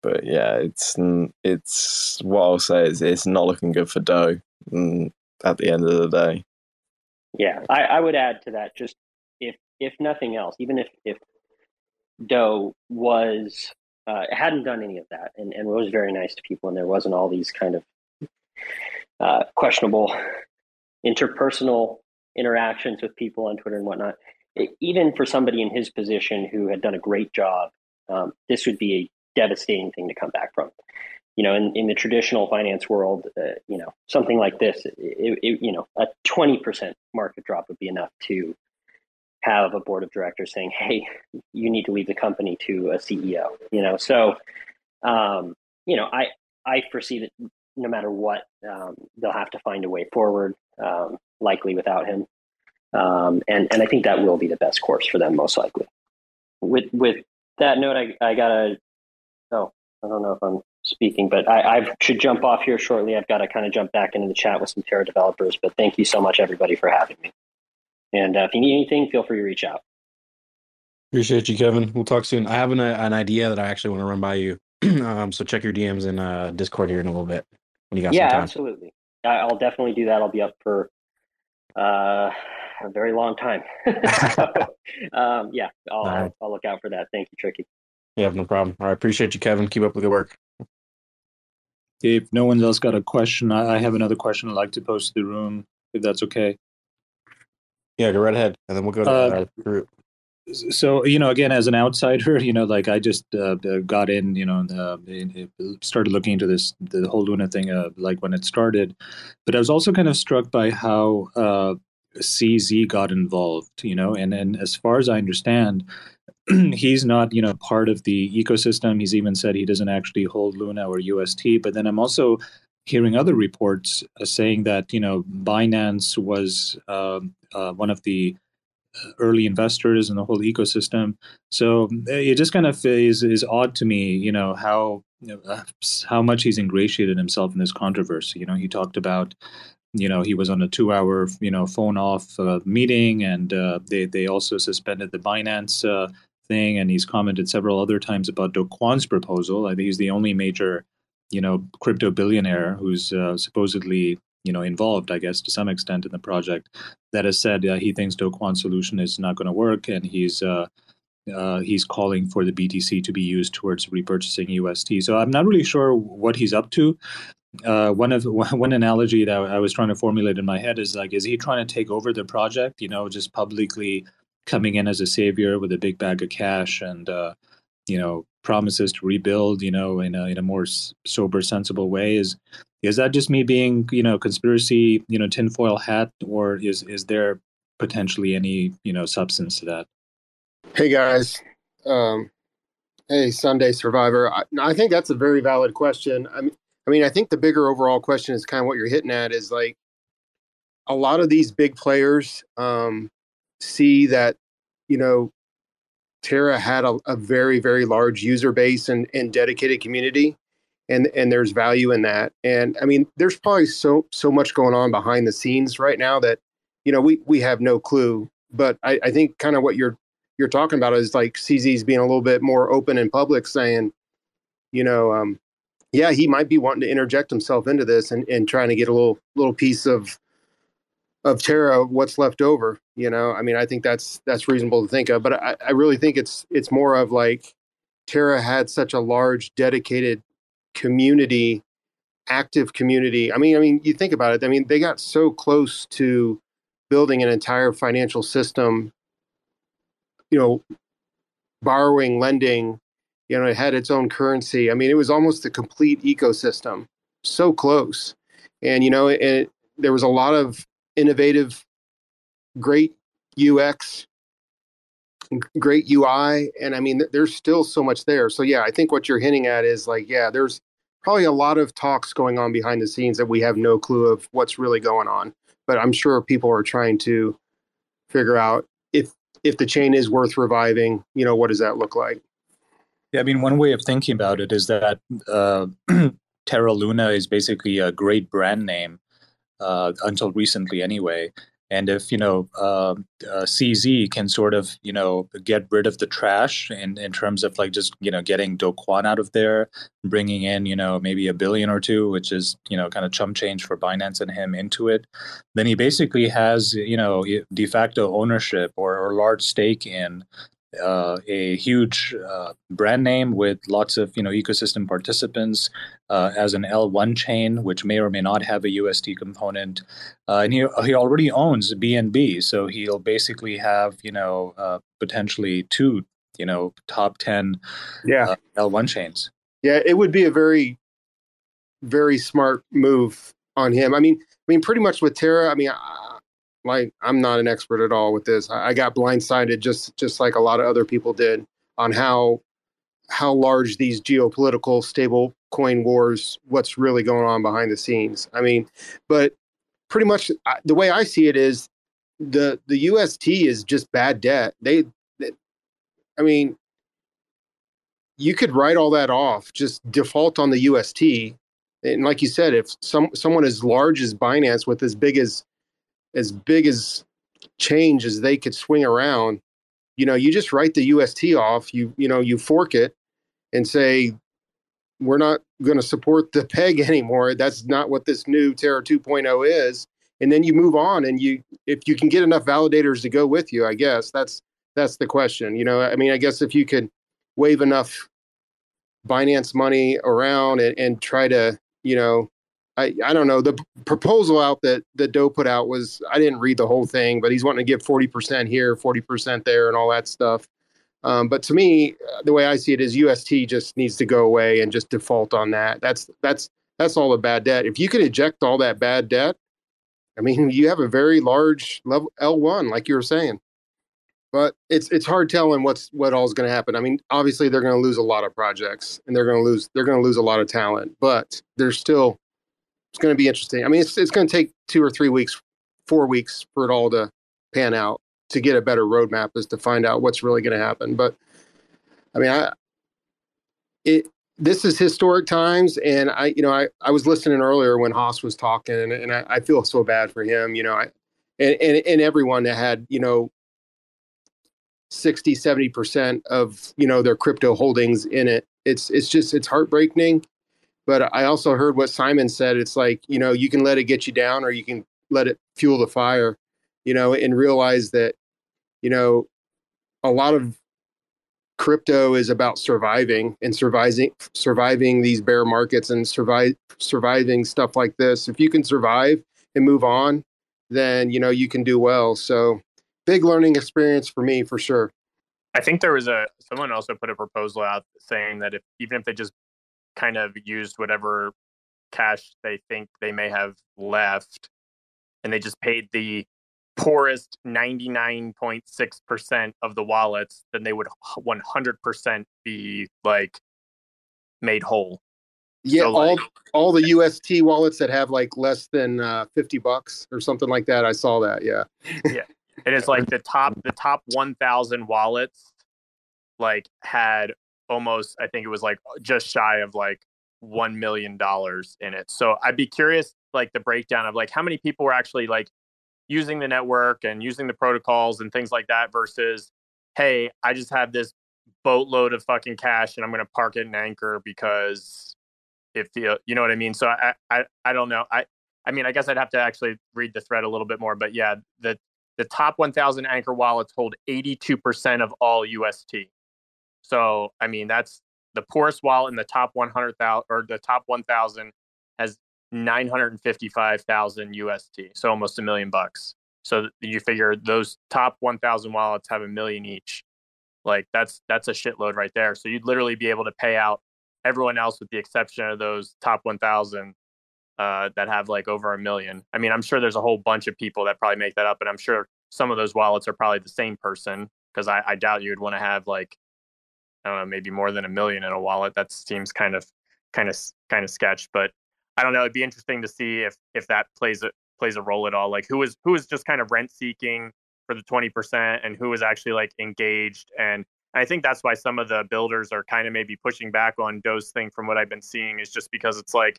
But yeah, it's it's what I'll say is it's not looking good for Do at the end of the day. Yeah, I, I would add to that, just if if nothing else, even if, if Do was uh, hadn't done any of that and, and was very nice to people and there wasn't all these kind of uh, questionable interpersonal interactions with people on Twitter and whatnot, it, even for somebody in his position who had done a great job, um, this would be a devastating thing to come back from. You know, in, in the traditional finance world, uh, you know, something like this, it, it, you know, a twenty percent market drop would be enough to have a board of directors saying, hey, you need to leave the company to a C E O, you know? So, um, you know, I, I foresee that no matter what, um, they'll have to find a way forward. Um, likely without him, um, and and I think that will be the best course for them, most likely. With with that note, I I gotta. Oh, I don't know if I'm speaking, but I, I should jump off here shortly. I've got to kind of jump back into the chat with some Terra developers. But thank you so much, everybody, for having me. And uh, if you need anything, feel free to reach out. Appreciate you, Kevin. We'll talk soon. I have an an idea that I actually want to run by you. um, so check your D Ms in uh, Discord here in a little bit when you got yeah, some time. Yeah, absolutely. I'll definitely do that. I'll be up for uh, a very long time. so, um, yeah, I'll, right. I'll look out for that. Thank you, Tricky. Yeah, no problem. All right, appreciate you, Kevin. Keep up with the work. If no one else got a question, I have another question I'd like to post to the room, if that's okay. Yeah, go right ahead, and then we'll go to uh, our group. So, you know, again, as an outsider, you know, like I just uh, got in, you know, uh, started looking into this, the whole Luna thing, uh, like when it started. But I was also kind of struck by how uh, C Z got involved, you know, and, and as far as I understand, he's not, you know, part of the ecosystem. He's even said he doesn't actually hold Luna or U S T. But then I'm also hearing other reports uh, saying that, you know, Binance was uh, uh, one of the early investors in the whole ecosystem. So it just kind of is, is odd to me, you know, how uh, how much he's ingratiated himself in this controversy. You know, he talked about, you know, he was on a two-hour, you know, phone-off uh, meeting, and uh, they they also suspended the Binance uh, thing. And he's commented several other times about Do Kwon's proposal. I think he's the only major, you know, crypto billionaire who's uh, supposedly, you know, involved, I guess, to some extent in the project, that has said uh, he thinks Do Kwon's solution is not going to work, and he's uh, uh, he's calling for the B T C to be used towards repurchasing U S T. So I'm not really sure what he's up to. Uh, one of one analogy that I was trying to formulate in my head is like, is he trying to take over the project? You know, just publicly coming in as a savior with a big bag of cash and uh, you know, promises to rebuild, you know, in a in a more sober, sensible way. Is is that just me being, you know, conspiracy, you know, tinfoil hat, or is is there potentially any, you know, substance to that? Hey guys, um, hey Sunday Survivor. I, I think that's a very valid question. I mean. I mean, I think the bigger overall question is kind of what you're hitting at is like a lot of these big players um, see that, you know, Terra had a, a very, very large user base and, and dedicated community, and and there's value in that. And I mean, there's probably so so much going on behind the scenes right now that, you know, we we have no clue. But I, I think kind of what you're you're talking about is like C Z's being a little bit more open in public, saying, you know, um, yeah, he might be wanting to interject himself into this and, and trying to get a little little piece of of Terra, what's left over. You know, I mean, I think that's that's reasonable to think of. But I, I really think it's it's more of like Terra had such a large, dedicated community, active community. I mean, I mean, you think about it. I mean, they got so close to building an entire financial system. You know, borrowing, lending. You know, it had its own currency. I mean, it was almost a complete ecosystem, so close. And, you know, it, it, there was a lot of innovative, great U X, great U I. And I mean, there's still so much there. So, yeah, I think what you're hinting at is like, yeah, there's probably a lot of talks going on behind the scenes that we have no clue of what's really going on. But I'm sure people are trying to figure out if if the chain is worth reviving, you know, what does that look like? Yeah, I mean, one way of thinking about it is that uh, Terra Luna is basically a great brand name uh, until recently anyway. And if, you know, uh, uh, C Z can sort of, you know, get rid of the trash in, in terms of like just, you know, getting Do Kwon out of there, bringing in, you know, maybe a billion or two, which is, you know, kind of chump change for Binance and him into it, then he basically has, you know, de facto ownership or, or large stake in Uh, a huge uh, brand name with lots of, you know, ecosystem participants uh, as an L one chain, which may or may not have a U S T component. Uh, and he he already owns B N B, so he'll basically have, you know, uh, potentially two, you know, top ten yeah. uh, L one chains. Yeah, it would be a very, very smart move on him. I mean, I mean, pretty much with Terra, I mean, I, Like, I'm not an expert at all with this. I got blindsided just just like a lot of other people did on how how large these geopolitical stable coin wars, what's really going on behind the scenes. I mean, but pretty much the way I see it is the the U S T is just bad debt. They, they I mean, you could write all that off, just default on the U S T. And like you said, if some someone as large as Binance with as big as as big as change as they could swing around, you know, you just write the U S T off, you, you know, you fork it and say, we're not going to support the peg anymore. That's not what this new Terra two point oh is. And then you move on, and you, if you can get enough validators to go with you, I guess that's, that's the question. You know, I mean, I guess if you could wave enough Binance money around and, and try to, you know, I, I don't know. The p- proposal out that, that Doe put out was, I didn't read the whole thing, but he's wanting to give forty percent here, forty percent there, and all that stuff. Um, but to me, the way I see it is U S T just needs to go away and just default on that. That's that's that's all the bad debt. If you could eject all that bad debt, I mean, you have a very large level L one, like you were saying. But it's it's hard telling what's what all is going to happen. I mean, obviously they're going to lose a lot of projects, and they're going to lose they're going to lose a lot of talent, but there's still it's going to be interesting. I mean, it's it's going to take two or three weeks, four weeks for it all to pan out to get a better roadmap is to find out what's really going to happen. But I mean, I it this is historic times, and I you know I, I was listening earlier when Haas was talking, and, and I, I feel so bad for him. You know, I and and, and everyone that had you know. sixty, seventy percent of, you know, their crypto holdings in it. It's, it's just, it's heartbreaking. But I also heard what Simon said. It's like, you know, you can let it get you down or you can let it fuel the fire, you know, and realize that, you know, a lot of crypto is about surviving and surviving, surviving these bear markets and survive, surviving stuff like this. If you can survive and move on, then, you know, you can do well. So, big learning experience for me, for sure. I think there was a, someone also put a proposal out saying that if, even if they just kind of used whatever cash they think they may have left and they just paid the poorest ninety-nine point six percent of the wallets, then they would one hundred percent be like made whole. Yeah, so all like, all the U S T wallets that have like less than uh, fifty bucks or something like that. I saw that. Yeah. Yeah. It is like the top, the top one thousand wallets, like had almost, I think it was like just shy of like one million dollars in it. So I'd be curious, like the breakdown of like how many people were actually like using the network and using the protocols and things like that versus, hey, I just have this boatload of fucking cash and I'm going to park it in Anchor because it feels, you know what I mean? So I, I, I don't know. I, I mean, I guess I'd have to actually read the thread a little bit more, but yeah, the, the top one thousand Anchor wallets hold eighty-two percent of all U S T. So, I mean, that's the poorest wallet in the top one hundred thousand or the top one thousand has nine hundred fifty-five thousand U S T. So almost a million bucks. So you figure those top one thousand wallets have a million each. Like that's, that's a shitload right there. So you'd literally be able to pay out everyone else with the exception of those top one thousand. Uh, that have like over a million. I mean, I'm sure there's a whole bunch of people that probably make that up, and I'm sure some of those wallets are probably the same person because I, I doubt you'd want to have like, I don't know, maybe more than a million in a wallet. That seems kind of, kind of, kind of sketch. But I don't know. It'd be interesting to see if if that plays a plays a role at all. Like who is who is just kind of rent seeking for the twenty percent, and who is actually like engaged. And I think that's why some of the builders are kind of maybe pushing back on Do's thing from what I've been seeing is just because it's like.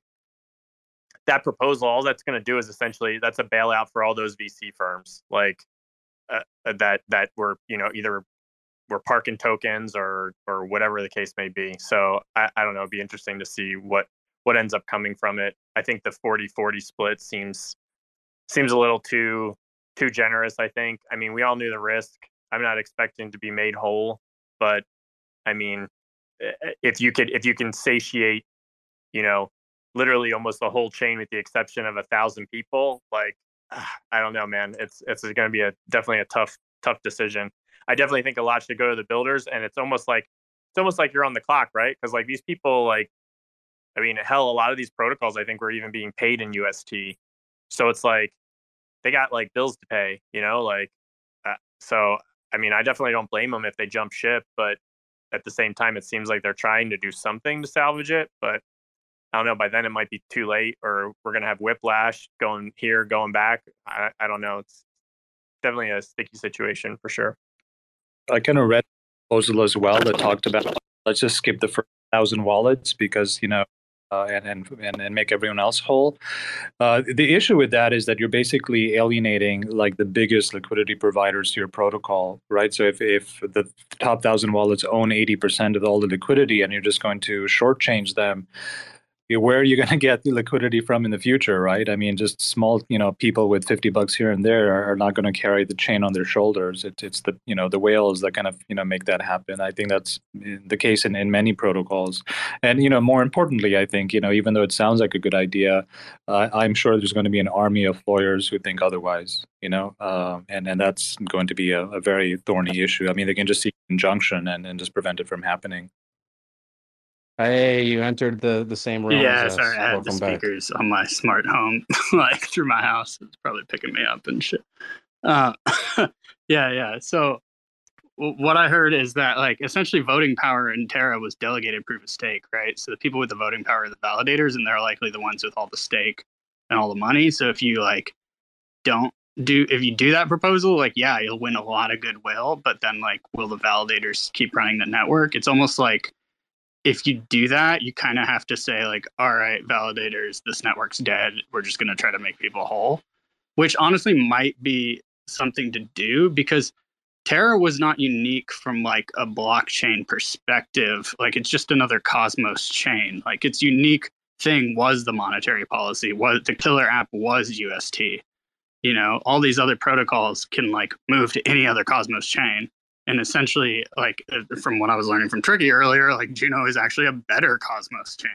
That proposal, all that's going to do is essentially that's a bailout for all those V C firms like uh, that that were, you know, either were parking tokens or or whatever the case may be. So I, I don't know. It'd be interesting to see what what ends up coming from it. I think the forty forty split seems seems a little too too generous, I think. I mean, we all knew the risk. I'm not expecting to be made whole. But I mean, if you could if you can satiate, you know, literally almost the whole chain with the exception of a thousand people, like, I don't know, man, it's, it's going to be a, definitely a tough, tough decision. I definitely think a lot should go to the builders, and it's almost like, it's almost like you're on the clock, right? Cause like these people, like, I mean, hell, a lot of these protocols, I think were even being paid in U S T. So it's like, they got like bills to pay, you know, like, uh, so, I mean, I definitely don't blame them if they jump ship, but at the same time, it seems like they're trying to do something to salvage it, but I don't know, by then it might be too late, or we're going to have whiplash going here, going back. I, I don't know. It's definitely a sticky situation for sure. I kind of read a proposal as well that talked about, let's just skip the first thousand wallets because, you know, uh, and, and, and, and make everyone else whole. Uh, the issue with that is that you're basically alienating like the biggest liquidity providers to your protocol, right? So if, if the top thousand wallets own eighty percent of all the liquidity and you're just going to shortchange them, where are you going to get the liquidity from in the future, right? I mean, just small, you know, people with fifty bucks here and there are, are not going to carry the chain on their shoulders. It, it's the, you know, the whales that kind of, you know, make that happen. I think that's the case in, in many protocols. And, you know, more importantly, I think, you know, even though it sounds like a good idea, uh, I'm sure there's going to be an army of lawyers who think otherwise, you know, uh, and, and that's going to be a, a very thorny issue. I mean, they can just seek injunction and, and just prevent it from happening. Hey, you entered the, the same room. Yeah, as sorry, us. I had Welcome the speakers back. On my smart home, like through my house. It's probably picking me up and shit. Uh, yeah, yeah. So w- what I heard is that like essentially voting power in Terra was delegated proof of stake, right? So the people with the voting power are the validators, and they're likely the ones with all the stake. and all the money. So if you like don't do if you do that proposal, like yeah, you'll win a lot of goodwill, but then like will the validators keep running the network? It's almost like if you do that, you kind of have to say like, all right, validators, this network's dead. We're just going to try to make people whole, which honestly might be something to do, because Terra was not unique from like a blockchain perspective. Like it's just another Cosmos chain. Like its unique thing was the monetary policy, was the killer app was U S T. You know, all these other protocols can like move to any other Cosmos chain. And essentially, like from what I was learning from Tricky earlier, like Juno is actually a better Cosmos chain,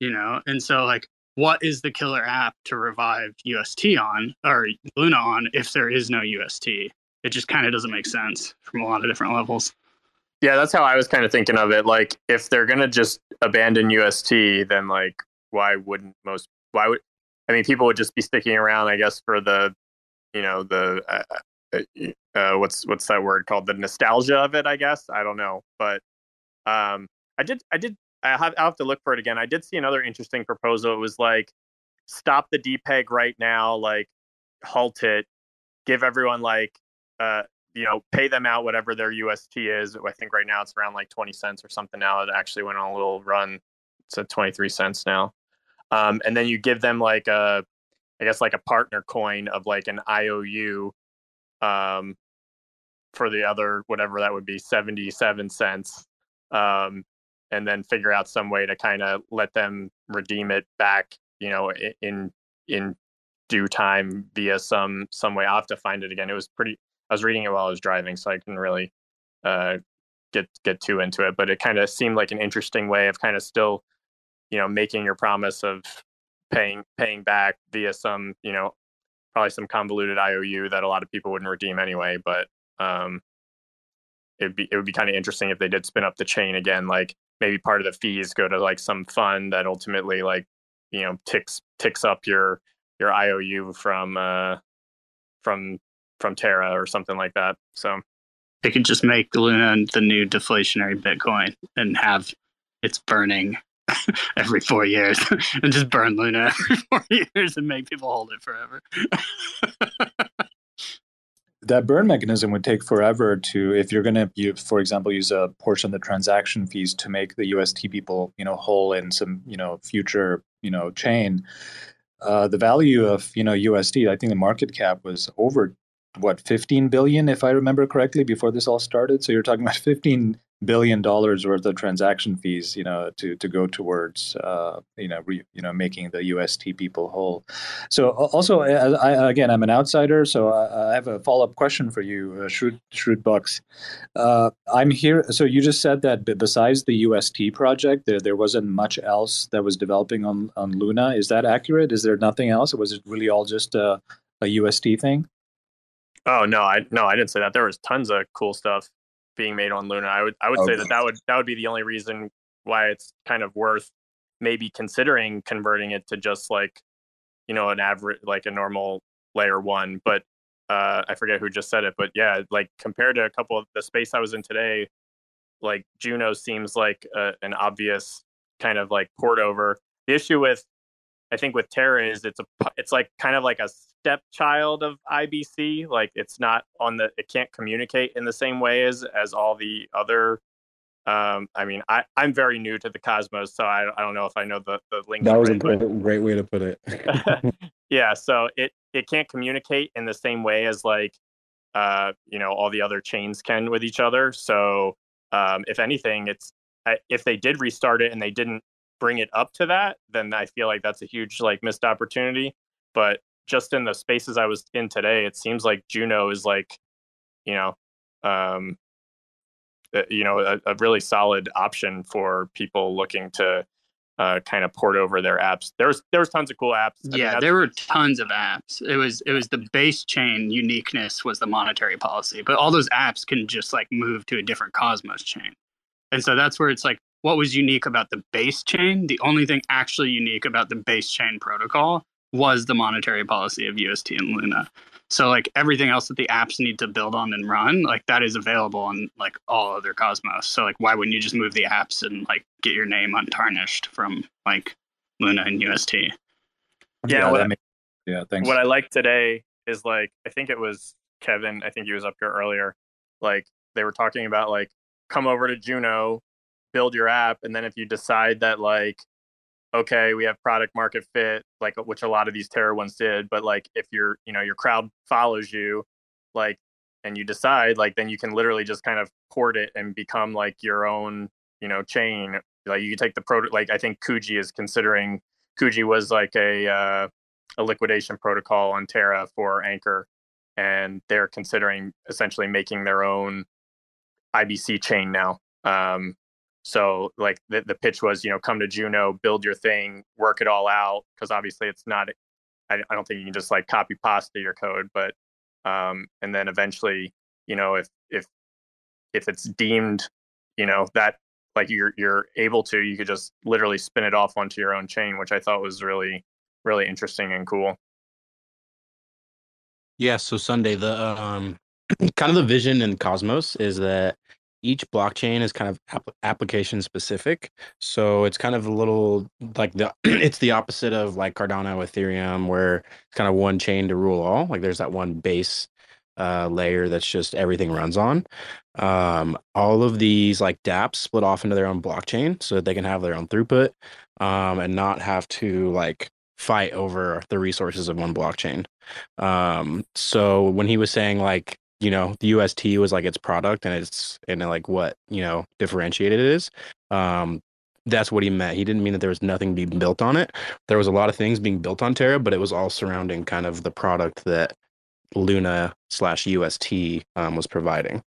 you know? And so like, what is the killer app to revive U S T on or Luna on if there is no U S T? It just kind of doesn't make sense from a lot of different levels. Yeah, that's how I was kind of thinking of it. Like, if they're going to just abandon U S T, then like, why wouldn't most, why would, I mean, people would just be sticking around, I guess, for the, you know, the, uh, uh, what's, what's that word called? The nostalgia of it, I guess. I don't know. But um, I did, I did, I have, I'll have to look for it again. I did see another interesting proposal. It was like, stop the D PEG right now, like halt it, give everyone like, uh, you know, pay them out whatever their U S T is. I think right now it's around like twenty cents or something. Now it actually went on a little run. It's at twenty-three cents now. Um, and then you give them like a, I guess like a partner coin of like an I O U um, for the other, whatever that would be, seventy-seven cents. Um, and then figure out some way to kind of let them redeem it back, you know, in in due time via some some way. I'll have to find it again. It was pretty, I was reading it while I was driving, so I couldn't really uh, get get too into it. But it kind of seemed like an interesting way of kind of still, you know, making your promise of paying paying back via some, you know, probably some convoluted I O U that a lot of people wouldn't redeem anyway. But um, it'd be it would be kind of interesting if they did spin up the chain again. Like maybe part of the fees go to like some fund that ultimately like, you know, ticks ticks up your your I O U from uh, from from Terra or something like that. So they could just make Luna the new deflationary Bitcoin and have it's burning every four years and just burn Luna every four years and make people hold it forever. That burn mechanism would take forever to, if you're going to, for example, use a portion of the transaction fees to make the U S T people, you know, whole in some, you know, future, you know, chain. Uh, the value of, you know, U S T, I think the market cap was over, what, fifteen billion, if I remember correctly, before this all started. So you're talking about fifteen billion dollars worth of transaction fees, you know, to, to go towards, uh, you know, re, you know, making the U S T people whole. So also, I, I, again, I'm an outsider, so I, I have a follow-up question for you, uh, Shrewd, Shrewdbox. Uh, I'm here. So you just said that besides the U S T project, there there wasn't much else that was developing on, on Luna. Is that accurate? Is there nothing else? Or was it really all just a, a U S T thing? Oh, no, I no, I didn't say that. There was tons of cool stuff being made on Luna. I would I would okay. say that that would that would be the only reason why it's kind of worth maybe considering converting it to just like, you know, an average, like a normal layer one. But uh, I forget who just said it. But yeah, like compared to a couple of the space I was in today, like Juno seems like a, an obvious kind of like port over. The issue with, I think with Terra is it's a it's like kind of like a stepchild of I B C. Like it's not on the it can't communicate in the same way as as all the other. Um, I mean, I I'm very new to the Cosmos, so I I don't know if I know the the lingo. That was right, a great, great way to put it. Yeah, so it it can't communicate in the same way as like uh you know all the other chains can with each other. So um, if anything, it's if they did restart it and they didn't bring it up to that, then I feel like that's a huge like missed opportunity. But just in the spaces I was in today, it seems like Juno is like, you know, um, you know, a, a really solid option for people looking to uh, kind of port over their apps. There's there was tons of cool apps. I yeah, mean, there were tons of apps. It was it was the base chain uniqueness was the monetary policy, but all those apps can just like move to a different Cosmos chain, and so that's where it's like, what was unique about the base chain? The only thing actually unique about the base chain protocol was the monetary policy of U S T and Luna. So like everything else that the apps need to build on and run, like that is available on like all other Cosmos. So like, why wouldn't you just move the apps and like get your name untarnished from like Luna and U S T? Yeah, yeah, what, I, yeah thanks. What I like today is, like, I think it was Kevin, I think he was up here earlier, like, they were talking about, like, come over to Juno, build your app, and then if you decide that, like, okay, we have product market fit, like, which a lot of these Terra ones did, but, like, if you're, you know, your crowd follows you, like, and you decide, like, then you can literally just kind of port it and become, like, your own, you know, chain. Like, you take the proto, like, I think Kuji is considering, Kuji was, like, a uh, a liquidation protocol on Terra for Anchor, and they're considering essentially making their own I B C chain now. Um, so, like, the, the pitch was, you know, come to Juno, build your thing, work it all out, because obviously it's not, I, I don't think you can just, like, copy pasta your code, but um, and then eventually, you know, if if if it's deemed, you know, that, like, you're you're able to, you could just literally spin it off onto your own chain, which I thought was really, really interesting and cool. Yeah. So Sunday, the um, kind of the vision in Cosmos is that each blockchain is kind of ap- application specific. So it's kind of a little like the it's the opposite of, like, Cardano, Ethereum, where it's kind of one chain to rule all. Like, there's that one base uh, layer that's just everything runs on. Um, all of these, like, dApps split off into their own blockchain so that they can have their own throughput um, and not have to, like, fight over the resources of one blockchain. Um, so when he was saying, like, you know, the U S T was, like, its product and it's, and, like, what, you know, differentiated it is, um, that's what he meant. He didn't mean that there was nothing being built on it. There was a lot of things being built on Terra, but it was all surrounding kind of the product that Luna slash U S T um, was providing.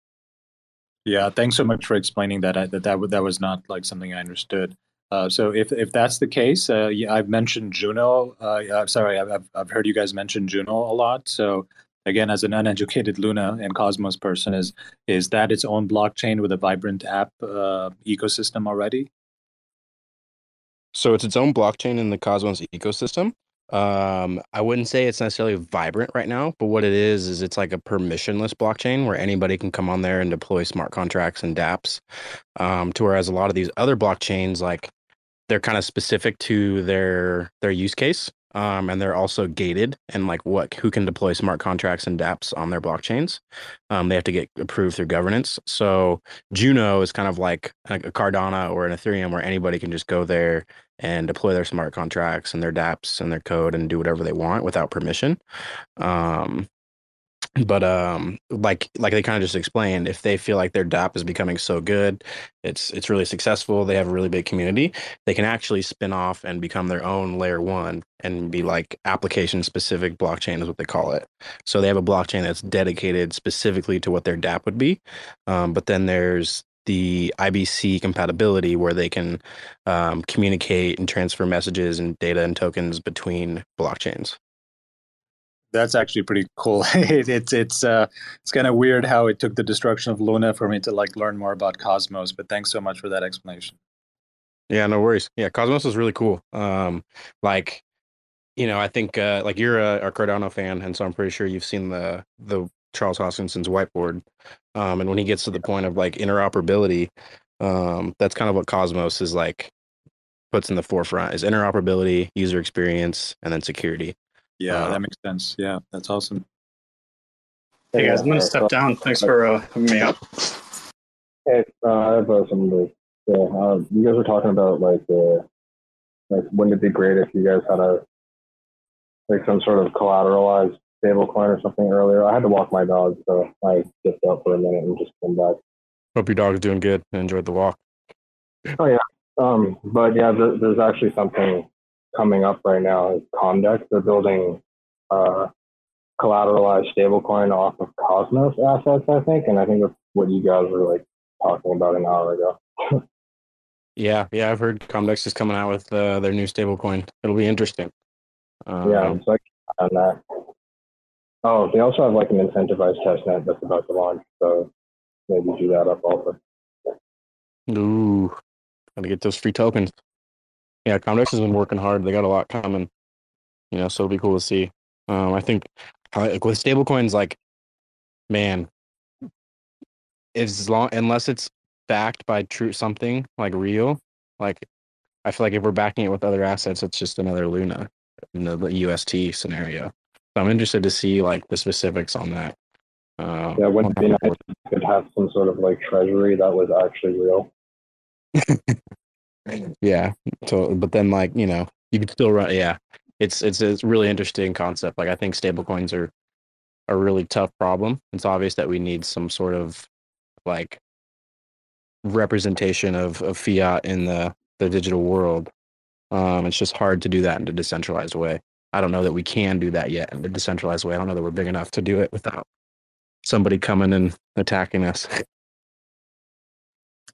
Yeah, thanks so much for explaining that. I, that, that that was not, like, something I understood. Uh, so if, if that's the case, uh, yeah, I've mentioned Juno. Uh, I'm sorry, I've I've heard you guys mention Juno a lot. So again, as an uneducated Luna and Cosmos person, is is that its own blockchain with a vibrant app uh, ecosystem already? So it's its own blockchain in the Cosmos ecosystem. Um, I wouldn't say it's necessarily vibrant right now, but what it is is it's like a permissionless blockchain where anybody can come on there and deploy smart contracts and dApps. Um, to whereas a lot of these other blockchains, like, they're kind of specific to their their use case, um, and they're also gated and, like, what who can deploy smart contracts and dApps on their blockchains. Um, they have to get approved through governance. So Juno is kind of like a Cardano or an Ethereum where anybody can just go there and deploy their smart contracts and their dApps and their code and do whatever they want without permission. Um, but um, like like they kind of just explained, if they feel like their dApp is becoming so good, it's it's really successful, they have a really big community, they can actually spin off and become their own layer one and be like application-specific blockchain is what they call it. So they have a blockchain that's dedicated specifically to what their dApp would be. Um, but then there's the I B C compatibility where they can um, communicate and transfer messages and data and tokens between blockchains. That's actually pretty cool. it, it's it's uh, it's kind of weird how it took the destruction of Luna for me to, like, learn more about Cosmos, but thanks so much for that explanation. Yeah, no worries. Yeah, Cosmos is really cool. Um, like, you know, I think uh, like you're a, a Cardano fan, and so I'm pretty sure you've seen the the Charles Hoskinson's whiteboard. Um, and when he gets to the point of, like, interoperability, um, that's kind of what Cosmos is, like, puts in the forefront is interoperability, user experience, and then security. Yeah, um, that makes sense. Yeah, that's awesome. Hey guys, I'm going to step down. Thanks for uh, having me up. Hey, uh, I have uh, something to yeah, uh, you guys were talking about, like, uh, like, wouldn't it be great if you guys had a, like, some sort of collateralized stablecoin or something earlier. I had to walk my dog, so I dipped out for a minute and just came back. Hope your dog is doing good and enjoyed the walk. Oh yeah, um, but yeah, th- there's actually something coming up right now. Comdex, they're building uh, collateralized stablecoin off of Cosmos assets, I think, and I think that's what you guys were, like, talking about an hour ago. yeah, yeah, I've heard Comdex is coming out with uh, their new stablecoin. It'll be interesting. Um, yeah, I'm psyched on that. Oh, they also have, like, an incentivized testnet that's about to launch, so maybe do that up also. Ooh, gotta get those free tokens. Yeah, Comdex has been working hard. They got a lot coming, you know, so it'll be cool to see. Um, I think uh, with stablecoins, like, man, as long unless it's backed by true something like real, like, I feel like if we're backing it with other assets, it's just another Luna. in the, the U S T scenario. So I'm interested to see like the specifics on that. Uh, yeah, wouldn't it be nice if you could have some sort of like treasury that was actually real? Yeah. So, but then like, you know, you could still run. Yeah, it's it's it's really interesting concept. Like I think stablecoins are a really tough problem. It's obvious that we need some sort of like representation of, of fiat in the, the digital world. Um, it's just hard to do that in a decentralized way. I don't know that we can do that yet in a decentralized way. I don't know that we're big enough to do it without somebody coming and attacking us.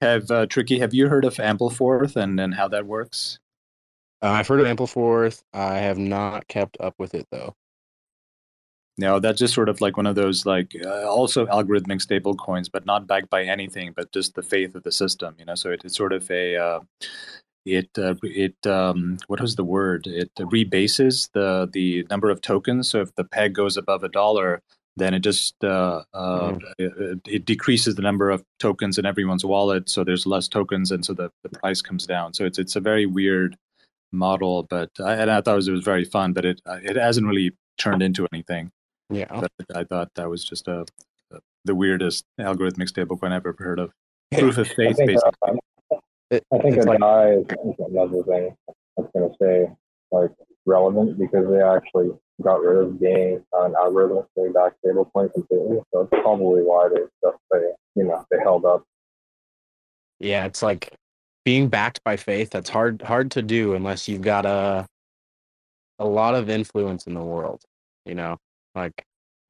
Have uh, Tricky, have you heard of Ampleforth and, and how that works? Uh, I've heard of Ampleforth. I have not kept up with it though. No, that's just sort of like one of those like uh, also algorithmic stable coins, but not backed by anything, but just the faith of the system, you know. So it, it's sort of a uh, it uh, it um, what was the word? It rebases the the number of tokens. So if the peg goes above a dollar, then it just uh, uh, mm. it, it decreases the number of tokens in everyone's wallet. So there's less tokens, and so the, the price comes down. So it's it's a very weird model, but I, and I thought it was, it was very fun, but it it hasn't really turned into anything. Yeah, but I thought that was just a, a the weirdest algorithmic stablecoin I've ever heard of. Proof of faith, basically. Uh, it, I think A I like... is another thing I was going to say, like relevant, because they actually got rid of being an algorithmic backed stablecoin completely. So that's probably why they just say, you know, they held up. Yeah, it's like being backed by faith. That's hard hard to do unless you've got a a lot of influence in the world, you know. Like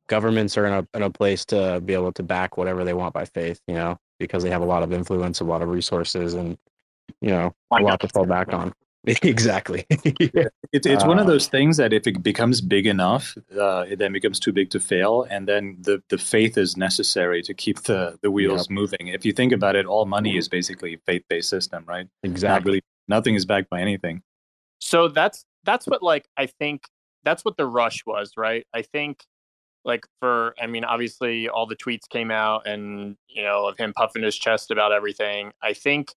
governments are in a in a place to be able to back whatever they want by faith, you know, because they have a lot of influence, a lot of resources, and you know, a lot to fall back on. Exactly. Yeah. It's it's uh, one of those things that if it becomes big enough, uh, it then becomes too big to fail, and then the, the faith is necessary to keep the, the wheels yep. moving. If you think about it, all money is basically a faith-based system, right? Exactly. Not really, nothing is backed by anything. So that's that's what like I think. That's what the rush was, right? I think, like, for, I mean, obviously all the tweets came out and, you know, of him puffing his chest about everything. I think,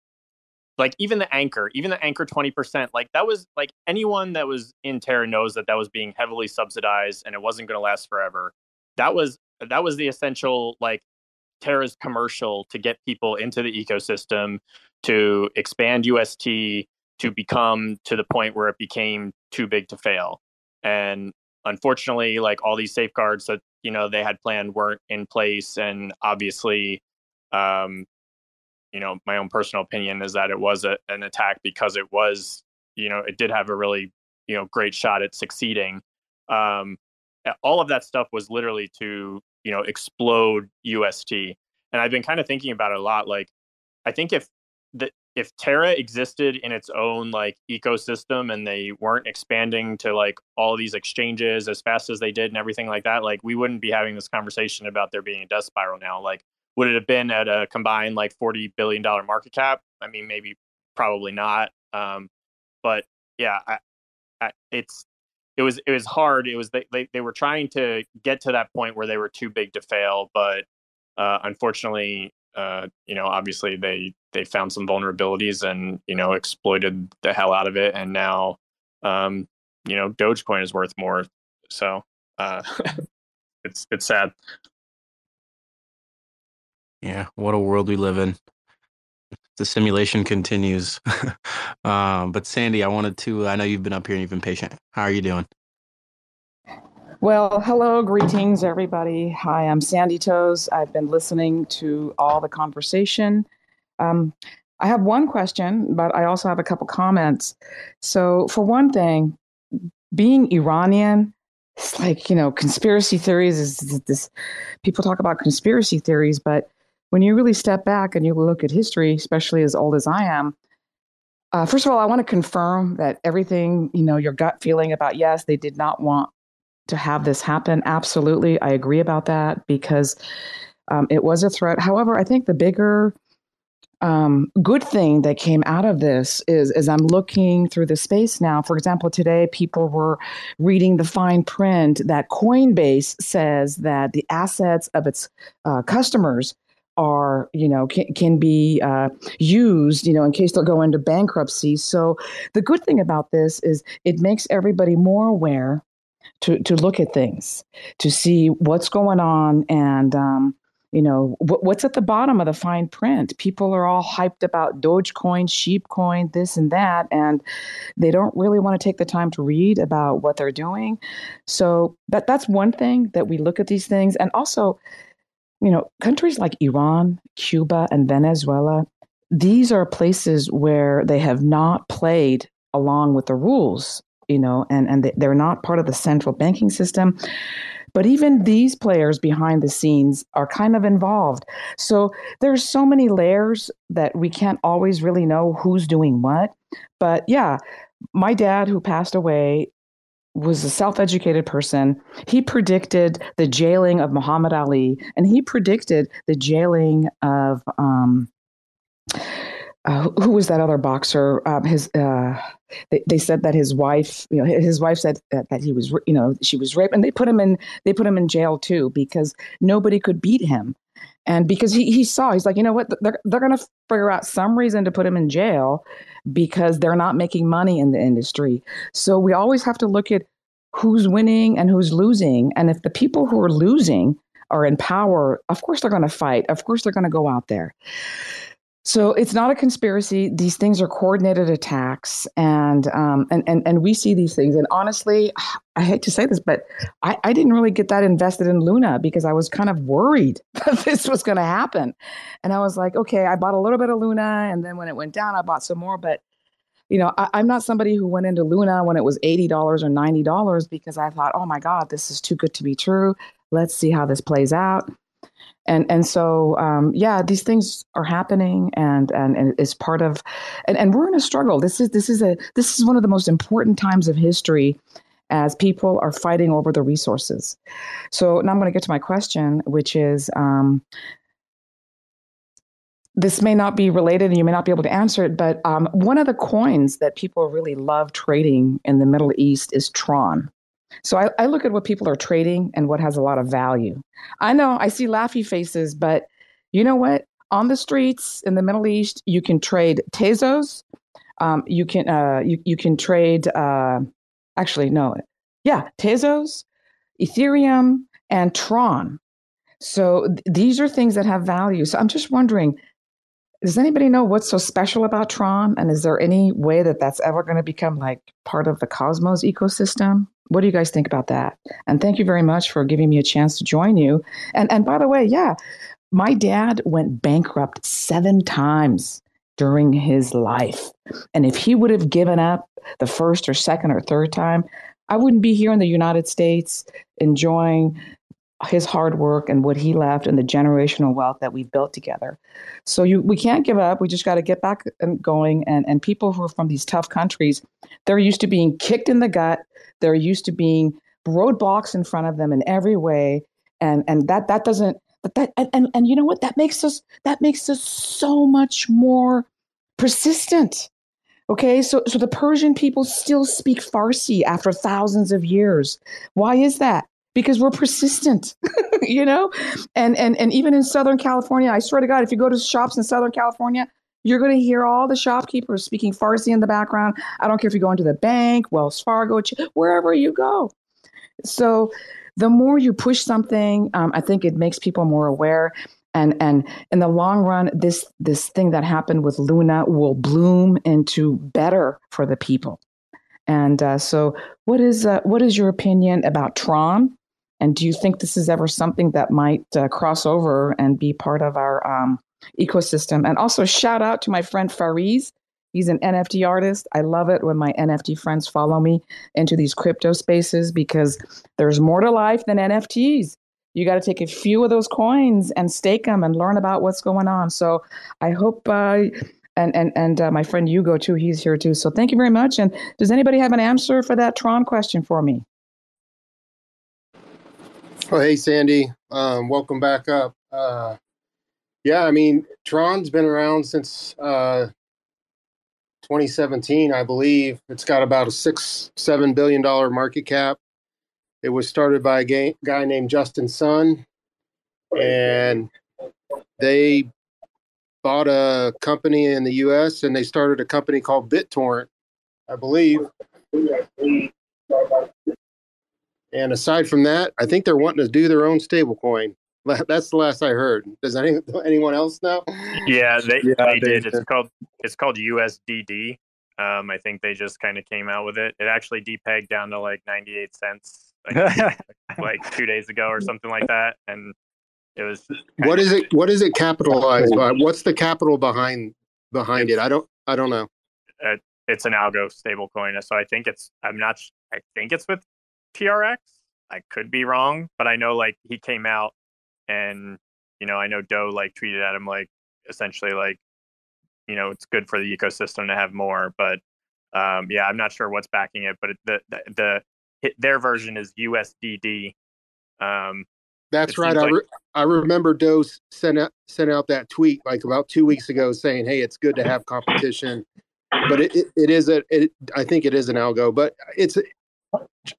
like, even the Anchor, even the Anchor twenty percent, like, that was, like, anyone that was in Terra knows that that was being heavily subsidized and it wasn't going to last forever. That was, that was the essential, like, Terra's commercial to get people into the ecosystem, to expand U S T, to become to the point where it became too big to fail. And unfortunately, like all these safeguards that, you know, they had planned weren't in place. And obviously, um, you know, my own personal opinion is that it was a, an attack because it was, you know, it did have a really, you know, great shot at succeeding. Um, all of that stuff was literally to, you know, explode U S T. And I've been kind of thinking about it a lot. Like, I think if the If Terra existed in its own like ecosystem and they weren't expanding to like all these exchanges as fast as they did and everything like that, like we wouldn't be having this conversation about there being a death spiral now. Like, would it have been at a combined like forty billion dollars market cap? I mean, maybe, probably not. Um, but yeah, I, I, it's it was it was hard. It was they, they they were trying to get to that point where they were too big to fail, but uh, unfortunately. Uh, you know, obviously they, they found some vulnerabilities and, you know, exploited the hell out of it. And now, um, you know, Dogecoin is worth more. So uh, it's it's sad. Yeah, what a world we live in. The simulation continues. um, but Sandy, I wanted to, I know you've been up here and you've been patient. How are you doing? Well, hello, greetings, everybody. Hi, I'm Sandy Toes. I've been listening to all the conversation. Um, I have one question, but I also have a couple comments. So for one thing, being Iranian, it's like, you know, conspiracy theories is this. People talk about conspiracy theories, but when you really step back and you look at history, especially as old as I am, uh, first of all, I want to confirm that everything, you know, your gut feeling about, yes, they did not want to have this happen. Absolutely. I agree about that because um, it was a threat. However, I think the bigger um, good thing that came out of this is, as I'm looking through the space now, for example, today people were reading the fine print that Coinbase says that the assets of its uh, customers are, you know, can, can be uh, used, you know, in case they'll go into bankruptcy. So the good thing about this is it makes everybody more aware to, to look at things, to see what's going on, and, um, you know, what, what's at the bottom of the fine print. People are all hyped about Dogecoin, Sheepcoin, this and that, and they don't really want to take the time to read about what they're doing. So that that's one thing, that we look at these things. And also, you know, countries like Iran, Cuba, and Venezuela, these are places where they have not played along with the rules, you know, and, and they're not part of the central banking system. But even these players behind the scenes are kind of involved. So there's so many layers that we can't always really know who's doing what. But yeah, my dad, who passed away, was a self-educated person. He predicted the jailing of Muhammad Ali, and he predicted the jailing of, um, uh, who was that other boxer? Um, his, uh, they, they said that his wife, you know, his wife said that, that he was, you know, she was raped, and they put him in, they put him in jail too, because nobody could beat him. And because he, he saw, he's like, you know what, they're, they're going to figure out some reason to put him in jail because they're not making money in the industry. So we always have to look at who's winning and who's losing. And if the people who are losing are in power, of course they're going to fight. Of course they're going to go out there. So it's not a conspiracy. These things are coordinated attacks, and um, and and and we see these things. And honestly, I hate to say this, but I, I didn't really get that invested in Luna because I was kind of worried that this was going to happen. And I was like, okay, I bought a little bit of Luna, and then when it went down, I bought some more. But you know, I, I'm not somebody who went into Luna when it was eighty dollars or ninety dollars because I thought, oh my God, this is too good to be true. Let's see how this plays out. And and so, um, yeah, these things are happening, and, and, and it's part of, and, and we're in a struggle. This is this is a this is one of the most important times of history, as people are fighting over the resources. So now I'm going to get to my question, which is, um, this may not be related, and you may not be able to answer it, but um, one of the coins that people really love trading in the Middle East is Tron. So I, I look at what people are trading and what has a lot of value. I know I see laughy faces, but you know what? On the streets in the Middle East, you can trade Tezos. Um, you can uh, you you can trade uh, actually no, yeah, Tezos, Ethereum, and Tron. So th- these are things that have value. So I'm just wondering, does anybody know what's so special about Tron? And is there any way that that's ever going to become like part of the Cosmos ecosystem? What do you guys think about that? And thank you very much for giving me a chance to join you. And and by the way, yeah, my dad went bankrupt seven times during his life. And if he would have given up the first or second or third time, I wouldn't be here in the United States enjoying his hard work and what he left and the generational wealth that we've built together. So you, we can't give up. We just got to get back and going. And, and people who are from these tough countries, they're used to being kicked in the gut. They're used to being roadblocks in front of them in every way. And, and that, that doesn't, but that, and, and, and you know what, that makes us, that makes us so much more persistent. Okay, so so the Persian people still speak Farsi after thousands of years. Why is that? Because we're persistent, you know, and, and, and even in Southern California, I swear to God, if you go to shops in Southern California, you're going to hear all the shopkeepers speaking Farsi in the background. I don't care if you go into the bank, Wells Fargo, wherever you go. So the more you push something, um, I think it makes people more aware. And, and in the long run, this, this thing that happened with Luna will bloom into better for the people. And uh, so what is, uh, what is your opinion about Tron? And do you think this is ever something that might uh, cross over and be part of our um, ecosystem? And also shout out to my friend Fariz. He's an N F T artist. I love it when my N F T friends follow me into these crypto spaces, because there's more to life than N F Ts. You got to take a few of those coins and stake them and learn about what's going on. So I hope uh, and and, and uh, my friend Hugo, too, he's here, too. So thank you very much. And does anybody have an answer for that Tron question for me? Oh, hey, Sandy. Um, welcome back up. Uh, yeah, I mean, Tron's been around since uh, twenty seventeen, I believe. It's got about a six, seven billion dollar market cap. It was started by a guy named Justin Sun, and they bought a company in the U S and they started a company called BitTorrent, I believe. And aside from that, I think they're wanting to do their own stablecoin. That's the last I heard. Does any, anyone else know? Yeah, they, yeah, they, they did. did. It's called it's called U S D D. Um, I think they just kind of came out with it. It actually depegged down to like ninety-eight cents, like, like two days ago or something like that. And it was. What is it? What is it capitalized by? What's the capital behind behind it? I don't. I don't know. Uh, it's an algo stablecoin, so I think it's. I'm not. I think it's with T R X. I could be wrong, but I know like he came out, and you know I know Doe like tweeted at him like essentially like. You know, it's good for the ecosystem to have more, but um, yeah, I'm not sure what's backing it, but it, the, the the their version is U S D D. Um, That's right. Like- I re- I remember Doe sent out sent out that tweet like about two weeks ago saying, "Hey, it's good to have competition," but it, it, it is a it, I think it is an algo, but it's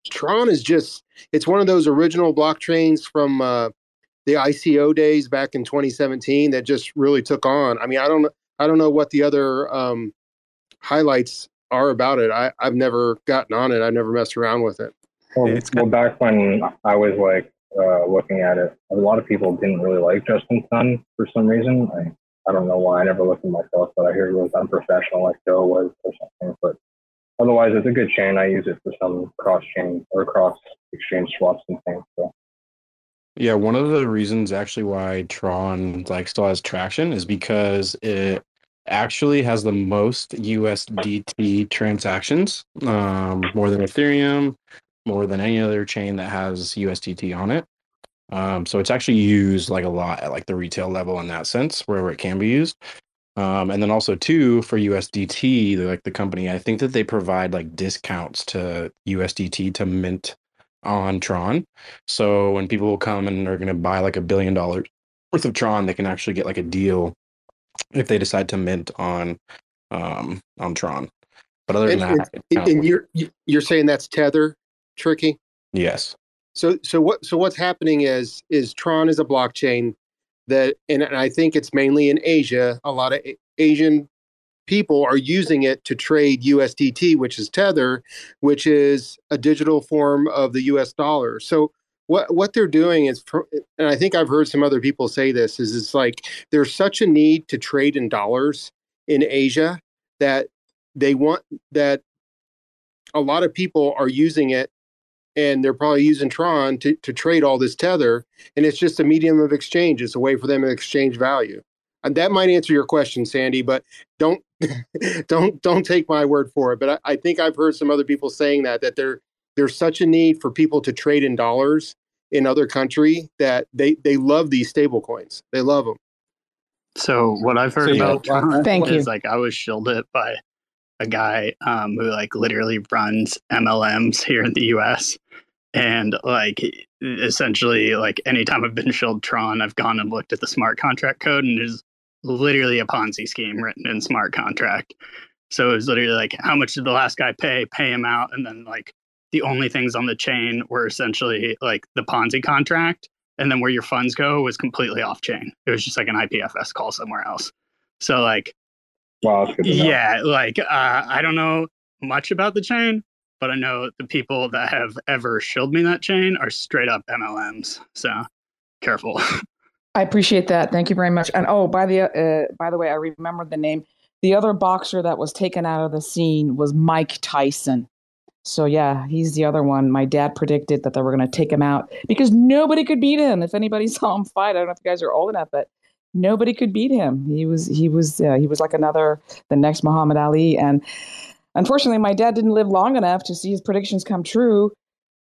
Tron is just it's one of those original blockchains from uh, the I C O days back in twenty seventeen that just really took on. I mean, I don't. I don't know what the other um, highlights are about it. I, I've never gotten on it. I've never messed around with it. Well, it's well back when I was like uh, looking at it, a lot of people didn't really like Justin Sun for some reason. I, I don't know why. I never looked at myself, but I hear it was unprofessional like Joe was or something. But otherwise, it's a good chain. I use it for some cross-chain or cross-exchange swaps and things. So. Yeah, one of the reasons actually why Tron like still has traction is because it actually has the most U S D T transactions, um, more than Ethereum, more than any other chain that has U S D T on it. Um, so it's actually used like a lot at like the retail level in that sense, wherever it can be used. Um, and then also too for U S D T, like the company, I think that they provide like discounts to U S D T to mint on Tron. So when people will come and are going to buy like a billion dollars worth of Tron, they can actually get like a deal if they decide to mint on um on Tron. But other than and, that, and, and you're you're saying that's Tether tricky? Yes. So so what so what's happening is is Tron is a blockchain that and I think it's mainly in Asia. A lot of Asian people are using it to trade U S D T, which is Tether, which is a digital form of the U S dollar. So what what they're doing is, and I think I've heard some other people say this, is it's like there's such a need to trade in dollars in Asia that they want that a lot of people are using it, and they're probably using Tron to, to trade all this Tether, and it's just a medium of exchange. It's a way for them to exchange value. And that might answer your question, Sandy, but don't don't don't take my word for it. But I, I think I've heard some other people saying that that there there's such a need for people to trade in dollars in other country that they, they love these stable coins. They love them. So what I've heard so, about yeah. Tron Thank is you. Like I was shielded by a guy um, who like literally runs M L Ms here in the U S. And like essentially like anytime I've been shielded Tron, I've gone and looked at the smart contract code and there's literally a Ponzi scheme written in smart contract. So it was literally like, how much did the last guy pay? Pay him out. And then like the only things on the chain were essentially like the Ponzi contract. And then where your funds go was completely off chain. It was just like an I P F S call somewhere else. So like, wow, yeah, like uh, I don't know much about the chain, but I know the people that have ever shielded me that chain are straight up M L Ms. So careful. I appreciate that. Thank you very much. And oh, by the uh, by the way, I remembered the name. The other boxer that was taken out of the scene was Mike Tyson. So yeah, he's the other one. My dad predicted that they were going to take him out because nobody could beat him. If anybody saw him fight, I don't know if you guys are old enough, but nobody could beat him. He was he was uh, he was like another the next Muhammad Ali. And unfortunately, my dad didn't live long enough to see his predictions come true.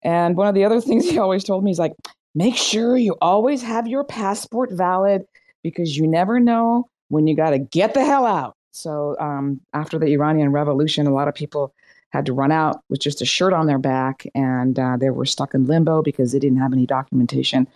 And one of the other things he always told me is like, make sure you always have your passport valid because you never know when you got to get the hell out. So um, after the Iranian Revolution, a lot of people had to run out with just a shirt on their back, and uh, they were stuck in limbo because they didn't have any documentation.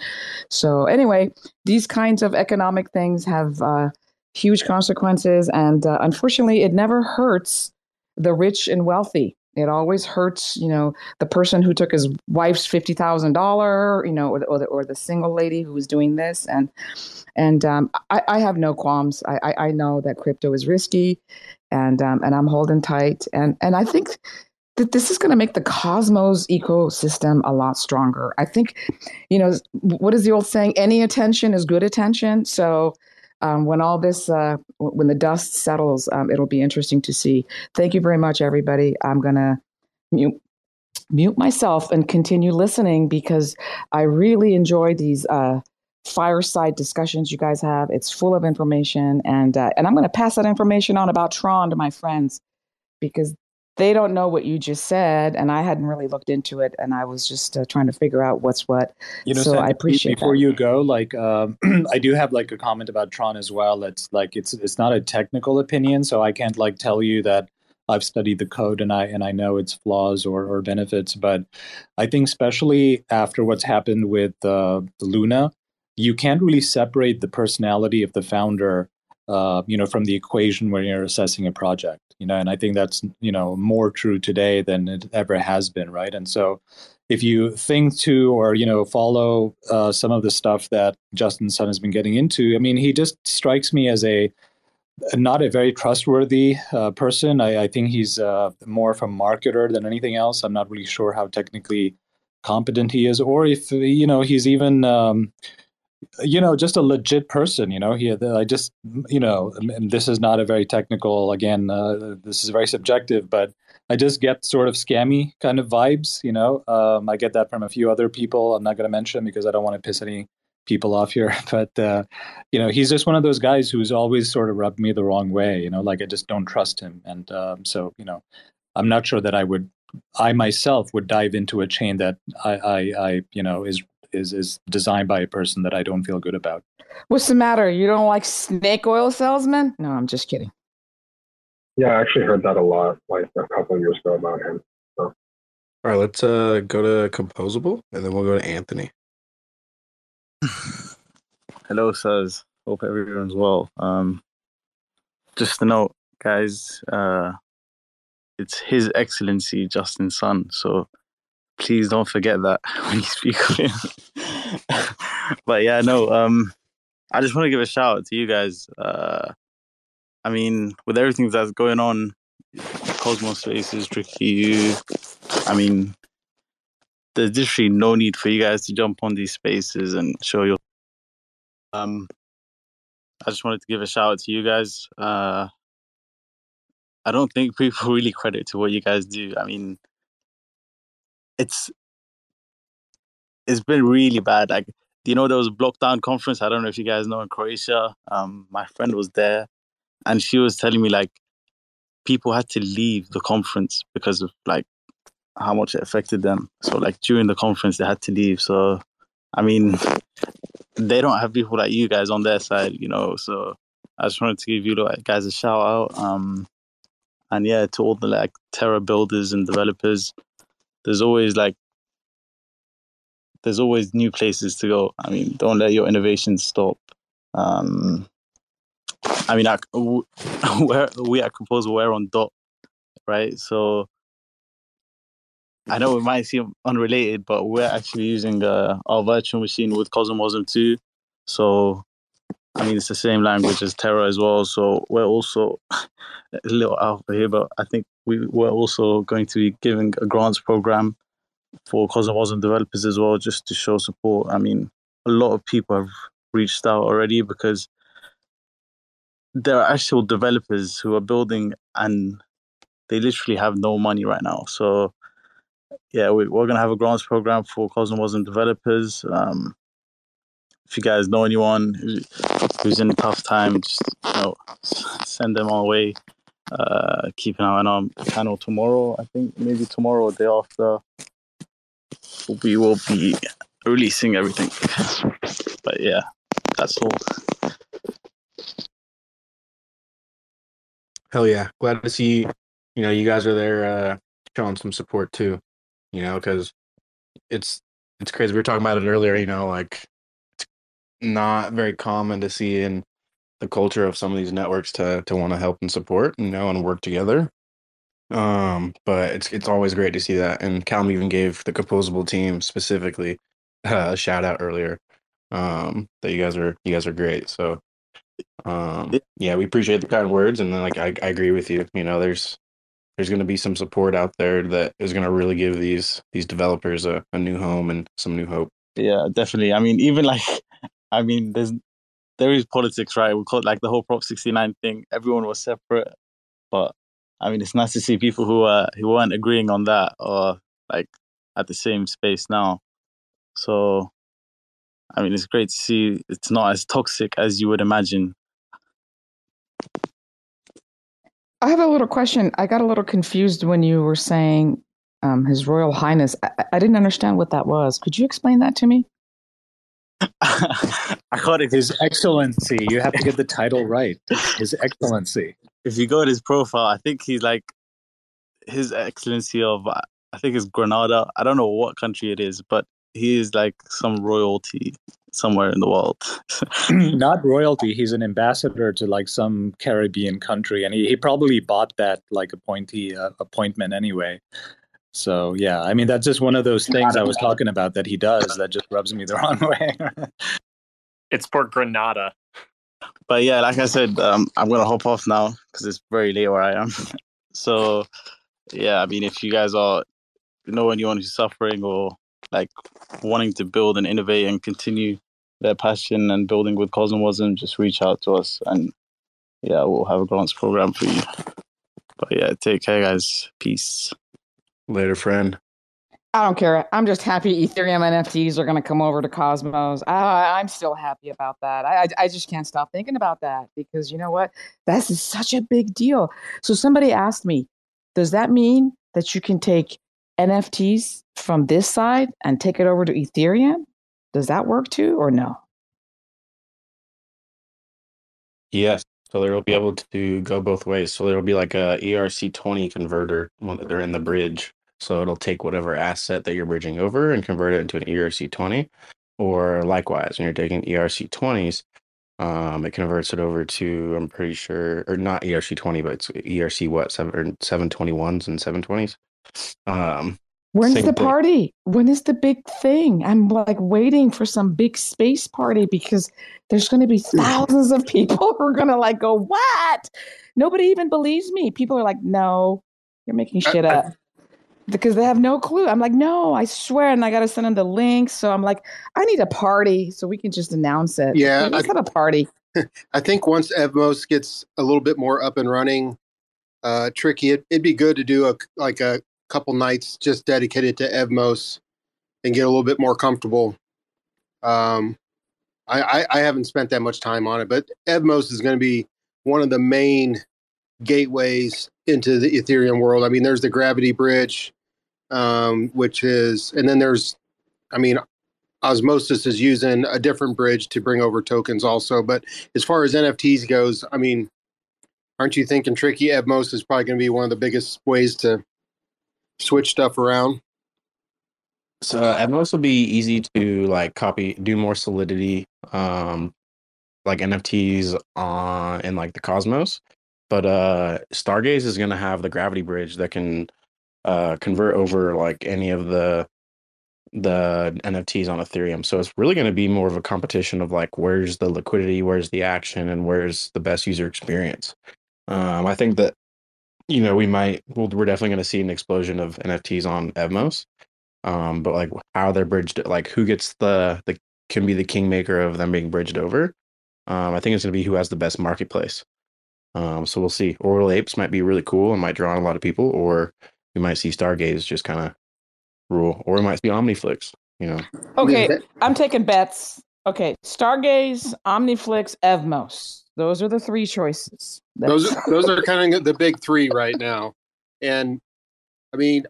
So anyway, these kinds of economic things have uh, huge consequences, and uh, unfortunately, it never hurts the rich and wealthy. It always hurts, you know, the person who took his wife's fifty thousand dollars, you know, or the, or the or the single lady who was doing this. And and um, I, I have no qualms. I, I, I know that crypto is risky, and um, and I'm holding tight. And and I think that this is going to make the Cosmos ecosystem a lot stronger. I think, you know, what is the old saying? Any attention is good attention. So um, when all this, uh, when the dust settles, um, it'll be interesting to see. Thank you very much, everybody. I'm going to mute, mute myself and continue listening, because I really enjoy these uh, fireside discussions you guys have. It's full of information. And, uh, and I'm going to pass that information on about Tron to my friends, because they don't know what you just said, and I hadn't really looked into it, and I was just uh, trying to figure out what's what. You know, so Sandy, I appreciate before that. You go, like, um, I do have like a comment about Tron as well. That's like it's it's not a technical opinion, so I can't like tell you that I've studied the code and I and I know its flaws or, or benefits. But I think especially after what's happened with uh, Luna, you can't really separate the personality of the founder, uh, you know, from the equation when you're assessing a project. You know, and I think that's, you know, more true today than it ever has been, right? And so if you think to or, you know, follow uh, some of the stuff that Justin Sun has been getting into, I mean, he just strikes me as a not a very trustworthy uh, person. I, I think he's uh, more of a marketer than anything else. I'm not really sure how technically competent he is, or if, you know, he's even... Um, you know, just a legit person, you know, he, I just, you know, and this is not a very technical, again, uh, this is very subjective, but I just get sort of scammy kind of vibes, you know, um, I get that from a few other people. I'm not going to mention because I don't want to piss any people off here, but, uh, you know, he's just one of those guys who's always sort of rubbed me the wrong way, you know, like I just don't trust him. And um, so, you know, I'm not sure that I would, I myself would dive into a chain that I, I, I you know, is is is designed by a person that I don't feel good about. What's the matter? You don't like snake oil salesmen? No, I'm just kidding. Yeah, I actually heard that a lot, like a couple of years ago about him. So. All right, let's uh, go to Composable, and then we'll go to Anthony. Hello, sirs. Hope everyone's well. Um, just a note, guys, uh, it's His Excellency Justin Sun, so please don't forget that when you speak of him. But yeah, no, um, I just want to give a shout out to you guys. Uh, I mean, with everything that's going on, Cosmos space is tricky. You, I mean, there's literally no need for you guys to jump on these spaces and show your. Um, I just wanted to give a shout out to you guys. Uh, I don't think people really credit to what you guys do. I mean. It's it's been really bad. Like, you know, there was a lockdown conference. I don't know if you guys know, in Croatia. Um, my friend was there, and she was telling me like people had to leave the conference because of like how much it affected them. So like during the conference, they had to leave. So I mean, they don't have people like you guys on their side, you know. So I just wanted to give you like, guys a shout out. Um, and yeah, to all the like Terra builders and developers. There's always like, there's always new places to go. I mean, don't let your innovations stop. Um, I mean, I, we're, we at Composer, we're on dot, right? So I know it might seem unrelated, but we're actually using uh, our virtual machine with CosmWasm too. So, I mean, it's the same language as Terra as well. So we're also a little out here, but I think we were also going to be giving a grants program for CosmWasm developers as well, just to show support. I mean, a lot of people have reached out already because there are actual developers who are building and they literally have no money right now. So yeah, we, we're going to have a grants program for CosmWasm developers. Um, if you guys know anyone who's, who's in a tough time, just you know, send them our way. Uh, keep an eye on our channel tomorrow. I think maybe tomorrow or the day after we will be releasing everything. But yeah, that's all. Hell yeah. Glad to see, you know, you guys are there uh, showing some support too, you know, because it's, it's crazy. We were talking about it earlier, you know, like it's not very common to see in the culture of some of these networks to to want to help and support, you know, and work together. Um, but it's it's always great to see that. And Callum even gave the Composable team specifically uh, a shout out earlier. Um, that you guys are you guys are great. So um, yeah, we appreciate the kind words, and then like I, I agree with you. You know, there's there's going to be some support out there that is going to really give these these developers a, a new home and some new hope. Yeah, definitely. I mean, even like, I mean, there's there is politics, right? We call it like the whole Prop sixty-nine thing. Everyone was separate, but I mean, it's nice to see people who are who aren't agreeing on that or like at the same space now. So, I mean, it's great to see it's not as toxic as you would imagine. I have a little question. I got a little confused when you were saying um, His Royal Highness. I, I didn't understand what that was. Could you explain that to me? I caught it. His Excellency. You have to get the title right. His Excellency. If you go to his profile, I think he's like His Excellency of, I think it's Grenada. I don't know what country it is, but he is like some royalty somewhere in the world. Not royalty. He's an ambassador to like some Caribbean country, and he, he probably bought that like appointee uh, appointment anyway. So yeah, I mean, that's just one of those things I was talking about that he does that just rubs me the wrong way. It's for Grenada. But yeah, like I said, um, I'm gonna hop off now because it's very late where I am. So yeah, I mean, if you guys are know anyone who's suffering or like wanting to build and innovate and continue their passion and building with CosmWasm, just reach out to us, and yeah, we'll have a grants program for you. But yeah, take care, guys. Peace. Later, friend. I don't care. I'm just happy Ethereum N F Ts are going to come over to Cosmos. I, I'm still happy about that. I, I I just can't stop thinking about that because you know what? This is such a big deal. So somebody asked me, does that mean that you can take N F Ts from this side and take it over to Ethereum? Does that work too or no? Yes. So they'll be able to go both ways. So there'll be like a E R C twenty converter when they're in the bridge. So it'll take whatever asset that you're bridging over and convert it into an E R C twenty. Or likewise, when you're taking E R C twenties, um, it converts it over to, I'm pretty sure, or not E R C twenty, but it's E R C what, seven twenty-ones and seven twenties? Um, When's the party? Thing. When is the big thing? I'm like waiting for some big space party because there's going to be thousands of people who are going to like go, what? Nobody even believes me. People are like, no, you're making shit up. Because they have no clue. I'm like, no, I swear. And I got to send them the link. So I'm like, I need a party so we can just announce it. Yeah. Let's I, have a party. I think once Evmos gets a little bit more up and running, uh, tricky, it, it'd be good to do a like a couple nights just dedicated to Evmos and get a little bit more comfortable. Um, I, I, I haven't spent that much time on it, but Evmos is going to be one of the main gateways into the Ethereum world. I mean, there's the Gravity Bridge. Um, which is, and then there's, I mean, Osmosis is using a different bridge to bring over tokens also. But as far as N F Ts goes, I mean, aren't you thinking tricky? Evmos is probably going to be one of the biggest ways to switch stuff around. So uh, Evmos will be easy to like copy, do more solidity, um, like N F Ts on in like the Cosmos. But uh, Stargaze is going to have the Gravity Bridge that can Uh, convert over like any of the the N F Ts on Ethereum. So it's really going to be more of a competition of like, where's the liquidity, where's the action, and where's the best user experience. Um, I think that, you know, we might, we'll, we're definitely going to see an explosion of N F Ts on Evmos. Um, but like how they're bridged, like who gets the, the can be the kingmaker of them being bridged over. Um, I think it's going to be who has the best marketplace. Um, so we'll see. Oral Apes might be really cool and might draw in a lot of people, or we might see Stargaze just kind of rule, or it might be Omniflix, you know. Okay, I'm taking bets. Okay, Stargaze, Omniflix, Evmos. Those are the three choices. Those are, those are kind of the big three right now. And, I mean,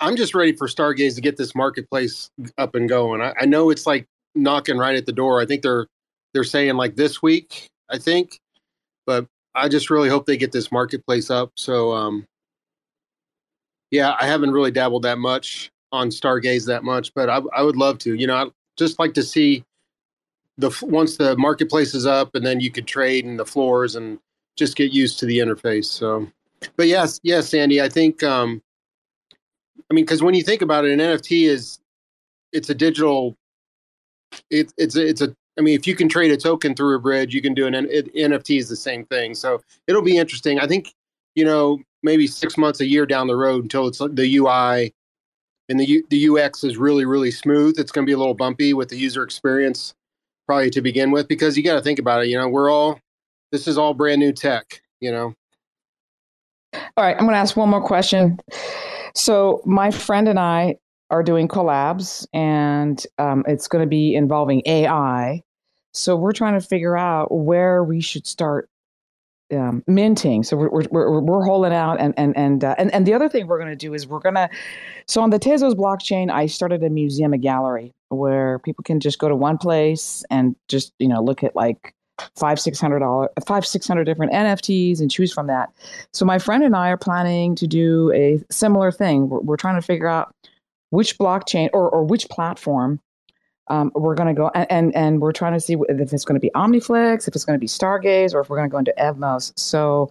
I'm just ready for Stargaze to get this marketplace up and going. I, I know it's like knocking right at the door. I think they're they're saying like this week, I think. But I just really hope they get this marketplace up. So, um yeah, I haven't really dabbled that much on Stargaze that much, but I, I would love to. You know, I'd just like to see the once the marketplace is up, and then you could trade in the floors and just get used to the interface. So But yes, yes, Sandy, I think, um, I mean, because when you think about it, an N F T is, it's a digital, it, it's, a, it's a, I mean, if you can trade a token through a bridge, you can do an it, N F T is the same thing. So it'll be interesting. I think, you know, maybe six months, a year down the road until it's the U I and the U, the U X is really, really smooth. It's going to be a little bumpy with the user experience probably to begin with, because you got to think about it. You know, we're all, this is all brand new tech, you know. All right, I'm going to ask one more question. So my friend and I are doing collabs, and um, it's going to be involving A I. So we're trying to figure out where we should start um, minting. So we're we're we're holding out, and and and uh, and and the other thing we're going to do is we're going to. So on the Tezos blockchain, I started a museum, a gallery where people can just go to one place and just, you know, look at like five six hundred dollars five six hundred different N F Ts and choose from that. So my friend and I are planning to do a similar thing. We're, we're trying to figure out which blockchain or or which platform um, we're going to go, and, and and we're trying to see if it's going to be Omniflix, if it's going to be Stargaze, or if we're going to go into Evmos. So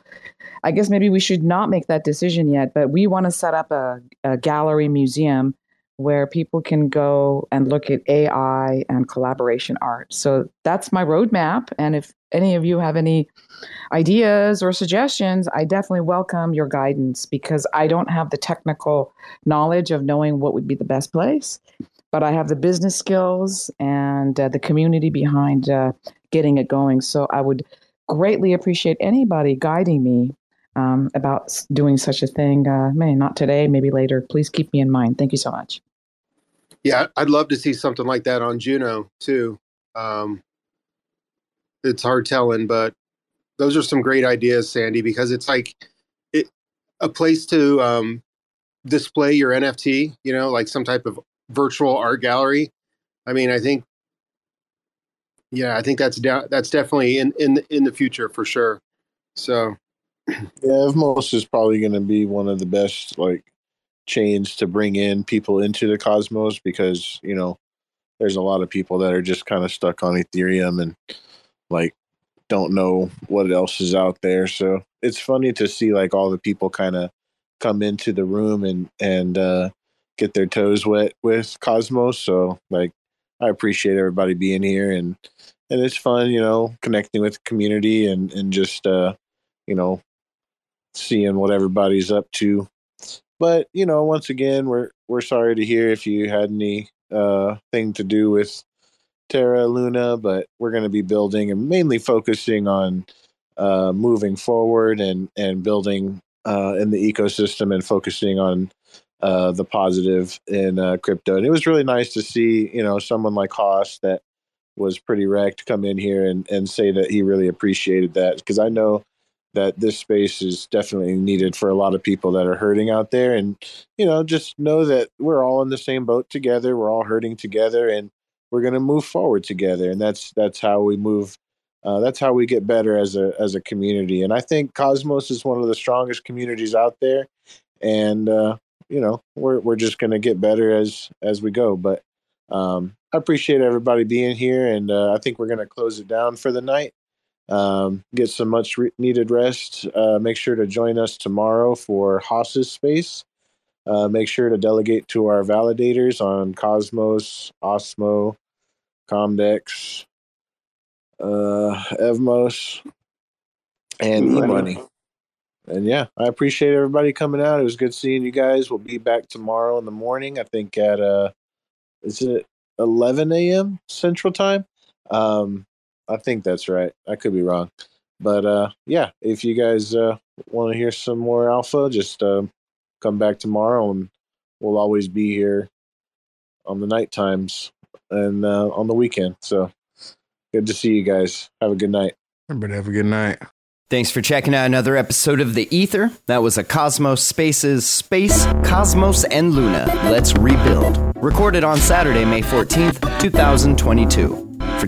I guess maybe we should not make that decision yet, but we want to set up a, a gallery museum where people can go and look at A I and collaboration art. So that's my roadmap. And if any of you have any ideas or suggestions, I definitely welcome your guidance, because I don't have the technical knowledge of knowing what would be the best place, but I have the business skills and uh, the community behind uh, getting it going. So I would greatly appreciate anybody guiding me Um, about doing such a thing. Uh, maybe not today, maybe later. Please keep me in mind. Thank you so much. Yeah, I'd love to see something like that on Juno too. Um, it's hard telling, but those are some great ideas, Sandy, because it's like it, a place to um, display your N F T, you know, like some type of virtual art gallery. I mean, I think, yeah, I think that's da- that's definitely in, in, in the future for sure. So. Yeah, Evmos is probably going to be one of the best like chains to bring in people into the Cosmos, because, you know, there's a lot of people that are just kind of stuck on Ethereum and like don't know what else is out there. So it's funny to see like all the people kind of come into the room and and uh, get their toes wet with Cosmos. So like I appreciate everybody being here, and and it's fun, you know, connecting with the community and and just uh, you know. Seeing what everybody's up to. But, you know, once again, we're we're sorry to hear if you had any uh thing to do with Terra Luna, but we're going to be building and mainly focusing on uh moving forward and and building uh in the ecosystem and focusing on uh the positive in uh crypto. And it was really nice to see, you know, someone like Haas that was pretty wrecked come in here and and say that he really appreciated that, because I know that this space is definitely needed for a lot of people that are hurting out there. And, you know, just know that we're all in the same boat together. We're all hurting together, and we're going to move forward together. And that's, that's how we move. Uh, that's how we get better as a, as a community. And I think Cosmos is one of the strongest communities out there, and, uh, you know, we're, we're just going to get better as, as we go. But um, I appreciate everybody being here, and uh, I think we're going to close it down for the night. Um, get some much re- needed rest. Uh, make sure to join us tomorrow for Haas's space. Uh, make sure to delegate to our validators on Cosmos, Osmo, Comdex, uh, Evmos, and eMoney. And yeah, I appreciate everybody coming out. It was good seeing you guys. We'll be back tomorrow in the morning. I think at uh, is it eleven a.m. Central Time? Um, I think that's right. I could be wrong. But, uh, yeah, if you guys uh, want to hear some more alpha, just uh, come back tomorrow, and we'll always be here on the night times and uh, on the weekend. So good to see you guys. Have a good night. Everybody have a good night. Thanks for checking out another episode of The Ether. That was a Cosmos Spaces Space, Cosmos and Luna. Let's rebuild. Recorded on Saturday, May fourteenth, twenty twenty-two. For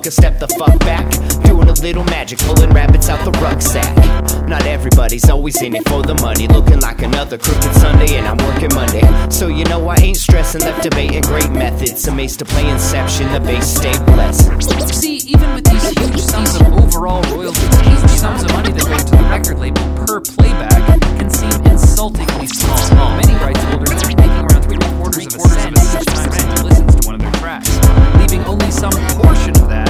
step the fuck back. Doing a little magic, pulling rabbits out the rucksack. Not everybody's always in it for the money. Looking like another crooked Sunday, and I'm working Monday. So you know I ain't stressing, left debating great methods. Amazed to play Inception, the base stay blessed. See, even with these huge sums of overall royalties, these sums of money that go to the record label per playback can seem insultingly small. Many rights holders are making around three quarters of a cent each time someone listens to one of their tracks, leaving only some portion of that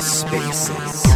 Spaces.